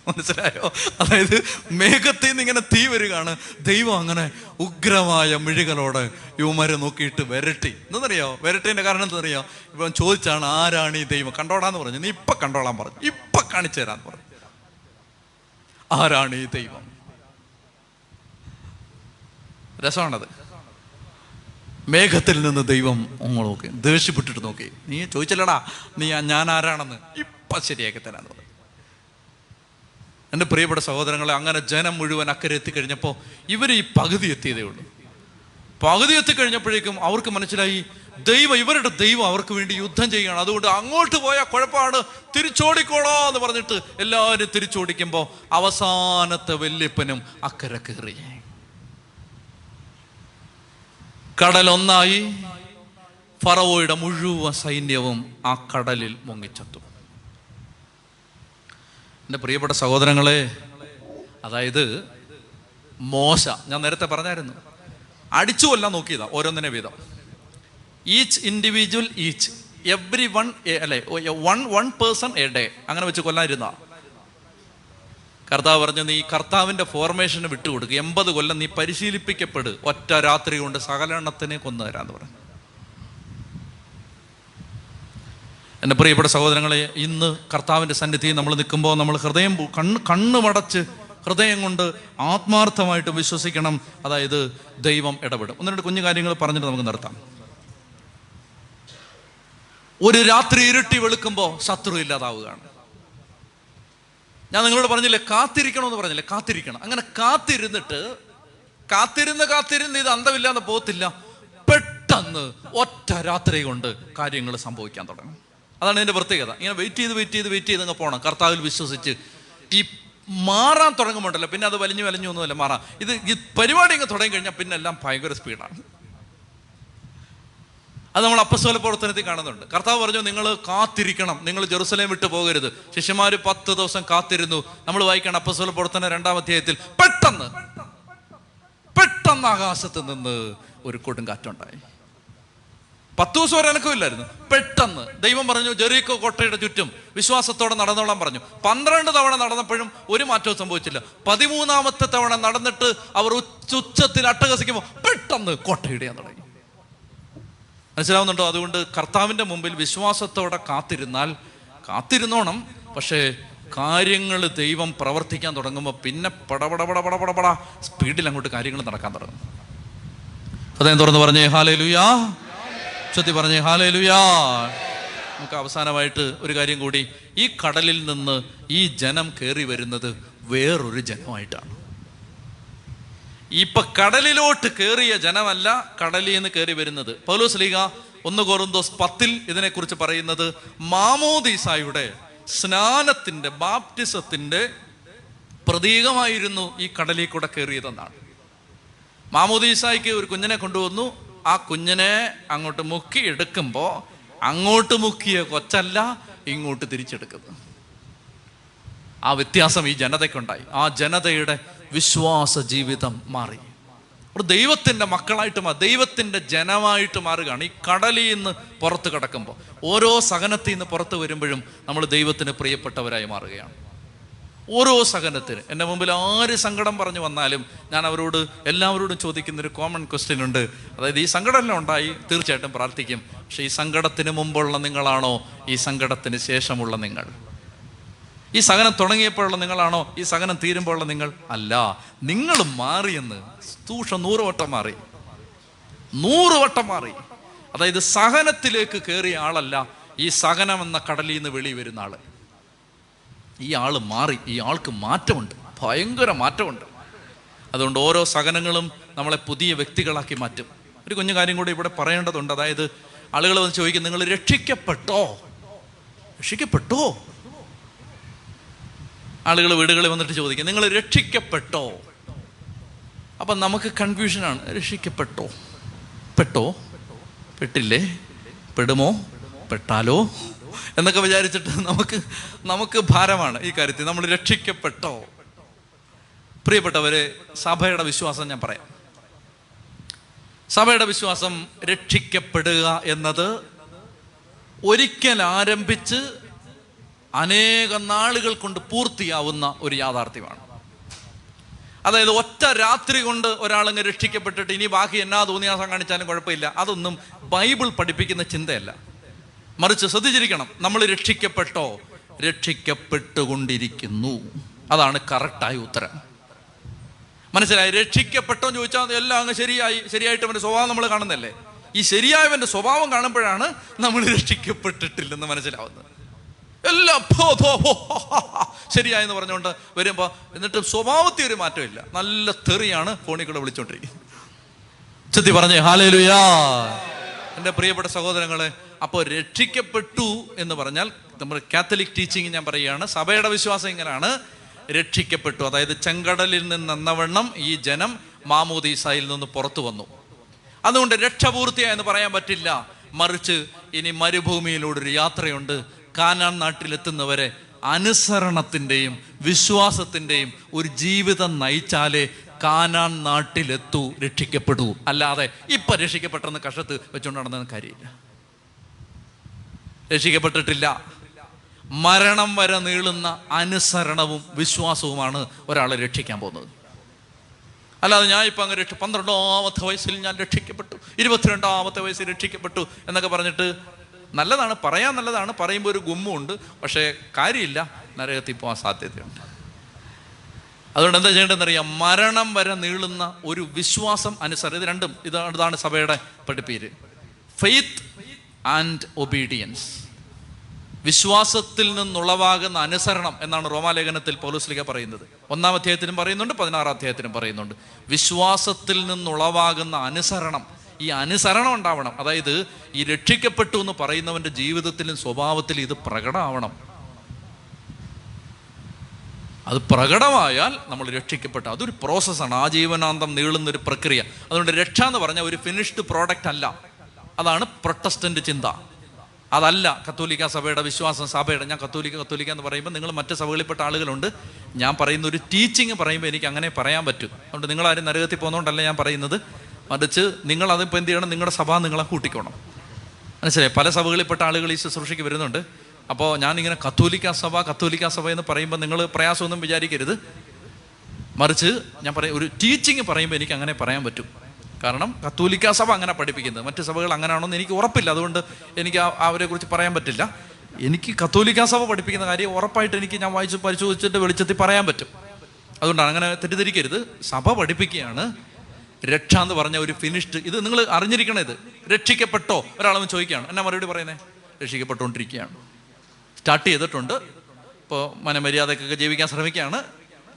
മനസ്സിലായോ? അതായത് മേഘത്തിൽ നിന്ന് ഇങ്ങനെ തീ വരികയാണ്. ദൈവം അങ്ങനെ ഉഗ്രമായ മിഴികളോടെ യുവമാരെ നോക്കിയിട്ട് വരട്ടി. എന്നറിയോ വരട്ടീൻ്റെ കാരണം എന്താണെന്നറിയോ? ഇപ്പം ചോദിച്ചാണ്, ആരാണ് ഈ ദൈവം? കണ്ടോളാന്ന് പറഞ്ഞു. നീ ഇപ്പം കണ്ടോളാൻ പറഞ്ഞു, ഇപ്പം കാണിച്ചു തരാന്ന് പറഞ്ഞു. ആരാണ് ഈ ദൈവം? രസമാണത്. മേഘത്തിൽ നിന്ന് ദൈവം നോക്കി, ദേഷ്യപ്പെട്ടിട്ട് നോക്കി. നീ ചോദിച്ചല്ലടാ നീ ഞാൻ ആരാണെന്ന്, ഇപ്പം ശരിയാക്കി തരാന്ന് പറഞ്ഞു. എൻ്റെ പ്രിയപ്പെട്ട സഹോദരങ്ങളെ, അങ്ങനെ ജനം മുഴുവൻ അക്കരെ എത്തിക്കഴിഞ്ഞപ്പോൾ ഇവർ ഈ പകുതി എത്തിയതേ ഉള്ളൂ. പകുതി എത്തിക്കഴിഞ്ഞപ്പോഴേക്കും അവർക്ക് മനസ്സിലായി, ഇവരുടെ ദൈവം അവർക്ക് വേണ്ടി യുദ്ധം ചെയ്യുകയാണ്. അതുകൊണ്ട് അങ്ങോട്ട് പോയാൽ കുഴപ്പമാണ്, തിരിച്ചോടിക്കോളോ എന്ന് പറഞ്ഞിട്ട് എല്ലാവരും തിരിച്ചോടിക്കുമ്പോൾ അവസാനത്തെ വല്യപ്പനും അക്കരെ കയറി. കടലൊന്നായി. ഫറവോയുടെ മുഴുവൻ സൈന്യവും ആ കടലിൽ മുങ്ങിച്ചെത്തു. എൻ്റെ പ്രിയപ്പെട്ട സഹോദരങ്ങളെ, അതായത് മോശ, ഞാൻ നേരത്തെ പറഞ്ഞായിരുന്നു, അടിച്ചു കൊല്ലാൻ നോക്കിയതാ ഓരോന്നിനെ വീതം. വൺ പേഴ്സൺ എ ഡേ അങ്ങനെ വെച്ച് കൊല്ലാനിരുന്ന കർത്താവ് പറഞ്ഞു, നീ കർത്താവിൻ്റെ ഫോർമേഷന് വിട്ടുകൊടുക്കുക. 80 കൊല്ലം നീ പരിശീലിപ്പിക്കപ്പെടു, ഒറ്റ രാത്രി കൊണ്ട് സകലണ്ണത്തിനെ കൊന്നു തരാന്ന് പറഞ്ഞു. എൻ്റെ പ്രിയപ്പെട്ട സഹോദരങ്ങളെ, ഇന്ന് കർത്താവിൻ്റെ സന്നിധിയിൽ നമ്മൾ നിൽക്കുമ്പോൾ നമ്മൾ ഹൃദയം കണ്ണുമടച്ച് ഹൃദയം കൊണ്ട് ആത്മാർത്ഥമായിട്ട് വിശ്വസിക്കണം. അതായത് ദൈവം ഇടപെടും. 1-2 കുഞ്ഞു കാര്യങ്ങൾ പറഞ്ഞിട്ട് നമുക്ക് നിർത്താം. ഒരു രാത്രി ഇരുട്ടി വെളുക്കുമ്പോൾ ശത്രു ഇല്ലാതാവുകയാണ്. ഞാൻ നിങ്ങളോട് പറഞ്ഞില്ലേ കാത്തിരിക്കണമെന്ന് പറഞ്ഞില്ലേ? കാത്തിരിക്കണം. അങ്ങനെ കാത്തിരുന്ന് ഇത് അന്തമില്ലാന്ന് പോകത്തില്ല. പെട്ടെന്ന് ഒറ്റ രാത്രി കൊണ്ട് കാര്യങ്ങൾ സംഭവിക്കാൻ തുടങ്ങും. അതാണ് ഇതിൻ്റെ പ്രത്യേകത. ഇങ്ങനെ വെയിറ്റ് ചെയ്ത് അങ്ങ് പോകണം. കർത്താവിൽ വിശ്വസിച്ച് ഈ മാറാൻ തുടങ്ങുമ്പോണ്ടല്ലോ പിന്നെ അത് വലിഞ്ഞു ഒന്നുമല്ല മാറാം. ഈ പരിപാടി ഇങ്ങ് തുടങ്ങി കഴിഞ്ഞാൽ പിന്നെ എല്ലാം ഭയങ്കര സ്പീഡാണ്. അത് നമ്മൾ അപ്പസവല പ്രവർത്തനത്തിൽ കാണുന്നുണ്ട്. കർത്താവ് പറഞ്ഞു, നിങ്ങൾ കാത്തിരിക്കണം, നിങ്ങൾ ജെറൂസലേം വിട്ടു പോകരുത്. ശിഷ്യന്മാർ 10 ദിവസം കാത്തിരുന്നു. നമ്മൾ വായിക്കണം അപ്പസവല പ്രവർത്തനം 2-ാം അധ്യായത്തിൽ. പെട്ടെന്ന് ആകാശത്ത് നിന്ന് ഒരു കൊടുങ്കാറ്റുണ്ടായി. 10 ദിവസം ഒരു അനക്കമില്ലായിരുന്നു. പെട്ടെന്ന് ദൈവം പറഞ്ഞു ജെറിക്കോ കോട്ടയുടെ ചുറ്റും വിശ്വാസത്തോടെ നടന്നോളാൻ പറഞ്ഞു. 12 തവണ നടന്നപ്പോഴും ഒരു മാറ്റവും സംഭവിച്ചില്ല. 13-ാമത്തെ തവണ നടന്നിട്ട് അവർ ഉച്ചത്തിൽ അട്ടഹസിക്കുമ്പോൾ പെട്ടെന്ന് കോട്ടയിടാൻ തുടങ്ങി. മനസ്സിലാവുന്നുണ്ടോ? അതുകൊണ്ട് കർത്താവിൻ്റെ മുമ്പിൽ വിശ്വാസത്തോടെ കാത്തിരുന്നോണം. പക്ഷേ കാര്യങ്ങൾ ദൈവം പ്രവർത്തിക്കാൻ തുടങ്ങുമ്പോൾ പിന്നെ പടപടപടപടപടപട സ്പീഡിൽ അങ്ങോട്ട് കാര്യങ്ങൾ നടക്കാൻ തുടങ്ങും. അദ്ദേഹം തുറന്ന് പറഞ്ഞേ ഹല്ലേലൂയ, ഉച്ചത്തി പറഞ്ഞേ ഹല്ലേലൂയ. നമുക്ക് അവസാനമായിട്ട് ഒരു കാര്യം കൂടി, ഈ കടലിൽ നിന്ന് ഈ ജനം കയറി വരുന്നത് വേറൊരു ജനമായിട്ടാണ്. ഇപ്പൊ കടലിലോട്ട് കയറിയ ജനമല്ല കടലിൽ നിന്ന് കയറി വരുന്നത്. പൗലോസ് ലീഗ 1 കോരിന്തോസ് 10 ഇതിനെക്കുറിച്ച് പറയുന്നത് മാമോദീസായുടെ സ്നാനത്തിൻ്റെ ബാപ്റ്റിസത്തിൻ്റെ പ്രതീകമായിരുന്നു ഈ കടലിൽ കൂടെ കയറിയതെന്നാണ്. മാമോദീസായ്ക്ക് ഒരു കുഞ്ഞിനെ കൊണ്ടുവന്നു. ആ കുഞ്ഞിനെ അങ്ങോട്ട് മുക്കിയെടുക്കുമ്പോൾ അങ്ങോട്ട് മുക്കിയ കൊച്ചല്ല ഇങ്ങോട്ട് തിരിച്ചെടുക്കുന്നു. ആ വ്യത്യാസം ഈ ജനതയ്ക്കുണ്ടായി. ആ ജനതയുടെ വിശ്വാസ ജീവിതം മാറി. ഒരു ദൈവത്തിൻ്റെ മക്കളായിട്ട് ദൈവത്തിൻ്റെ ജനമായിട്ട് മാറുകയാണ്. ഈ കടലിൽ നിന്ന് പുറത്ത് കടക്കുമ്പോൾ, ഓരോ സഹനത്തിൽ നിന്ന് പുറത്ത് വരുമ്പോഴും നമ്മൾ ദൈവത്തിന് പ്രിയപ്പെട്ടവരായി മാറുകയാണ്. ഓരോ സഹനത്തിന് എൻ്റെ മുമ്പിൽ ആര് സങ്കടം പറഞ്ഞു വന്നാലും ഞാൻ എല്ലാവരോടും ചോദിക്കുന്നൊരു കോമൺ ക്വസ്റ്റ്യൻ ഉണ്ട്. അതായത്, ഈ സങ്കടമെല്ലാം ഉണ്ടായി, തീർച്ചയായിട്ടും പ്രാർത്ഥിക്കും. പക്ഷേ ഈ സങ്കടത്തിന് മുമ്പുള്ള നിങ്ങളാണോ ഈ സങ്കടത്തിന് ശേഷമുള്ള നിങ്ങൾ? ഈ സഹനം തുടങ്ങിയപ്പോഴുള്ള നിങ്ങളാണോ ഈ സഹനം തീരുമ്പോഴുള്ള നിങ്ങൾ? അല്ല, നിങ്ങൾ മാറിയെന്ന് സൂക്ഷ്മ 100 വട്ടം മാറി, 100 വട്ടം മാറി. അതായത്, സഹനത്തിലേക്ക് കയറിയ ആളല്ല ഈ സഹനം എന്ന കടലിൽ നിന്ന് വെളി വരുന്ന ആള്. ഈ ആള് മാറി, ഈ ആൾക്ക് മാറ്റമുണ്ട്, ഭയങ്കര മാറ്റമുണ്ട്. അതുകൊണ്ട് ഓരോ സഹനങ്ങളും നമ്മളെ പുതിയ വ്യക്തികളാക്കി മാറ്റും. ഒരു കുഞ്ഞു കാര്യം കൂടി ഇവിടെ പറയേണ്ടതുണ്ട്. അതായത്, ആളുകൾ വന്ന് ചോദിക്കും, നിങ്ങൾ രക്ഷിക്കപ്പെട്ടോ? ആളുകൾ വീടുകളിൽ വന്നിട്ട് ചോദിക്കും, നിങ്ങൾ രക്ഷിക്കപ്പെട്ടോ? അപ്പം നമുക്ക് കൺഫ്യൂഷനാണ്. രക്ഷിക്കപ്പെട്ടില്ലേ, പെടുമോ, പെട്ടാലോ എന്നൊക്കെ വിചാരിച്ചിട്ട് നമുക്ക് ഭാരമാണ് ഈ കാര്യത്തിൽ. നമ്മൾ രക്ഷിക്കപ്പെട്ടോ? പ്രിയപ്പെട്ടവരെ, സഭയുടെ വിശ്വാസം ഞാൻ പറയാം. സഭയുടെ വിശ്വാസം രക്ഷിക്കപ്പെടുക എന്നത് ഒരിക്കൽ ആരംഭിച്ച് അനേക നാളുകൾ കൊണ്ട് പൂർത്തിയാവുന്ന ഒരു യാഥാർത്ഥ്യമാണ്. അതായത്, ഒറ്റ രാത്രി കൊണ്ട് ഒരാളങ്ങ് രക്ഷിക്കപ്പെട്ടിട്ട് ഇനി ബാക്കി എന്നാ തോന്നിയാസം കാണിച്ചാലും കുഴപ്പമില്ല, അതൊന്നും ബൈബിൾ പഠിപ്പിക്കുന്ന ചിന്തയല്ല. മറിച്ച് ശ്രദ്ധിച്ചിരിക്കണം, നമ്മൾ രക്ഷിക്കപ്പെട്ടോ? രക്ഷിക്കപ്പെട്ടുകൊണ്ടിരിക്കുന്നു. അതാണ് കറക്റ്റായ ഉത്തരം. മനസ്സിലായി? രക്ഷിക്കപ്പെട്ടോ എന്ന് ചോദിച്ചാൽ എല്ലാം അങ്ങ് ശരിയായിട്ട് അവൻ്റെ സ്വഭാവം നമ്മൾ കാണുന്നല്ലേ. ഈ ശരിയായവൻ്റെ സ്വഭാവം കാണുമ്പോഴാണ് നമ്മൾ രക്ഷിക്കപ്പെട്ടിട്ടില്ലെന്ന് മനസ്സിലാവുന്നത്. എല്ലാം ശരിയായെന്ന് പറഞ്ഞുകൊണ്ട് വരുമ്പോൾ എന്നിട്ട് സ്വഭാവത്തിൽ ഒരു മാറ്റമില്ല, നല്ല തെറിയാണ് ഫോണിൽ കൂടെ വിളിച്ചോണ്ടിരിക്കുന്നത്. ചെത്തി പറഞ്ഞേ ഹല്ലേലൂയാ. എൻ്റെ പ്രിയപ്പെട്ട സഹോദരങ്ങളെ, അപ്പോൾ രക്ഷിക്കപ്പെട്ടു എന്ന് പറഞ്ഞാൽ നമ്മുടെ കാത്തലിക് ടീച്ചിങ് ഞാൻ പറയുകയാണ്, സഭയുടെ വിശ്വാസം ഇങ്ങനെയാണ്, രക്ഷിക്കപ്പെട്ടു. അതായത്, ചെങ്കടലിൽ നിന്നെന്നവണ്ണം ഈ ജനം മാമോദീസായിൽ നിന്ന് പുറത്തു വന്നു. അതുകൊണ്ട് രക്ഷ പൂർത്തിയായെന്ന് പറയാൻ പറ്റില്ല. മറിച്ച് ഇനി മരുഭൂമിയിലൂടൊരു യാത്രയുണ്ട്. കാനാൻ നാട്ടിലെത്തുന്നവരെ അനുസരണത്തിൻ്റെയും വിശ്വാസത്തിൻ്റെയും ഒരു ജീവിതം നയിച്ചാലേ കാനാൻ നാട്ടിലെത്തൂ, രക്ഷിക്കപ്പെടൂ. അല്ലാതെ ഇപ്പം രക്ഷിക്കപ്പെട്ടെന്ന് കഷത്ത് വെച്ചുകൊണ്ട് നടന്ന കാര്യമില്ല. രക്ഷിക്കപ്പെട്ടിട്ടില്ല. മരണം വരെ നീളുന്ന അനുസരണവും വിശ്വാസവുമാണ് ഒരാളെ രക്ഷിക്കാൻ പോകുന്നത്. അല്ലാതെ ഞാൻ ഇപ്പം അങ്ങ് 12-ാമത്തെ വയസ്സിൽ ഞാൻ രക്ഷിക്കപ്പെട്ടു, 22-ാമത്തെ വയസ്സിൽ രക്ഷിക്കപ്പെട്ടു എന്നൊക്കെ പറഞ്ഞിട്ട് നല്ലതാണ്, പറയാൻ നല്ലതാണ്, പറയുമ്പോൾ ഒരു ഗുമ്മുണ്ട്, പക്ഷേ കാര്യമില്ല, നരകത്തിൽ പോകാൻ സാധ്യതയുണ്ട്. അതുകൊണ്ട് എന്താ ചെയ്യേണ്ടതെന്നറിയാം, മരണം വരെ നീളുന്ന ഒരു വിശ്വാസം, അനുസരണം, ഇത് രണ്ടും ഇതാണ് സഭയുടെ പഠിപ്പീര്. ഫെയ്ത്ത് ആൻഡ് ഒബീഡിയൻസ്, വിശ്വാസത്തിൽ നിന്നുളവാകുന്ന അനുസരണം എന്നാണ് റോമാലേഖനത്തിൽ പൗലോസ് ലീഗ പറയുന്നത്. 1-ാം അധ്യായത്തിലും പറയുന്നുണ്ട്, 16-ാം അധ്യായത്തിലും പറയുന്നുണ്ട്. വിശ്വാസത്തിൽ നിന്നുളവാകുന്ന അനുസരണം, ഈ അനുസരണം ഉണ്ടാവണം. അതായത്, ഈ രക്ഷിക്കപ്പെട്ടു എന്ന് പറയുന്നവൻ്റെ ജീവിതത്തിലും സ്വഭാവത്തിലും ഇത് പ്രകടമാവണം. അത് പ്രകടമായാൽ നമ്മൾ രക്ഷിക്കപ്പെട്ടു. അതൊരു പ്രോസസ്സാണ്, ആജീവനാന്തം നീളുന്നൊരു പ്രക്രിയ. അതുകൊണ്ട് രക്ഷ എന്ന് പറഞ്ഞാൽ ഒരു ഫിനിഷ്ഡ് പ്രോഡക്റ്റ് അല്ല. അതാണ് പ്രൊട്ടസ്റ്റൻ്റ് ചിന്ത. അതല്ല കത്തോലിക്ക സഭയുടെ വിശ്വാസം. സഭയുടെ, ഞാൻ കത്തോലിക്ക എന്ന് പറയുമ്പോൾ നിങ്ങൾ മറ്റ് സഭകളിൽപ്പെട്ട ആളുകളുണ്ട്. ഞാൻ പറയുന്ന ഒരു ടീച്ചിങ് പറയുമ്പോൾ എനിക്ക് അങ്ങനെ പറയാൻ പറ്റും. അതുകൊണ്ട് നിങ്ങളാരും നരകത്തിൽ പോകുന്നതുകൊണ്ടല്ല ഞാൻ പറയുന്നത്. മറിച്ച് നിങ്ങളതിപ്പോൾ എന്ത് ചെയ്യണം, നിങ്ങളുടെ സഭ നിങ്ങളെ കൂട്ടിക്കോണം. മനസ്സിലായി. പല സഭകളിൽപ്പെട്ട ആളുകൾ ഈ ശുശ്രൂഷയ്ക്ക് വരുന്നുണ്ട്. അപ്പോൾ ഞാനിങ്ങനെ കത്തോലിക്കാ സഭ എന്ന് പറയുമ്പോൾ നിങ്ങൾ പ്രയാസമൊന്നും വിചാരിക്കരുത്. മറിച്ച് ഞാൻ പറയും, ഒരു ടീച്ചിങ് പറയുമ്പോൾ എനിക്ക് അങ്ങനെ പറയാൻ പറ്റും. കാരണം കത്തോലിക്കാ സഭ അങ്ങനെ പഠിപ്പിക്കുന്നത്, മറ്റ് സഭകൾ അങ്ങനെയാണോന്ന് എനിക്ക് ഉറപ്പില്ല. അതുകൊണ്ട് എനിക്ക് അവരെക്കുറിച്ച് പറയാൻ പറ്റില്ല. എനിക്ക് കത്തോലിക്കാ സഭ പഠിപ്പിക്കുന്ന കാര്യം ഉറപ്പായിട്ട് എനിക്ക് ഞാൻ വായിച്ച് പരിശോധിച്ചിട്ട് വെളിച്ചത്തിൽ പറയാൻ പറ്റും. അതുകൊണ്ടാണ്, അങ്ങനെ തെറ്റിദ്ധരിക്കരുത്. സഭ പഠിപ്പിക്കുകയാണ് രക്ഷ എന്ന് പറഞ്ഞ ഒരു ഫിനിഷ്ഡ്, ഇത് നിങ്ങൾ അറിഞ്ഞിരിക്കണം. ഇത് രക്ഷിക്കപ്പെട്ടോ? ഒരാളൊന്ന് ചോദിക്കുകയാണ്, എന്നാ മറുപടി പറയുന്നത്? രക്ഷിക്കപ്പെട്ടുകൊണ്ടിരിക്കുകയാണ്, സ്റ്റാർട്ട് ചെയ്തിട്ടുണ്ട്, ഇപ്പോൾ മനമര്യാദക്കൊക്കെ ജീവിക്കാൻ ശ്രമിക്കുകയാണ്,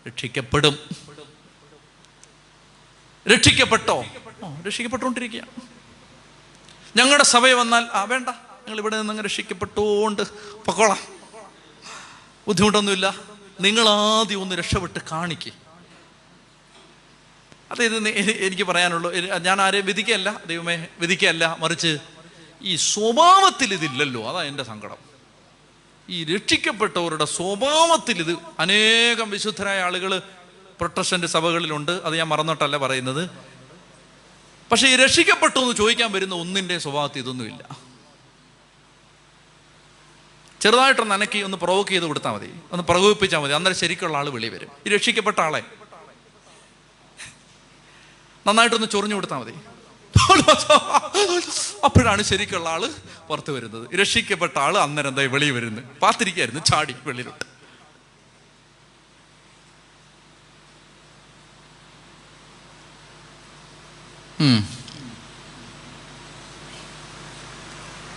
രക്ഷിക്കപ്പെടും. രക്ഷിക്കപ്പെട്ടോ? രക്ഷിക്കപ്പെട്ടുകൊണ്ടിരിക്കുകയാണ്. ഞങ്ങളുടെ സഭയെ വന്നാൽ വേണ്ട, ഞങ്ങൾ ഇവിടെ നിന്ന് രക്ഷിക്കപ്പെട്ടുകൊണ്ട് പൊക്കോളാം, ബുദ്ധിമുട്ടൊന്നുമില്ല, നിങ്ങളാദ്യം ഒന്ന് രക്ഷപ്പെട്ട് കാണിക്കുക. അതായത് എനിക്ക് പറയാനുള്ളൂ, ഞാൻ ആരെയും വിധിക്കല്ല, ദൈവമേ വിധിക്കല്ല, മറിച്ച് ഈ സ്വഭാവത്തിൽ ഇതില്ലല്ലോ, അതാ എൻ്റെ സങ്കടം. ഈ രക്ഷിക്കപ്പെട്ടവരുടെ സ്വഭാവത്തിൽ ഇത് അനേകം വിശുദ്ധരായ ആളുകൾ പ്രൊട്ടസ്റ്റൻ്റ് സഭകളിലുണ്ട്, അത് ഞാൻ മറന്നിട്ടല്ല പറയുന്നത്. പക്ഷേ ഈ രക്ഷിക്കപ്പെട്ടു എന്ന് ചോദിക്കാൻ വരുന്ന ഒന്നിൻ്റെ സ്വഭാവത്തിൽ ഇതൊന്നുമില്ല. ചെറുതായിട്ടൊന്ന് അനക്കി ഒന്ന് പ്രൊവോക്ക് ചെയ്ത് കൊടുത്താൽ മതി, ഒന്ന് പ്രകോപിപ്പിച്ചാൽ മതി, അന്നേരം ശരിക്കുള്ള ആൾ വെളി വരും. ഈ രക്ഷിക്കപ്പെട്ട ആളെ നന്നായിട്ടൊന്ന് ചൊറിഞ്ഞു കൊടുത്താൽ മതി, അപ്പോഴാണ് ശരിക്കുള്ള ആള് പുറത്തു വരുന്നത്. രക്ഷിക്കപ്പെട്ട ആള് അന്നേരം എന്താ വെളിയിൽ വരുന്നത്, പാത്തിരിക്കായിരുന്നു, ചാടി വെളിയിലോട്ട്.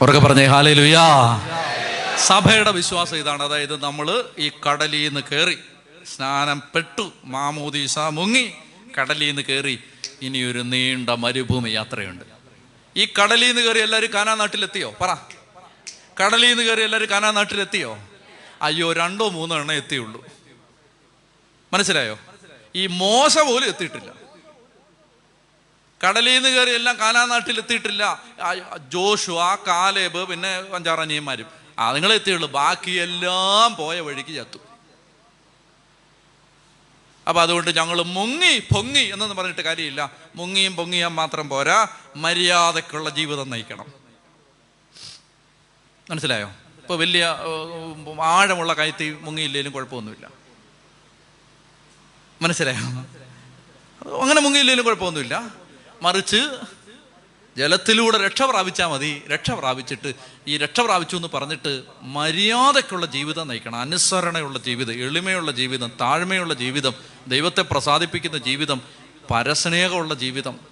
ഉറക്കെ പറഞ്ഞേ ഹല്ലേലൂയാ. സഭയുടെ വിശ്വാസം ഇതാണ്. അതായത് നമ്മൾ ഈ കടലിൽ നിന്ന് കയറി സ്നാനം പെട്ടു, മാമോദീസ മുങ്ങി, കടലിൽ നിന്ന് കയറി, ഇനിയൊരു നീണ്ട മരുഭൂമി യാത്രയുണ്ട്. ഈ കടലിൽ നിന്ന് കയറി എല്ലാവരും കാനാൻ നാട്ടിലെത്തിയോ? പറ, കടലിൽ നിന്ന് കയറി എല്ലാവരും കാനാൻ നാട്ടിലെത്തിയോ? അയ്യോ, 2 or 3 എണ്ണം എത്തിയുള്ളൂ. മനസ്സിലായോ? ഈ മോശ പോലും എത്തിയിട്ടില്ല. കടലിൽ നിന്ന് കയറി എല്ലാം കാനാൻ നാട്ടിലെത്തിയിട്ടില്ല. ജോഷു, കാലേബ്, പിന്നെ 5-6 അനിയന്മാരും അതുങ്ങളെ എത്തിയുള്ളൂ. ബാക്കിയെല്ലാം പോയ വഴിക്ക് ചത്തു. അപ്പം അതുകൊണ്ട് ഞങ്ങൾ മുങ്ങി പൊങ്ങി എന്നൊന്നും പറഞ്ഞിട്ട് കാര്യമില്ല. മുങ്ങിയും പൊങ്ങിയാൽ മാത്രം പോരാ, മര്യാദക്കുള്ള ജീവിതം നയിക്കണം. മനസ്സിലായോ? ഇപ്പോൾ വലിയ ആഴമുള്ള കയത്തി മുങ്ങിയില്ലേലും കുഴപ്പമൊന്നുമില്ല. മനസ്സിലായോ? അങ്ങനെ മുങ്ങിയില്ലേലും കുഴപ്പമൊന്നുമില്ല. മറിച്ച് ജലത്തിലൂടെ രക്ഷ പ്രാപിച്ചാൽ മതി. രക്ഷ പ്രാപിച്ചിട്ട് ഈ രക്ഷ പ്രാപിച്ചു എന്ന് പറഞ്ഞിട്ട് മര്യാദയ്ക്കുള്ള ജീവിതം നയിക്കണം. അനുസരണയുള്ള ജീവിതം, എളിമയുള്ള ജീവിതം, താഴ്മയുള്ള ജീവിതം, ദൈവത്തെ പ്രസാദിപ്പിക്കുന്ന ജീവിതം, പരസ്നേഹമുള്ള ജീവിതം.